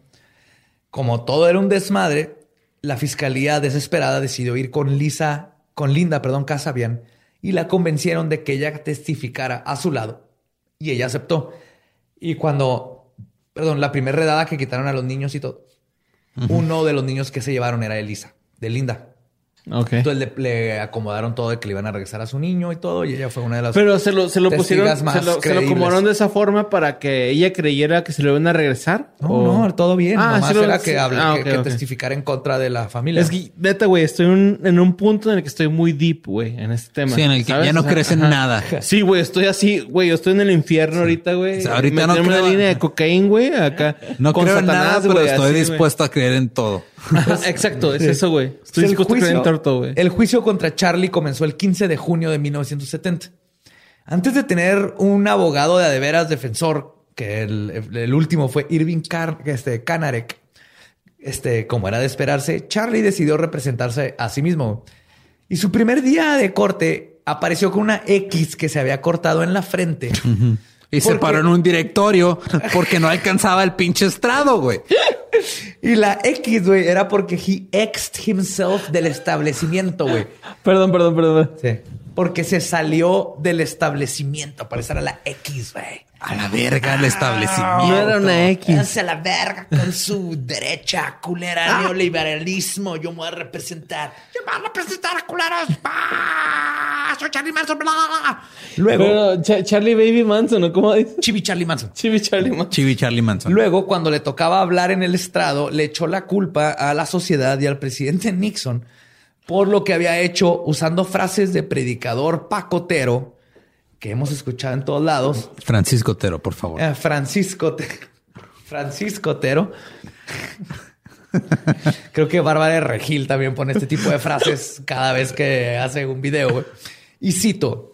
como todo era un desmadre, la fiscalía desesperada decidió ir con Linda Kasabian, y la convencieron de que ella testificara a su lado, y ella aceptó. Y cuando, la primera redada que quitaron a los niños y todo, uh-huh, uno de los niños que se llevaron era Linda. Okay. Entonces le acomodaron todo de que le iban a regresar a su niño y todo, y ella fue una de las... Pero se lo pusieron más, se lo acomodaron de esa forma para que ella creyera que se lo iban a regresar. No, todo bien. Nomás era que testificara en contra de la familia. Es que, neta, güey, estoy en un punto en el que estoy muy deep, güey, en este tema. Sí, en el que, ¿sabes?, ya no crees en nada. Sí, güey, estoy así, güey, yo estoy en el infierno, sí, ahorita, güey. O sea, ahorita no creo una línea de cocaína, güey, acá. No creo en nada, pero estoy dispuesto a creer en todo. Exacto, es eso, güey. Estoy dispuesto a creer en todo. El juicio contra Charlie comenzó el 15 de junio de 1970. Antes de tener un abogado de adeveras defensor, que el último fue Irving Kanarek, como era de esperarse, Charlie decidió representarse a sí mismo. Y su primer día de corte apareció con una X que se había cortado en la frente. Uh-huh. Y se paró en un directorio porque no alcanzaba el pinche estrado, güey. Y la X, güey, era porque he exed himself del establecimiento, güey. Perdón. Sí. Porque se salió del establecimiento. Para esa era la X, güey. A la verga el establecimiento. No era una X. Váyanse a la verga con su derecha culera neoliberalismo. Yo me voy a representar. Yo me voy a representar a culeros. ¡Ah! Soy Charlie Manson. Bla, bla. Luego. Pero Charlie Baby Manson, ¿no? ¿Cómo dice? Chibi Charlie Manson. Luego, cuando le tocaba hablar en el estrado, le echó la culpa a la sociedad y al presidente Nixon por lo que había hecho usando frases de predicador pacotero que hemos escuchado en todos lados. Francisco Otero, por favor. Francisco Otero. Creo que Bárbara de Regil también pone este tipo de frases cada vez que hace un video, güey. Y cito: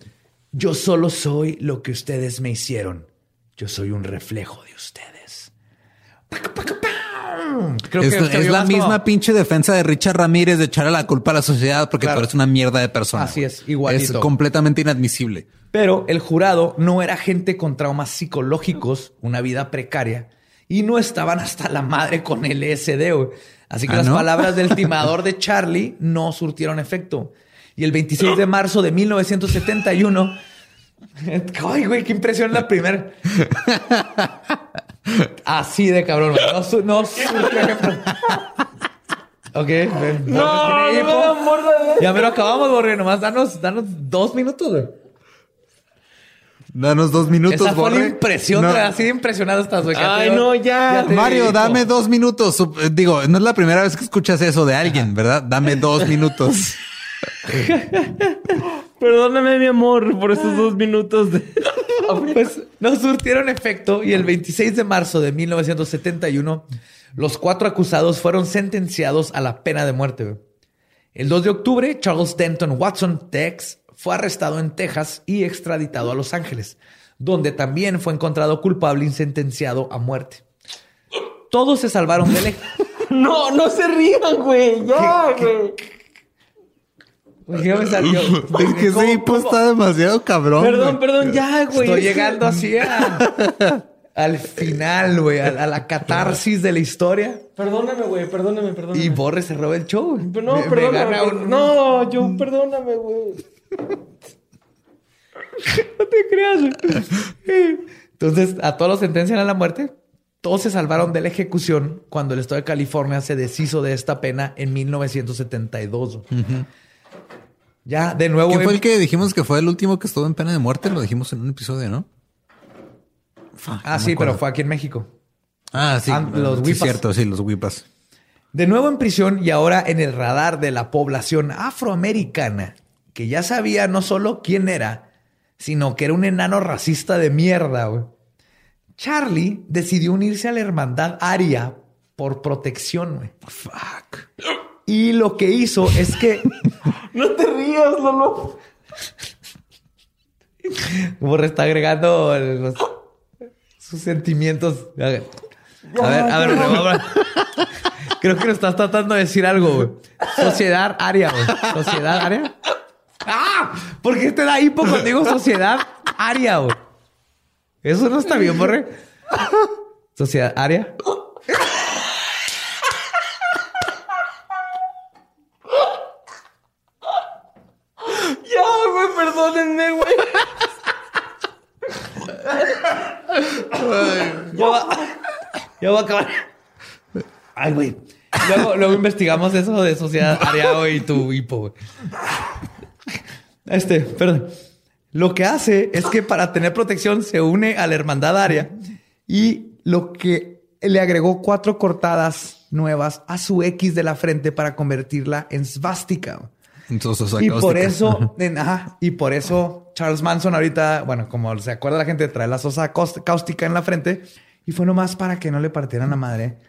yo solo soy lo que ustedes me hicieron. Yo soy un reflejo de ustedes. Creo que es la misma como pinche defensa de Richard Ramírez de echarle la culpa a la sociedad porque tú eres una mierda de persona. Así es, igualito. Es completamente inadmisible. Pero el jurado no era gente con traumas psicológicos, una vida precaria, y no estaban hasta la madre con LSD. Wey. Así que las palabras del timador de Charlie no surtieron efecto. Y el 26 de marzo de 1971... Ay, güey, qué impresión la primera. Así de cabrón. Ok. Ya me lo acabamos, Borre. Nomás danos 2 minutos, güey. Danos 2 minutos, Borre. Esa fue la impresión. Así de impresionado estás, güey. Ay, no, ya. Mario, dame 2 minutos. Digo, no es la primera vez que escuchas eso de alguien, ¿verdad? Dame 2 minutos. Perdóname, mi amor, por esos 2 minutos. Pues no surtieron efecto y el 26 de marzo de 1971 los 4 acusados fueron sentenciados a la pena de muerte. El 2 de octubre, Charles Denton Watson, Tex, fue arrestado en Texas y extraditado a Los Ángeles, donde también fue encontrado culpable y sentenciado a muerte. Todos se salvaron de ley. No se rían, güey. Ya, güey. Yo me salió. Es que ese hipo está demasiado cabrón. Perdón, ya, güey. Estoy llegando así al final, güey, a la catarsis de la historia. Perdóname, güey, perdóname. Y Borre se roba el show. No, perdóname. No, yo perdóname, güey. No te creas, güey. Entonces, a todos los sentencian a la muerte. Todos se salvaron de la ejecución cuando el estado de California se deshizo de esta pena en 1972. Uh-huh. Ya, de nuevo. ¿Qué fue el que dijimos que fue el último que estuvo en pena de muerte? Lo dijimos en un episodio, ¿no? Sí, pero fue aquí en México. Sí. Los Whipas. Sí, cierto, sí, los Whipas. De nuevo en prisión y ahora en el radar de la población afroamericana, que ya sabía no solo quién era, sino que era un enano racista de mierda, güey. Charlie decidió unirse a la hermandad aria por protección, güey. Fuck. Y lo que hizo es que... No te rías, Lolo. Borre está agregando sus sentimientos. A ver, no. Creo que lo estás tratando de decir algo, güey. Sociedad área. ¡Ah! ¿Por qué te da hipo cuando digo sociedad área, güey? Eso no está bien, Borre. Sociedad área. Perdónenme, güey. Ya va a acabar. Ay, güey. Luego investigamos eso de sociedad areado y tu hipo, güey. Perdón. Lo que hace es que para tener protección se une a la hermandad área y lo que le agregó 4 cortadas nuevas a su X de la frente para convertirla en svástica. Y por eso Charles Manson ahorita, bueno, como se acuerda la gente, trae la sosa cáustica en la frente y fue nomás para que no le partieran la madre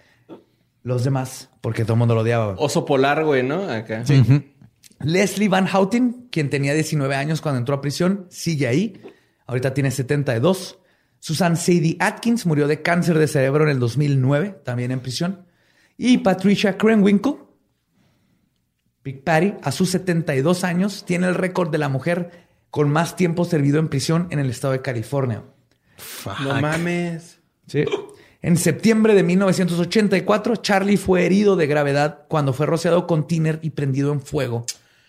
los demás, porque todo el mundo lo odiaba. Oso polar, güey, ¿no? Acá. Sí. Uh-huh. Leslie Van Houten, quien tenía 19 años cuando entró a prisión, sigue ahí. Ahorita tiene 72. Susan Sadie Atkins murió de cáncer de cerebro en el 2009, también en prisión. Y Patricia Krenwinkel, Big Patty, a sus 72 años, tiene el récord de la mujer con más tiempo servido en prisión en el estado de California. Fuck. No mames. Sí. En septiembre de 1984, Charlie fue herido de gravedad cuando fue rociado con tíner y prendido en fuego,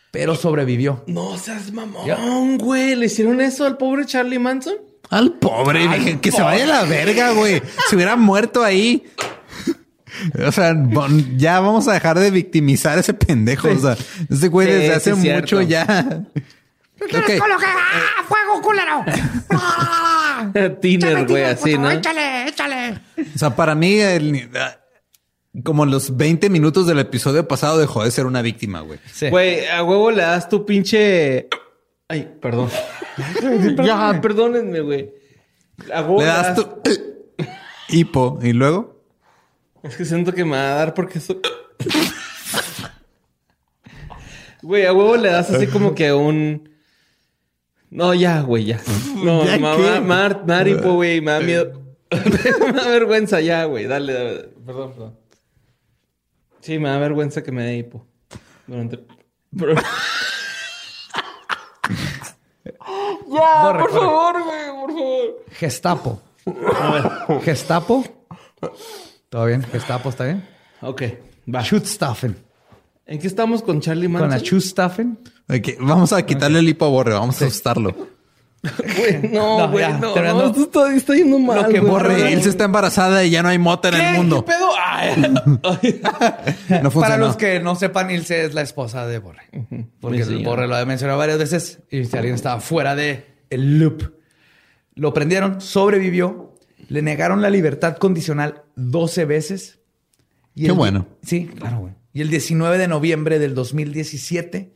pero sobrevivió. No seas mamón, güey. ¿Le hicieron eso al pobre Charlie Manson? Al pobre, que se vaya a la verga, güey. Se hubiera muerto ahí. O sea, ya vamos a dejar de victimizar a ese pendejo. Sí. O sea, ese güey desde hace mucho ya. Okay. ¡Fuego, culero! Tiner, güey, así, ¿no? ¡Échale, échale! O sea, para mí, como los 20 minutos del episodio pasado dejó de ser una víctima, güey. Güey, sí. A huevo le das tu pinche... Ay, perdón. Ya, perdónenme, güey. A huevo le das tu... hipo. ¿Y luego? Es que siento que me va a dar porque... Güey, a huevo le das así como que un... No, ya, güey, ya. No, ¿ya mamá, Maripo, güey, me da miedo. Me da vergüenza, ya, güey. Dale. Perdón. Sí, me da vergüenza que me dé hipo. Durante... ya, corre, por favor, güey, por favor. Gestapo. A ver. Gestapo. ¿Todo bien? Gestapo, ¿está bien? Ok, va. Schutzstaffen. ¿En qué estamos con Charlie Manson? Con la Schutzstaffen. Okay, vamos a quitarle el hipo a Borre. Vamos a asustarlo. Güey, no, güey, no. Güey, no, esto está yendo mal. Lo que güey, Borre, él se está embarazada y ya no hay mota en el mundo. ¿Qué pedo? No funcionó. Para los que no sepan, Ilse es la esposa de Borre. Porque Borre lo ha mencionado varias veces y alguien estaba fuera de el loop. Lo prendieron, sobrevivió. Le negaron la libertad condicional 12 veces. Y qué bueno. Sí, claro, güey. Y el 19 de noviembre del 2017,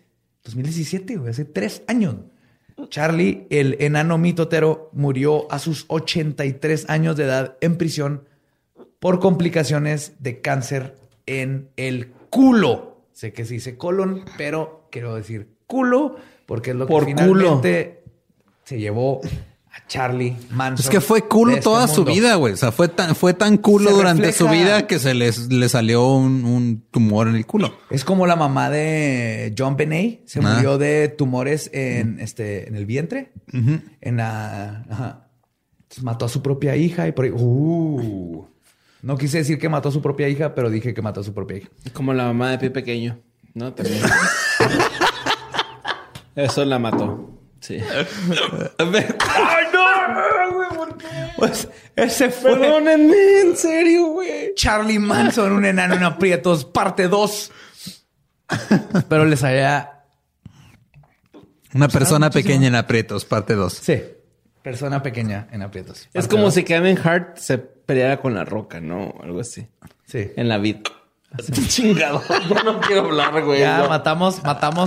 güey, hace 3 años. Charlie, el enano mitotero, murió a sus 83 años de edad en prisión por complicaciones de cáncer en el culo. Sé que se dice colon, pero quiero decir culo porque es lo que finalmente se llevó a Charlie Manson. Es que fue culo toda su vida, güey. O sea, fue tan culo durante su vida que se le salió un tumor en el culo. Es como la mamá de John Benet. Se murió de tumores en el vientre. Uh-huh. Entonces, mató a su propia hija y por ahí... No quise decir que mató a su propia hija, pero dije que mató a su propia hija. Como la mamá de Pie Pequeño, ¿no? También. Eso la mató. Sí. ¡Ay, no! Güey, ¿por qué? Pues ese fue... Perdónenme, en serio, güey. Charlie Manson, un enano en aprietos, parte 2. Espero les haya... Una persona pequeña en aprietos, parte 2. Sí. Persona pequeña en aprietos. Es como si Kevin Hart se peleara con La Roca, ¿no? Algo así. Sí. En la vida. Chingado. Yo no quiero hablar, güey. Ya, no. matamos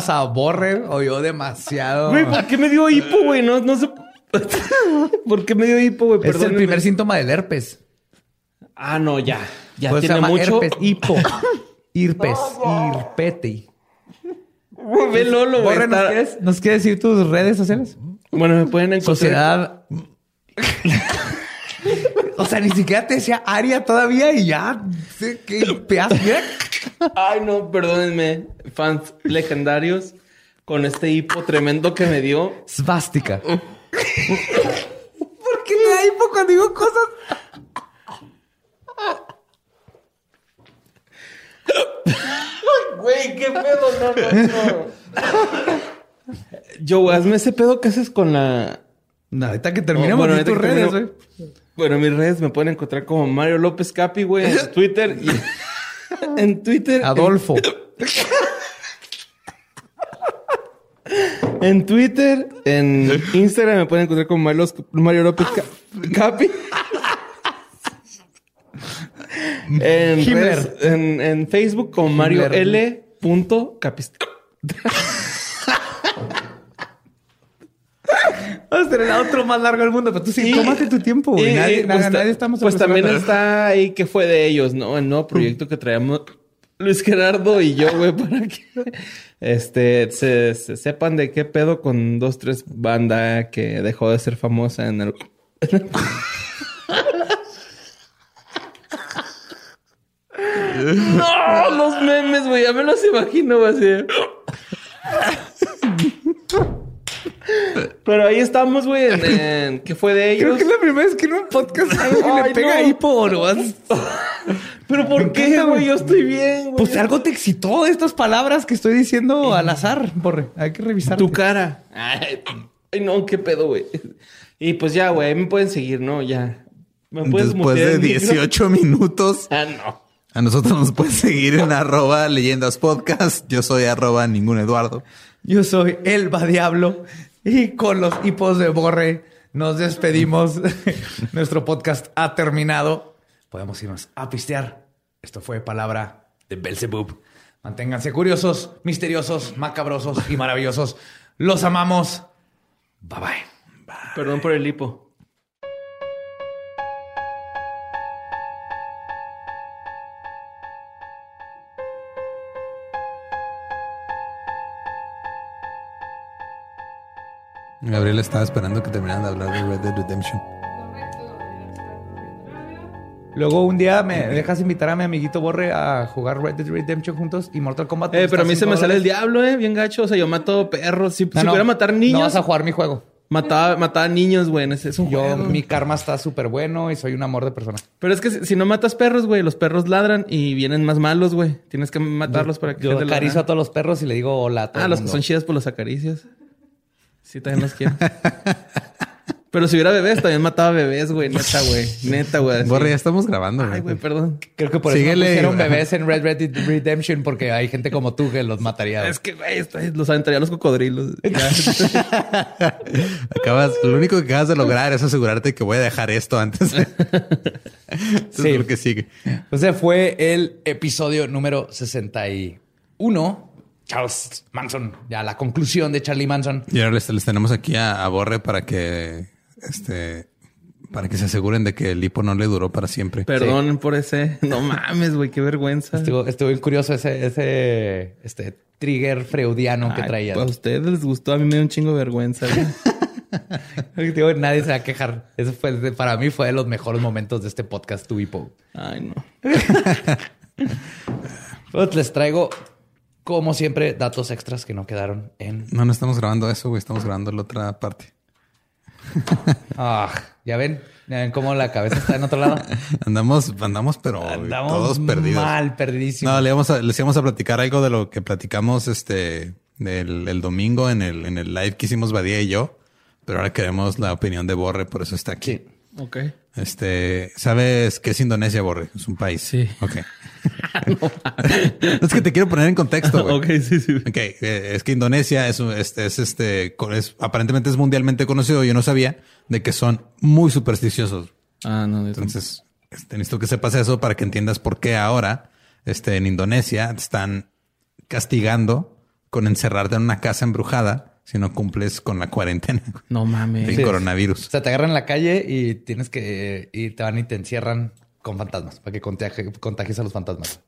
a Borre. Oyó demasiado. Güey, ¿por qué me dio hipo, güey? No sé. ¿Por qué me dio hipo, güey? Perdón. Es el primer síntoma del herpes. Ah, no, ya. Ya pues tiene mucho. Herpes, hipo. Irpes. No. Irpete. Güey, ve Lolo, güey. Borre, ¿nos quieres decir tus redes sociales? Bueno, me pueden encontrar. Sociedad... O sea, ni siquiera te decía Aria todavía y ya. ¿Sí? ¿Qué pedazo? Ay, no, perdónenme. Fans legendarios. Con este hipo tremendo que me dio. Svástica. ¿Por qué me da hipo cuando digo cosas? Güey, qué pedo. No. Yo, hazme ese pedo que haces con la... Ahorita que terminamos en tus redes, güey. Bueno, mis redes me pueden encontrar como Mario López Capi, güey, en Twitter. Y en Twitter... Adolfo. En Twitter, en Instagram me pueden encontrar como Mario López Capi. En Facebook como Mario L. Capistrán. Vamos a tener otro más largo del mundo, pero tú sí, tómate tu tiempo, güey. Nadie estamos... Pues también está ahí que fue de ellos, ¿no? El nuevo proyecto que traíamos Luis Gerardo y yo, güey, para que se sepan de qué pedo con 2, 3 banda que dejó de ser famosa en el... ¡No! Los memes, güey. Ya me los imagino, güey, así. Pero ahí estamos, güey, en ¿qué fue de ellos? Creo que es la primera vez que en un podcast alguien le pega hipo, ¿no? ¿Pero por qué, güey? Yo estoy bien, güey. Pues algo te excitó de estas palabras que estoy diciendo al azar, porre. Hay que revisar. Tu cara. Ay, no, qué pedo, güey. Y pues ya, güey, me pueden seguir, ¿no? Ya. ¿Me puedes después de 18 minutos? Ah, no. A nosotros nos pueden seguir en @leyendaspodcast. Yo soy @ninguneduardo. Yo soy Elba Diablo. Y con los hipos de Borre nos despedimos. Nuestro podcast ha terminado. Podemos irnos a pistear. Esto fue Palabra de Belzebub. Manténganse curiosos, misteriosos, macabrosos y maravillosos. Los amamos. Bye, bye. Bye. Perdón por el hipo. Gabriel estaba esperando que terminaran de hablar de Red Dead Redemption. Luego un día me dejas invitar a mi amiguito Borre a jugar Red Dead Redemption juntos y Mortal Kombat. Pero a mí se me sale el diablo, bien gacho. O sea, yo mato perros. Si pudiera matar niños... No vas a jugar mi juego. Mataba niños, güey. Es un juego. Mi karma está súper bueno y soy un amor de persona. Pero es que si no matas perros, güey, los perros ladran y vienen más malos, güey. Tienes que matarlos para que... Yo acaricio a todos los perros y le digo hola a todo el mundo. Los que son chidas por los acaricias. Sí, también los quiero. Pero si hubiera bebés, también mataba bebés, güey. Neta, güey. Borre, ya estamos grabando, güey. Ay, güey, perdón. Creo que por eso pusieron bebés en Red Dead Redemption, porque hay gente como tú que los mataría. Güey. Es que, güey, los aventaría a los cocodrilos. Lo único que acabas de lograr es asegurarte que voy a dejar esto antes. Eso es lo que sigue. Entonces fue el episodio número 61. Charles Manson, ya la conclusión de Charlie Manson. Y ahora les tenemos aquí a Borre para que se aseguren de que el hipo no le duró para siempre. Perdón por ese. No mames, güey, qué vergüenza. Estuvo bien curioso ese trigger freudiano que traía. A ustedes les gustó, a mí me dio un chingo de vergüenza. Digo, nadie se va a quejar. Eso fue, para mí fue de los mejores momentos de este podcast, tu hipo. Ay, no. Pues les traigo, como siempre, datos extras que no quedaron en... No estamos grabando eso, güey. Estamos grabando la otra parte. ¿Ya ven cómo la cabeza está en otro lado? Andamos todos perdidos. Mal, perdidísimo. No, les íbamos a platicar algo de lo que platicamos el domingo en el live que hicimos Badía y yo. Pero ahora queremos la opinión de Borre, por eso está aquí. Sí. Ok. ¿Sabes qué es Indonesia, Borre? Es un país. Sí. Ok. No, es que te quiero poner en contexto, güey. Ok, sí. Ok. Es que Indonesia es aparentemente es mundialmente conocido. Yo no sabía de que son muy supersticiosos. Ah, no. Entonces, necesito que sepas eso para que entiendas por qué ahora, en Indonesia te están castigando con encerrarte en una casa embrujada si no cumples con la cuarentena. No mames. Del coronavirus. O sea, te agarran en la calle y tienes que ir, te van y te encierran con fantasmas para que contagies a los fantasmas.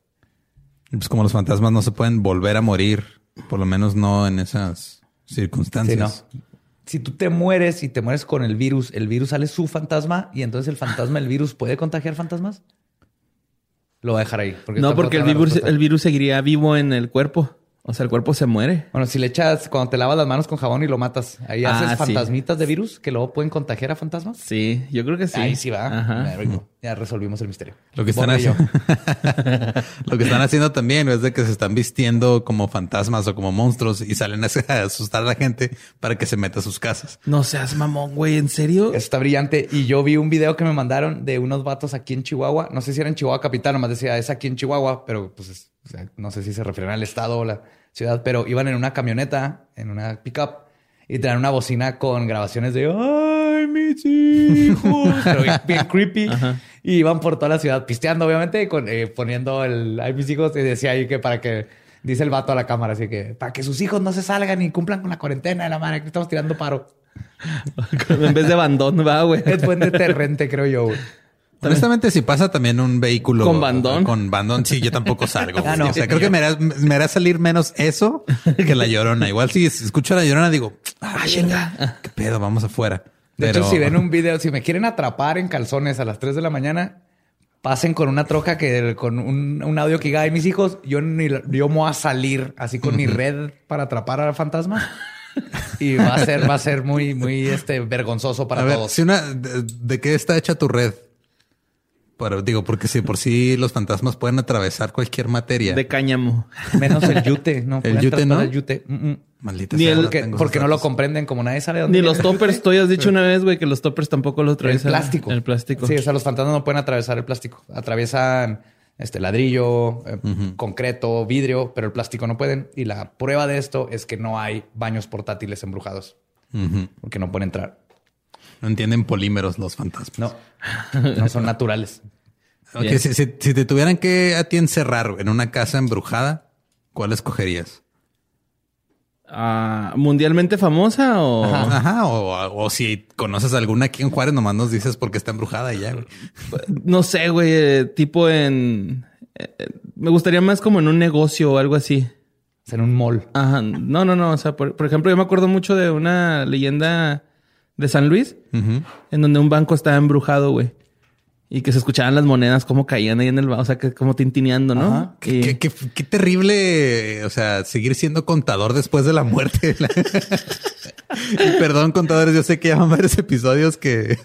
Y pues como los fantasmas no se pueden volver a morir, por lo menos no en esas circunstancias. Sí, no. Si tú te mueres y te mueres con el virus sale su fantasma y entonces el fantasma del virus puede contagiar fantasmas. Lo voy a dejar ahí. Porque el virus seguiría vivo en el cuerpo. O sea, el cuerpo se muere. Bueno, si le echas... Cuando te lavas las manos con jabón y lo matas, ahí haces fantasmitas de virus que luego pueden contagiar a fantasmas. Sí, yo creo que sí. Ahí sí va. Ajá. Ya resolvimos el misterio. Lo que están haciendo también es de que se están vistiendo como fantasmas o como monstruos y salen a asustar a la gente para que se meta a sus casas. No seas mamón, güey. ¿En serio? Eso está brillante. Y yo vi un video que me mandaron de unos vatos aquí en Chihuahua. No sé si era en Chihuahua capital, nomás decía, es aquí en Chihuahua, pero pues es... O sea, no sé si se refieren al estado o la ciudad, pero iban en una camioneta, en una pickup, y traían una bocina con grabaciones de ¡ay, mis hijos! Pero bien creepy. Ajá. Y iban por toda la ciudad pisteando, obviamente, poniendo el ¡ay, mis hijos! Y decía ahí que para que... Dice el vato a la cámara, así que para que sus hijos no se salgan y cumplan con la cuarentena de la madre, que estamos tirando paro. En vez de bandón, va, güey. Es buen deterrente, creo yo, güey. Honestamente, si pasa también un vehículo con bandón, sí, yo tampoco salgo. Ah, no. O sea, creo que me hará salir menos eso que la llorona. Igual si escucho a la llorona, digo, chinga, qué pedo, vamos afuera. De hecho, si ven un video, si me quieren atrapar en calzones a las 3 de la mañana, pasen con una troca con un audio que diga, ay, mis hijos, yo me voy a salir así con mi red para atrapar al fantasma. y va a ser muy, muy vergonzoso para todos. Si ¿de qué está hecha tu red? Pero digo, porque si por sí los fantasmas pueden atravesar cualquier materia. De cáñamo. Menos el yute. No, el yute no. El yute. Maldita sea. Porque no lo comprenden, como nadie sabe dónde. Ni los toppers. Tú ya has dicho una vez, güey, que los toppers tampoco los atraviesan. El plástico. Sí, o sea, los fantasmas no pueden atravesar el plástico. Atraviesan ladrillo, concreto, vidrio, pero el plástico no pueden. Y la prueba de esto es que no hay baños portátiles embrujados. Porque no pueden entrar. No entienden polímeros los fantasmas. No son naturales. Okay, si te tuvieran que a ti encerrar en una casa embrujada, ¿cuál escogerías? ¿Mundialmente famosa o...? Ajá. O si conoces alguna aquí en Juárez, nomás nos dices porque está embrujada y ya. Güey. No sé, güey. Tipo en... me gustaría más como en un negocio o algo así. En un mall. Ajá. No. O sea, por ejemplo, yo me acuerdo mucho de una leyenda... de San Luis, en donde un banco estaba embrujado, güey. Y que se escuchaban las monedas como caían ahí en el banco. O sea, que como tintineando, ¿no? Ajá. Y... Qué terrible, o sea, seguir siendo contador después de la muerte. Y perdón, contadores, yo sé que ya van varios episodios que...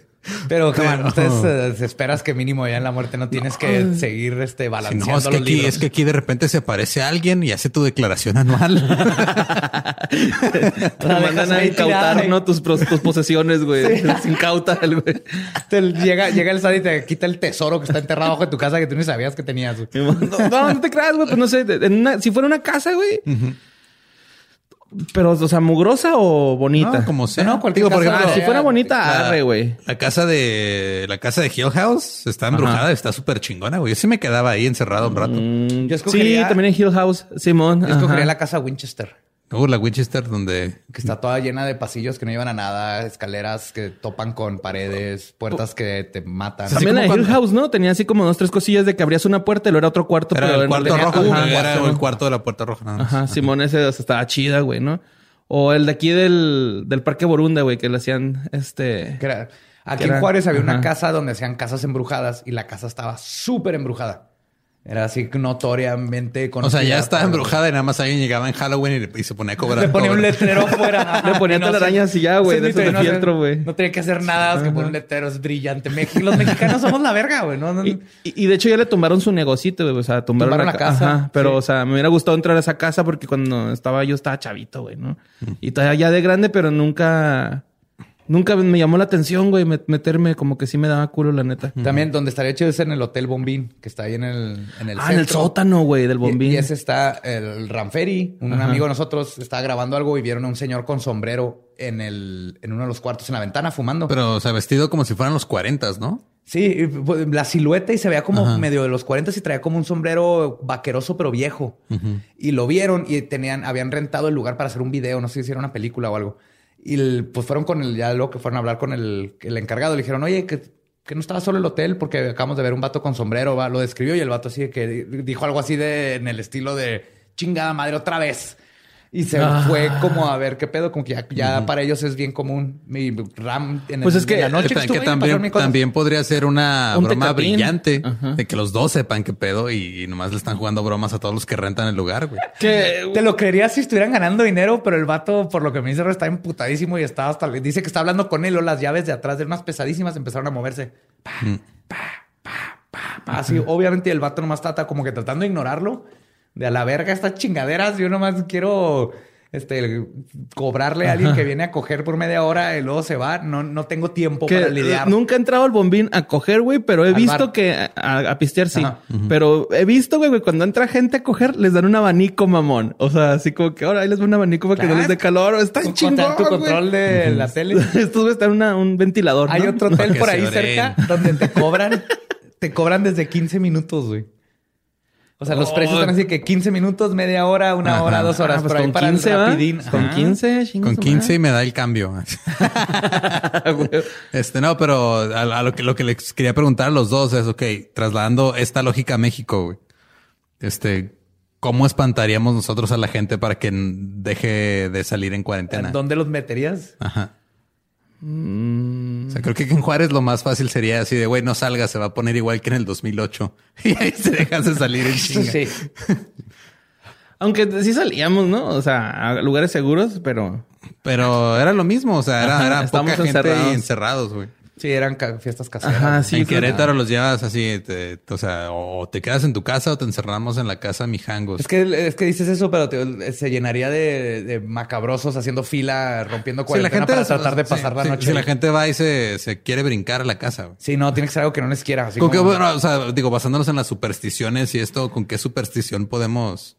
Pero ustedes esperas que mínimo ya en la muerte no tienes que seguir balanceando los libros. Es que aquí de repente se aparece alguien y hace tu declaración anual. Te mandan a incautar, ¿no? Tus posesiones, güey. Sí. Las incauta el güey. Llega el SAT y te quita el tesoro que está enterrado bajo de tu casa que tú ni sabías que tenías. No te creas, güey. Pues no sé. Si fuera una casa, güey... Pero, o sea, ¿mugrosa o bonita? No, como sea. No, cualquier digo, casa. Si fuera bonita, arre, güey. La casa de Hill House está embrujada. Está súper chingona, güey. Yo sí me quedaba ahí encerrado un rato. Yo escogería... Sí, también en Hill House, Simón. Yo escogería la casa Winchester. La Winchester donde... Que está toda llena de pasillos que no llevan a nada. Escaleras que topan con paredes. Puertas que te matan. También la de Hill House, ¿no? Tenía así como 2-3 cosillas de que abrías una puerta y luego era otro cuarto. Era el cuarto rojo. Era el cuarto de la puerta roja. Ajá. Simón, ese estaba chida, güey, ¿no? O el de aquí del Parque Borunda, güey, que le hacían Aquí en Juárez había una casa donde hacían casas embrujadas y la casa estaba súper embrujada. Era así notoriamente conocida. O sea, ya estaba embrujada y nada más alguien llegaba en Halloween y se ponía a cobrar. Le ponía un letrero afuera. Le ponían telarañas y ya, güey. No tenía que hacer nada. Es que poner un letrero es brillante. Los mexicanos somos la verga, güey. Y de hecho ya le tomaron su negocito, güey. O sea, tumbaron la casa. Ajá, pero, sí. O sea, me hubiera gustado entrar a esa casa porque cuando estaba chavito, güey, ¿no? Y todavía ya de grande, pero nunca me llamó la atención, güey, meterme, como que sí me daba culo, la neta. También donde estaría chido es en el Hotel Bombín, que está ahí en el centro. En el sótano, güey, del Bombín. Y ese está el Ranferi. Un amigo de nosotros estaba grabando algo y vieron a un señor con sombrero en uno de los cuartos, en la ventana, fumando. Pero, o sea, vestido como si fueran los 40, ¿no? Sí, la silueta y se veía como medio de los 40 y traía como un sombrero vaqueroso, pero viejo. Y lo vieron y habían rentado el lugar para hacer un video. No sé si era una película o algo. Y pues fueron con el... Ya luego que fueron a hablar con el encargado. Le dijeron, oye, que no estaba solo el hotel porque acabamos de ver un vato con sombrero. Lo describió y el vato así de que dijo algo así en el estilo de chingada madre otra vez. Y se fue como a ver qué pedo. Como que ya para ellos es bien común. Mi Ram en pues es que la noche que también podría ser una broma brillante. De que los dos sepan qué pedo y nomás le están jugando bromas a todos los que rentan el lugar, güey. Que te lo creería si estuvieran ganando dinero, pero el vato, por lo que me dice, está emputadísimo y está hasta... Dice que está hablando con él o las llaves de atrás de él más pesadísimas empezaron a moverse. Pa, pa, pa, pa, pa. Así, obviamente el vato nomás está como que tratando de ignorarlo. De a la verga estas chingaderas. Yo nomás quiero cobrarle a alguien que viene a coger por media hora y luego se va. No tengo tiempo para lidiar. Nunca he entrado al Bombín a coger, güey, pero he visto que... A pistear, sí. Pero he visto, güey, cuando entra gente a coger, les dan un abanico, mamón. O sea, así como que ahora ahí les dan un abanico para que no les dé calor. Están chingón, tu control de la tele. Estos, güey, están un ventilador. Hay otro hotel por ahí cerca donde te cobran... te cobran desde 15 minutos, güey. O sea, los precios están así que 15 minutos, media hora, una hora, 2 horas. Pues por ahí para el rapidín. Con 15, chingos. Con 15 y me da el cambio. No, pero a lo que les quería preguntar a los dos es, ok, trasladando esta lógica a México, güey. ¿Cómo espantaríamos nosotros a la gente para que deje de salir en cuarentena? ¿Dónde los meterías? O sea, creo que en Juárez lo más fácil sería así de, güey, no salgas, se va a poner igual que en el 2008. Y ahí se dejan de salir en chinga. Sí. Aunque sí salíamos, ¿no? O sea, a lugares seguros, pero... Pero era lo mismo, o sea, era poca gente encerrados, güey. Sí, eran fiestas caseras. Ajá, sí, en Querétaro los llevas así, o sea, o te quedas en tu casa o te encerramos en la casa Mijangos. Es que dices eso, pero se llenaría de macabrosos haciendo fila, rompiendo cuarentena para tratar de pasar la noche. Si la gente va y se quiere brincar a la casa. Güey. Sí, no, tiene que ser algo que no les quiera. Así con como... que, bueno, o sea, digo, basándonos en las supersticiones y esto, ¿con qué superstición podemos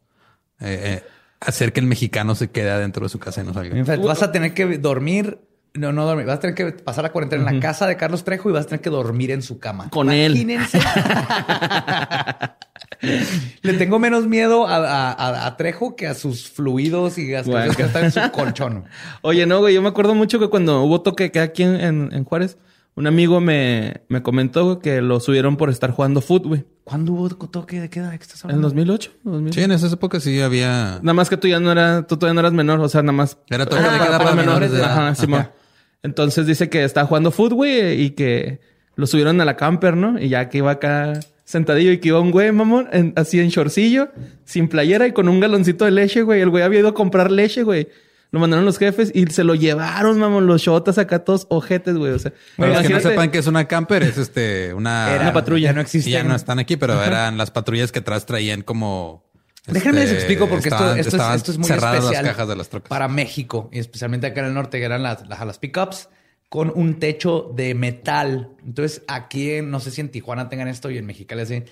hacer que el mexicano se quede adentro de su casa y no salga? En fact, vas a tener que dormir... No dormir. Vas a tener que pasar la cuarentena en la casa de Carlos Trejo y vas a tener que dormir en su cama. Con Imagínense. Él. Le tengo menos miedo a Trejo que a sus fluidos y gas que están en su colchón. Oye, no, güey. Yo me acuerdo mucho que cuando hubo toque que aquí en Juárez, un amigo me comentó que lo subieron por estar jugando fútbol, güey. ¿Cuándo hubo toque? ¿De qué edad estás hablando? En 2008. Sí, en esa época sí había... Nada más que tú todavía no eras menor. O sea, nada más... Era toque de queda para menores de edad. Ajá, sí, okay. Entonces dice que estaba jugando fútbol, güey, y que lo subieron a la camper, ¿no? Y ya que iba acá sentadillo y que iba un güey, mamón, así en shortcillo, sin playera y con un galoncito de leche, güey. El güey había ido a comprar leche, güey. Lo mandaron los jefes y se lo llevaron, mamón, los shotas acá todos ojetes, güey. O sea, bueno, los que no sepan que es una camper, es una patrulla. Ya no existe. Ya no están aquí, pero eran las patrullas que atrás traían como... Déjenme les explico porque esto es muy especial las cajas de las trocas para México y especialmente acá en el norte, que eran las pickups con un techo de metal. Entonces aquí, no sé si en Tijuana tengan esto y en Mexicali así,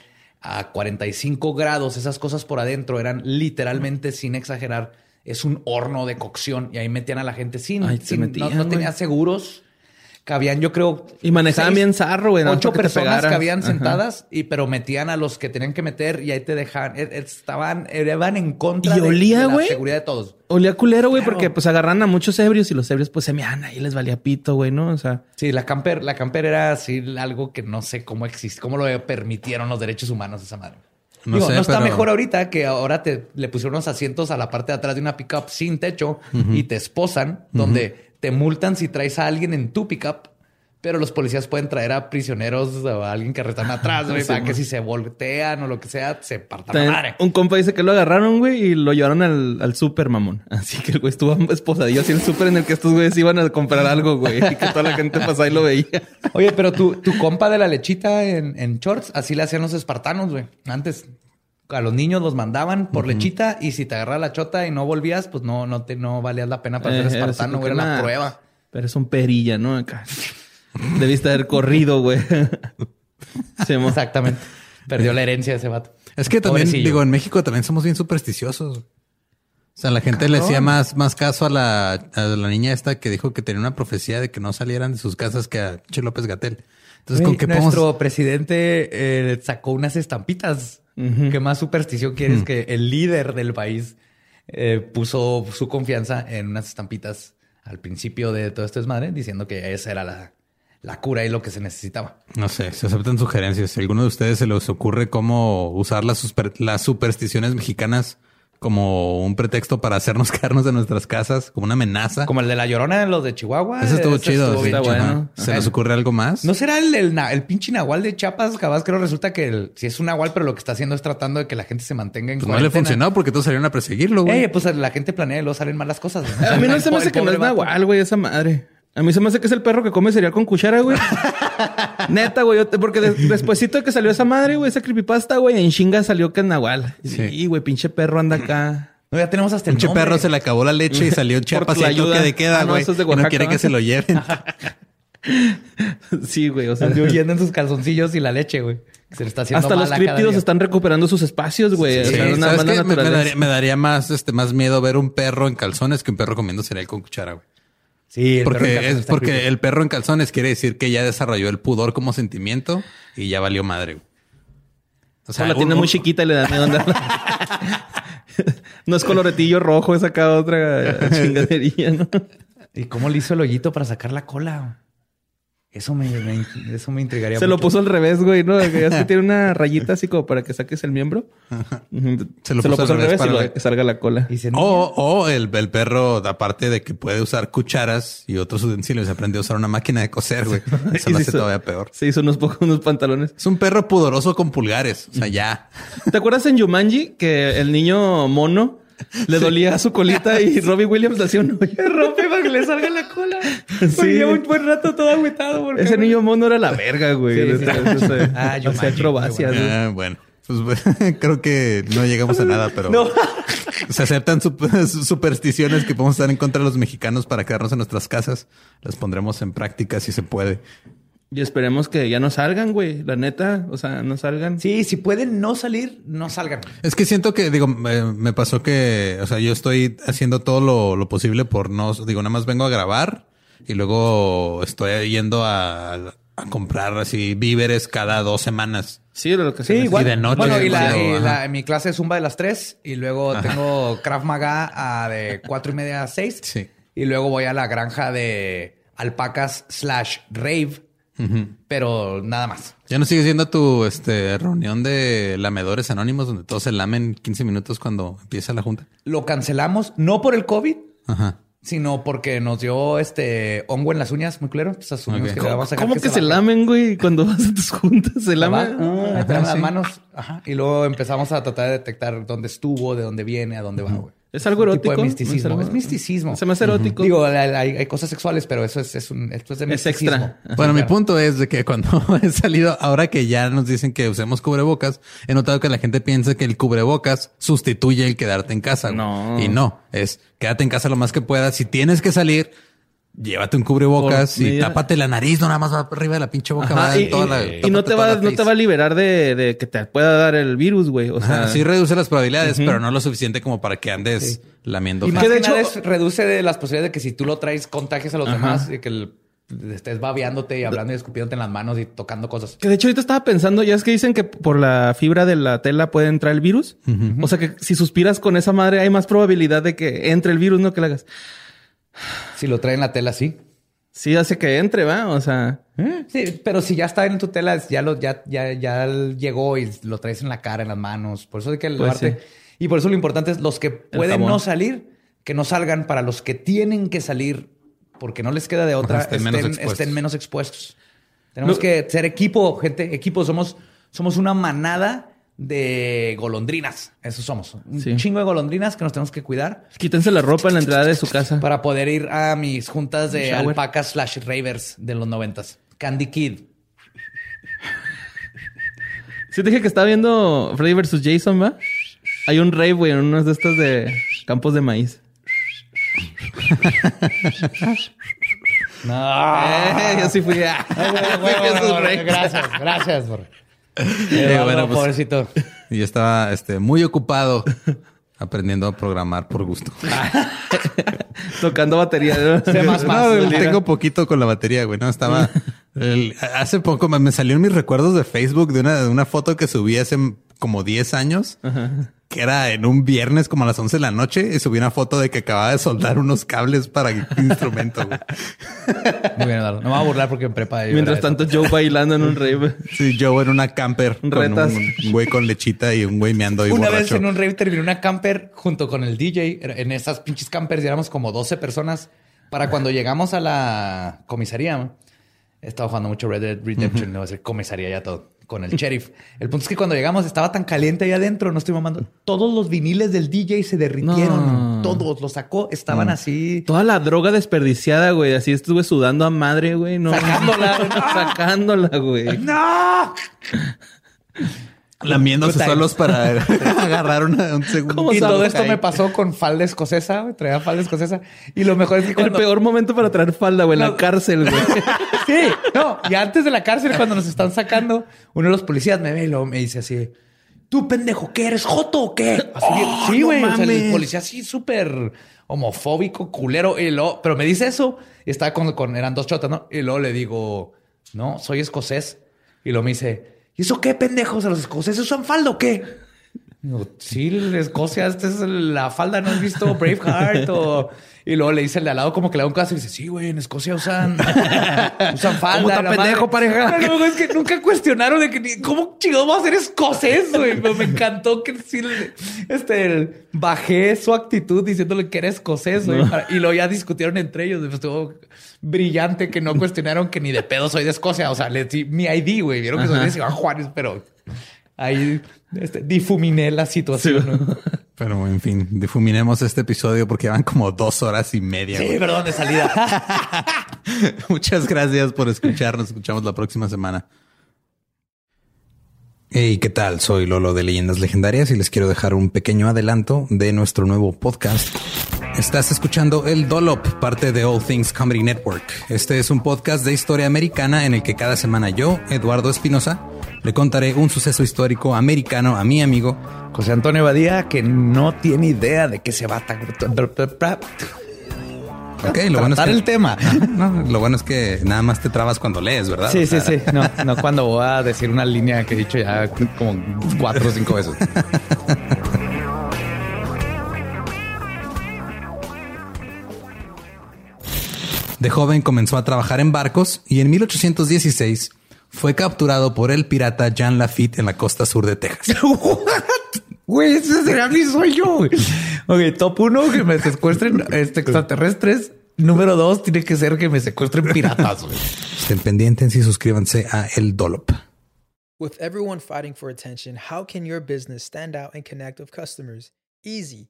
a 45 grados. Esas cosas por adentro eran literalmente, sin exagerar, es un horno de cocción y ahí metían a la gente no tenía seguros. Cabían, yo creo... Y manejaban 6, bien zarro, güey. 8 personas cabían sentadas, pero metían a los que tenían que meter y ahí te dejaban. Estaban en contra de la seguridad de todos. Olía culero, güey, claro. Porque pues agarran a muchos ebrios y los ebrios pues se mean ahí, les valía pito, güey, ¿no? O sea... Sí, la camper era así algo que no sé cómo existe, cómo lo permitieron los derechos humanos esa madre. No está mejor ahorita que ahora le pusieron unos asientos a la parte de atrás de una pickup sin techo y te esposan, donde... Te multan si traes a alguien en tu pickup, pero los policías pueden traer a prisioneros o a alguien que retan atrás, güey, para que si se voltean o lo que sea, se partan la madre. Un compa dice que lo agarraron, güey, y lo llevaron al súper, mamón. Así que el güey estuvo esposadillo así el súper en el que estos güeyes iban a comprar algo, güey, y que toda la gente pasaba y lo veía. Oye, pero tu compa de la lechita en shorts, así le hacían los espartanos, güey. Antes a los niños los mandaban por lechita y si te agarraba la chota y no volvías, pues no valías la pena para ser espartano, güey, era la prueba. Pero es un perilla, ¿no? Acá. Debiste haber corrido, güey. Exactamente. Perdió la herencia de ese vato. Es que también, digo, en México también somos bien supersticiosos. O sea, la gente le hacía más caso a la niña esta que dijo que tenía una profecía de que no salieran de sus casas que a Che López-Gatell. Entonces, ¿con qué nuestro presidente sacó unas estampitas? ¿Qué más superstición quieres que el líder del país puso su confianza en unas estampitas al principio de todo este desmadre diciendo que esa era la cura y lo que se necesitaba? No sé, se aceptan sugerencias. Si a alguno de ustedes se les ocurre cómo usar las supersticiones mexicanas como un pretexto para hacernos quedarnos de nuestras casas, como una amenaza. Como el de la Llorona de los de Chihuahua. Eso estuvo chido. Estuvo bueno. ¿Se les ocurre algo más? ¿No será el pinche nahual de Chiapas? Capaz que resulta que si es un nahual, pero lo que está haciendo es tratando de que la gente se mantenga en cuarentena. No le funcionó porque todos salieron a perseguirlo, güey. Pues la gente planea y luego salen malas cosas. ¿No? A mí no se me hace que no es nahual, güey, esa madre. A mí se me hace que es el perro que come cereal con cuchara, güey. Neta, güey. Porque despuésito de que salió esa madre, güey, esa creepypasta, güey, en chinga salió que es nahual. Sí, güey, pinche perro anda acá. No, ya tenemos hasta el pinche nombre. Perro se le acabó la leche y salió Chiapas y ayuda de queda, güey. No, no quiere que se lo lleven. Sí, güey. O sea, andió huyendo en sus calzoncillos y la leche, güey. Se le está haciendo hasta los críptidos están recuperando sus espacios, güey. Sí, o sea, me daría más miedo ver un perro en calzones que un perro comiendo cereal con cuchara, güey. Sí, porque el perro en calzones quiere decir que ya desarrolló el pudor como sentimiento y ya valió madre. O sea, la tiene muy chiquita y le da miedo andar. No es coloretillo rojo, es sacado otra chingadería, ¿no? ¿Y cómo le hizo el hoyito para sacar la cola? Eso me intrigaría mucho. Se lo puso al revés, güey, ¿no? Que ya tiene una rayita así como para que saques el miembro. Se lo puso al revés para que salga la cola. O el perro, aparte de que puede usar cucharas y otros utensilios, aprendió a usar una máquina de coser, güey. Eso lo hace todavía peor. Se hizo unos pantalones. Es un perro pudoroso con pulgares. O sea, ya. ¿Te acuerdas en Jumanji que el niño mono Le dolía su colita y Robbie Williams le hacía un hoyo. Robbie para que le salga la cola. Sí. Lleva un buen rato todo agüitado. Porque, ese niño mono era la verga, güey. Sí, sí, sí. Ah, yo sé acrobacias. Ah, bueno. Pues bueno, creo que no llegamos a nada, pero no. Se aceptan supersticiones que podemos estar en contra de los mexicanos para quedarnos en nuestras casas. Las pondremos en práctica si se puede. Y esperemos que ya no salgan, güey. La neta, o sea, no salgan. Sí, si pueden no salir, no salgan. Es que siento que, digo, me pasó que, o sea, yo estoy haciendo todo lo posible por no... Digo, nada más vengo a grabar y luego estoy yendo a comprar así víveres cada 2 semanas. Sí, lo que sí, igual. Y de noche. Bueno, y mi clase es Zumba de las 3 y luego tengo Krav Maga de 4:30 a 6. Sí. Y luego voy a la granja de alpacas / rave. Pero nada más. ¿Ya no sigues yendo a tu reunión de lamedores anónimos donde todos se lamen 15 minutos cuando empieza la junta? Lo cancelamos, no por el COVID. Ajá. Sino porque nos dio hongo en las uñas, muy claro. Entonces asumimos que le vamos a sacar. ¿Cómo que se lamen, güey? Cuando vas a tus juntas, se lamen. Lavan las manos. Ajá. Y luego empezamos a tratar de detectar dónde estuvo, de dónde viene, a dónde va, güey. ¿Es algo erótico? Tipo de misticismo. Es misticismo. Se me hace erótico. Digo, hay cosas sexuales, pero eso esto es de misticismo. Es extra. Bueno, mi punto es de que cuando he salido, ahora que ya nos dicen que usemos cubrebocas, he notado que la gente piensa que el cubrebocas sustituye el quedarte en casa. No. Y no. Es quédate en casa lo más que puedas. Si tienes que salir, llévate un cubrebocas y tápate la nariz, no nada más va arriba de la pinche boca. Ajá, y no te va a liberar de que te pueda dar el virus, güey. O sea, sí reduce las probabilidades, pero no lo suficiente como para que andes lamiendo. Y más que de hecho reduce de las posibilidades de que si tú lo traes, contagies a los demás y que estés babeándote y hablando y escupiéndote en las manos y tocando cosas. Que de hecho ahorita estaba pensando, ya es que dicen que por la fibra de la tela puede entrar el virus. O sea que si suspiras con esa madre hay más probabilidad de que entre el virus, no que la hagas. Si lo traen la tela, sí. Sí, hace que entre, ¿va? O sea... Sí, pero si ya está en tu tela, ya llegó y lo traes en la cara, en las manos. Por eso hay que lavarte. Sí. Y por eso lo importante es los que pueden no salir, que no salgan. Para los que tienen que salir, porque no les queda de otra, estén menos expuestos. Tenemos que ser equipo, gente. Equipo. Somos una manada de golondrinas. Eso somos. Un chingo de golondrinas que nos tenemos que cuidar. Quítense la ropa en la entrada de su casa. Para poder ir a mis juntas de alpacas / ravers de los 90s. Candy Kid. Sí, te dije que estaba viendo Freddy vs. Jason, ¿va? Hay un rave, güey, en unas de estas de campos de maíz. No. Yo sí fui. Bueno, gracias, bro. Bueno, pues, pobrecito. Y estaba muy ocupado aprendiendo a programar por gusto. Tocando batería. Tengo poquito con la batería, güey. No, estaba... hace poco me salieron mis recuerdos de Facebook de una foto que subí hace como 10 años. Ajá. Que era en un viernes como a las 11 de la noche y subí una foto de que acababa de soldar unos cables para el instrumento. Güey. Muy bien, Eduardo. No me voy a burlar porque en prepa... Mientras tanto, Joe bailando en un rave. Sí, Joe en una camper. Retas. Un güey con lechita y un güey meando y borracho. Una vez en un rave terminé una camper junto con el DJ. En esas pinches campers éramos como 12 personas. Para cuando llegamos a la comisaría... Estaba jugando mucho Red Dead Redemption. No va a ser comisaría ya todo. Con el sheriff. El punto es que cuando llegamos estaba tan caliente ahí adentro, no estoy mamando. Todos los viniles del DJ se derritieron. No. Todos los sacó. Estaban así. Toda la droga desperdiciada, güey. Así estuve sudando a madre, güey. No. Sacándola, güey. ¡No! Lamiéndose solos para agarrar un segundo. Y todo esto me pasó con falda escocesa, güey. Traía falda escocesa. Y lo mejor es que el peor momento para traer falda, güey, la cárcel, güey. Sí, no. Y antes de la cárcel, cuando nos están sacando, uno de los policías me ve y luego me dice así: ¿Tú, pendejo, qué eres? ¿Joto o qué? Así, sí, güey. No, o sea, el policía así súper homofóbico, culero. Y luego, pero me dice eso. Y estaba eran 2 chotas, ¿no? Y luego le digo: no, soy escocés. Y luego me dice: ¿y eso qué, pendejos? ¿A los escoceses usan falda o qué? No, sí, en Escocia, esta es la falda. ¿No has visto Braveheart? Y luego le dice el de al lado como que le da un caso y dice: sí, güey, en Escocia usan falda. ¿Cómo está, pendejo, pareja? Pero luego es que nunca cuestionaron de que... ¿Cómo chingados va a ser escocés, güey? Me encantó que sí... bajé su actitud diciéndole que era escocés, güey. No. Y luego ya discutieron entre ellos. Pues, estuvo brillante que no cuestionaron que ni de pedo soy de Escocia. O sea, le di mi ID, güey. Vieron que soy de Ciudad Juárez, pero... ahí difuminé la situación. Sí. ¿No? Pero, en fin, difuminemos este episodio porque van como 2 horas y media. Sí, perdón, de salida. Muchas gracias por escucharnos. Nos escuchamos la próxima semana. Hey, ¿qué tal? Soy Lolo de Leyendas Legendarias y les quiero dejar un pequeño adelanto de nuestro nuevo podcast. Estás escuchando El Dollop, parte de All Things Comedy Network. Este es un podcast de historia americana en el que cada semana yo, Eduardo Espinosa, le contaré un suceso histórico americano a mi amigo José Antonio Badía, que no tiene idea de qué se va a lo bueno es que nada más te trabas cuando lees, ¿verdad? Sí, sí. No cuando voy a decir una línea que he dicho ya como 4 o 5 veces. De joven comenzó a trabajar en barcos y en 1816 fue capturado por el pirata Jean Lafitte en la costa sur de Texas. Güey, ese será mi sueño. Ok, top 1, que me secuestren extraterrestres. Número 2, tiene que ser que me secuestren piratas. Estén pendientes y suscríbanse a El Dollop. With everyone fighting for attention, how can your business stand out and connect with customers? Easy.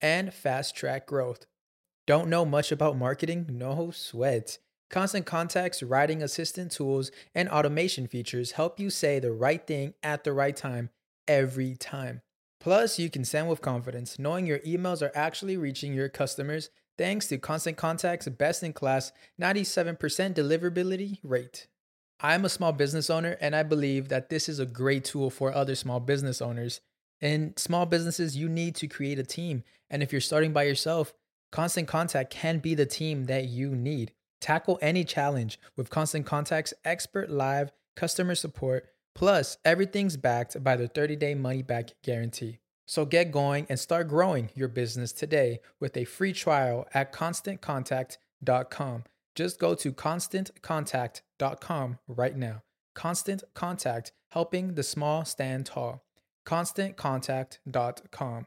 and fast-track growth. Don't know much about marketing? No sweat. Constant Contact's writing assistant tools and automation features help you say the right thing at the right time, every time. Plus, you can send with confidence, knowing your emails are actually reaching your customers thanks to Constant Contact's best-in-class 97% deliverability rate. I'm a small business owner, and I believe that this is a great tool for other small business owners. In small businesses, you need to create a team, and if you're starting by yourself, Constant Contact can be the team that you need. Tackle any challenge with Constant Contact's expert live customer support. Plus, everything's backed by their 30-day money-back guarantee. So get going and start growing your business today with a free trial at ConstantContact.com. Just go to ConstantContact.com right now. Constant Contact, helping the small stand tall. ConstantContact.com.